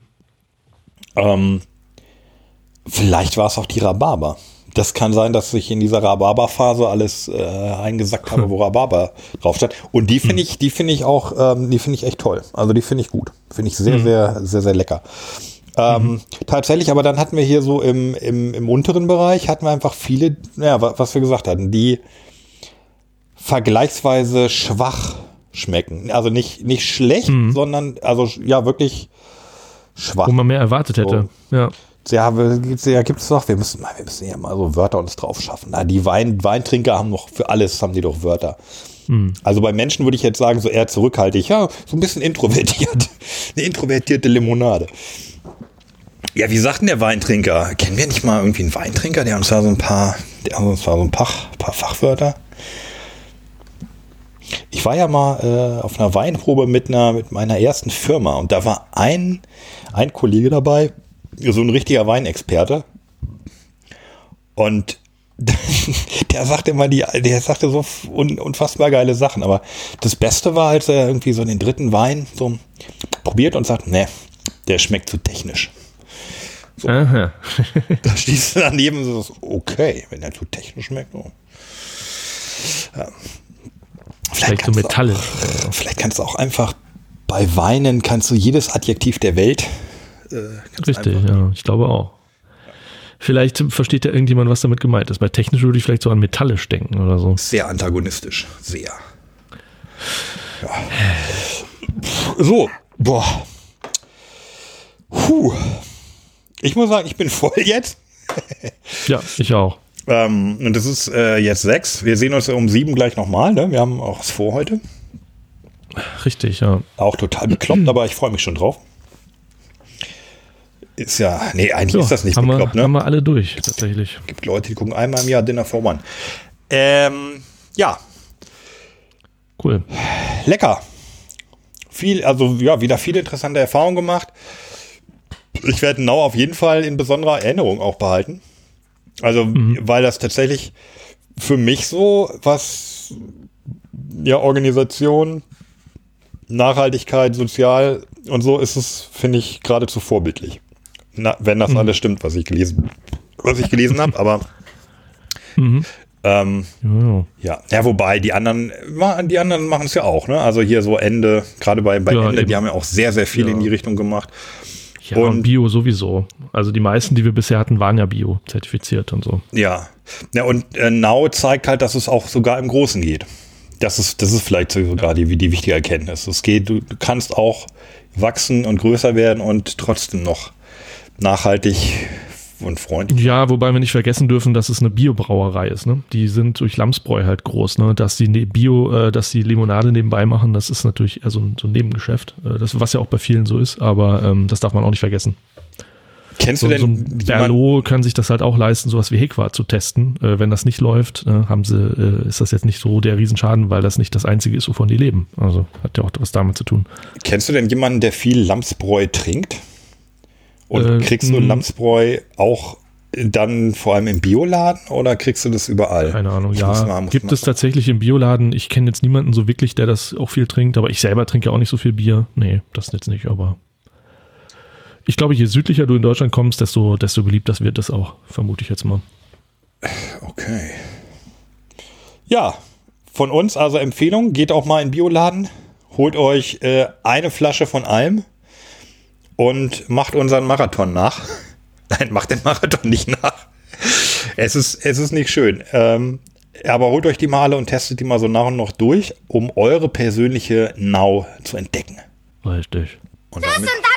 Ähm, vielleicht war es auch die Rhabarber. Das kann sein, dass ich in dieser Rhabarber-Phase alles äh, eingesackt habe, wo Rhabarber drauf stand. Und die finde ich, die finde ich auch, ähm, die finde ich echt toll. Also die finde ich gut. Finde ich sehr, mhm. sehr, sehr, sehr lecker. Ähm, mhm. Tatsächlich, aber dann hatten wir hier so im, im, im unteren Bereich, hatten wir einfach viele, ja, was wir gesagt hatten, die vergleichsweise schwach schmecken. Also nicht, nicht schlecht, mhm. sondern, also ja, wirklich schwach. Wo man mehr erwartet hätte, so. Ja. Ja, gibt's ja, gibt's doch. Wir müssen, wir müssen ja mal so Wörter uns drauf schaffen. Na, die Wein, Weintrinker haben noch für alles, haben die doch Wörter. Hm. Also bei Menschen würde ich jetzt sagen, so eher zurückhaltig. Ja, so ein bisschen introvertiert. Eine introvertierte Limonade. Ja, wie sagt denn der Weintrinker? Kennen wir nicht mal irgendwie einen Weintrinker, der uns da so ein paar, der uns da so ein paar, paar Fachwörter? Ich war ja mal äh, auf einer Weinprobe mit einer, mit meiner ersten Firma und da war ein, ein Kollege dabei, so ein richtiger Weinexperte. Und der sagte immer die, der sagte so un, unfassbar geile Sachen. Aber das Beste war, als er irgendwie so den dritten Wein so probiert und sagt, ne, der schmeckt zu technisch. So. Aha. Da stehst du daneben und sagst, okay, wenn der zu technisch schmeckt, oh. Ja. Vielleicht, vielleicht so metallisch. Auch, vielleicht kannst du auch einfach bei Weinen kannst du jedes Adjektiv der Welt. Richtig, einfach. Ja, ich glaube auch. Ja. Vielleicht versteht ja irgendjemand, was damit gemeint ist. Bei technisch würde ich vielleicht so an metallisch denken oder so. Sehr antagonistisch, sehr. Ja. So, boah. Puh. Ich muss sagen, ich bin voll jetzt. Ja, ich auch. Ähm, und das ist äh, jetzt sechs. Wir sehen uns um sieben gleich nochmal. Ne? Wir haben auch was vor heute. Richtig, ja. Auch total bekloppt, aber ich freue mich schon drauf. Ist ja, nee, eigentlich so, ist das nicht haben bekloppt, wir, ne? Haben wir alle durch, tatsächlich. Es gibt Leute, die gucken einmal im Jahr Dinner for One. Ähm, ja. Cool. Lecker. Viel, also ja, wieder viele interessante Erfahrungen gemacht. Ich werde Nau auf jeden Fall in besonderer Erinnerung auch behalten. Also, mhm. weil das tatsächlich für mich so, was ja Organisation, Nachhaltigkeit, sozial und so ist es, finde ich, geradezu vorbildlich. Na, wenn das mhm. alles stimmt, was ich gelesen, was ich gelesen habe, aber mhm. ähm, ja. Ja. ja, wobei die anderen, die anderen machen es ja auch, ne? Also hier so Ende, gerade bei, bei ja, Ende, eben. Die haben ja auch sehr, sehr viel ja. in die Richtung gemacht. Ja, und, und Bio sowieso. Also die meisten, die wir bisher hatten, waren ja Bio zertifiziert und so. Ja, ja und äh, Nau zeigt halt, dass es auch sogar im Großen geht. Das ist, das ist vielleicht sogar die, die wichtige Erkenntnis. Es geht, du, du kannst auch wachsen und größer werden und trotzdem noch nachhaltig und freundlich. Ja, wobei wir nicht vergessen dürfen, dass es eine Biobrauerei ist. Ne? Die sind durch Lammsbräu halt groß. Ne? Dass die Bio, äh, dass die Limonade nebenbei machen, das ist natürlich eher so ein, so ein Nebengeschäft. Äh, das, was ja auch bei vielen so ist, aber ähm, das darf man auch nicht vergessen. Kennst so, du denn? So ein Berlo kann sich das halt auch leisten, sowas wie Hequa zu testen. Äh, wenn das nicht läuft, äh, haben sie, äh, ist das jetzt nicht so der Riesenschaden, weil das nicht das Einzige ist, wovon die leben. Also hat ja auch was damit zu tun. Kennst du denn jemanden, der viel Lammsbräu trinkt? Und äh, kriegst du m- Lammsbräu auch dann vor allem im Bioladen oder kriegst du das überall? Keine Ahnung, ja. Mal, gibt es tatsächlich im Bioladen? Ich kenne jetzt niemanden so wirklich, der das auch viel trinkt, aber ich selber trinke auch nicht so viel Bier. Nee, das jetzt nicht, aber... Ich glaube, je südlicher du in Deutschland kommst, desto, desto beliebter wird das auch, vermute ich jetzt mal. Okay. Ja, von uns also Empfehlung, geht auch mal in den Bioladen, holt euch äh, eine Flasche von allem und macht unseren Marathon nach. Nein, macht den Marathon nicht nach. Es ist, es ist nicht schön. Ähm, aber holt euch die mal alle und testet die mal so nach und nach durch, um eure persönliche Nau zu entdecken. Richtig. Und damit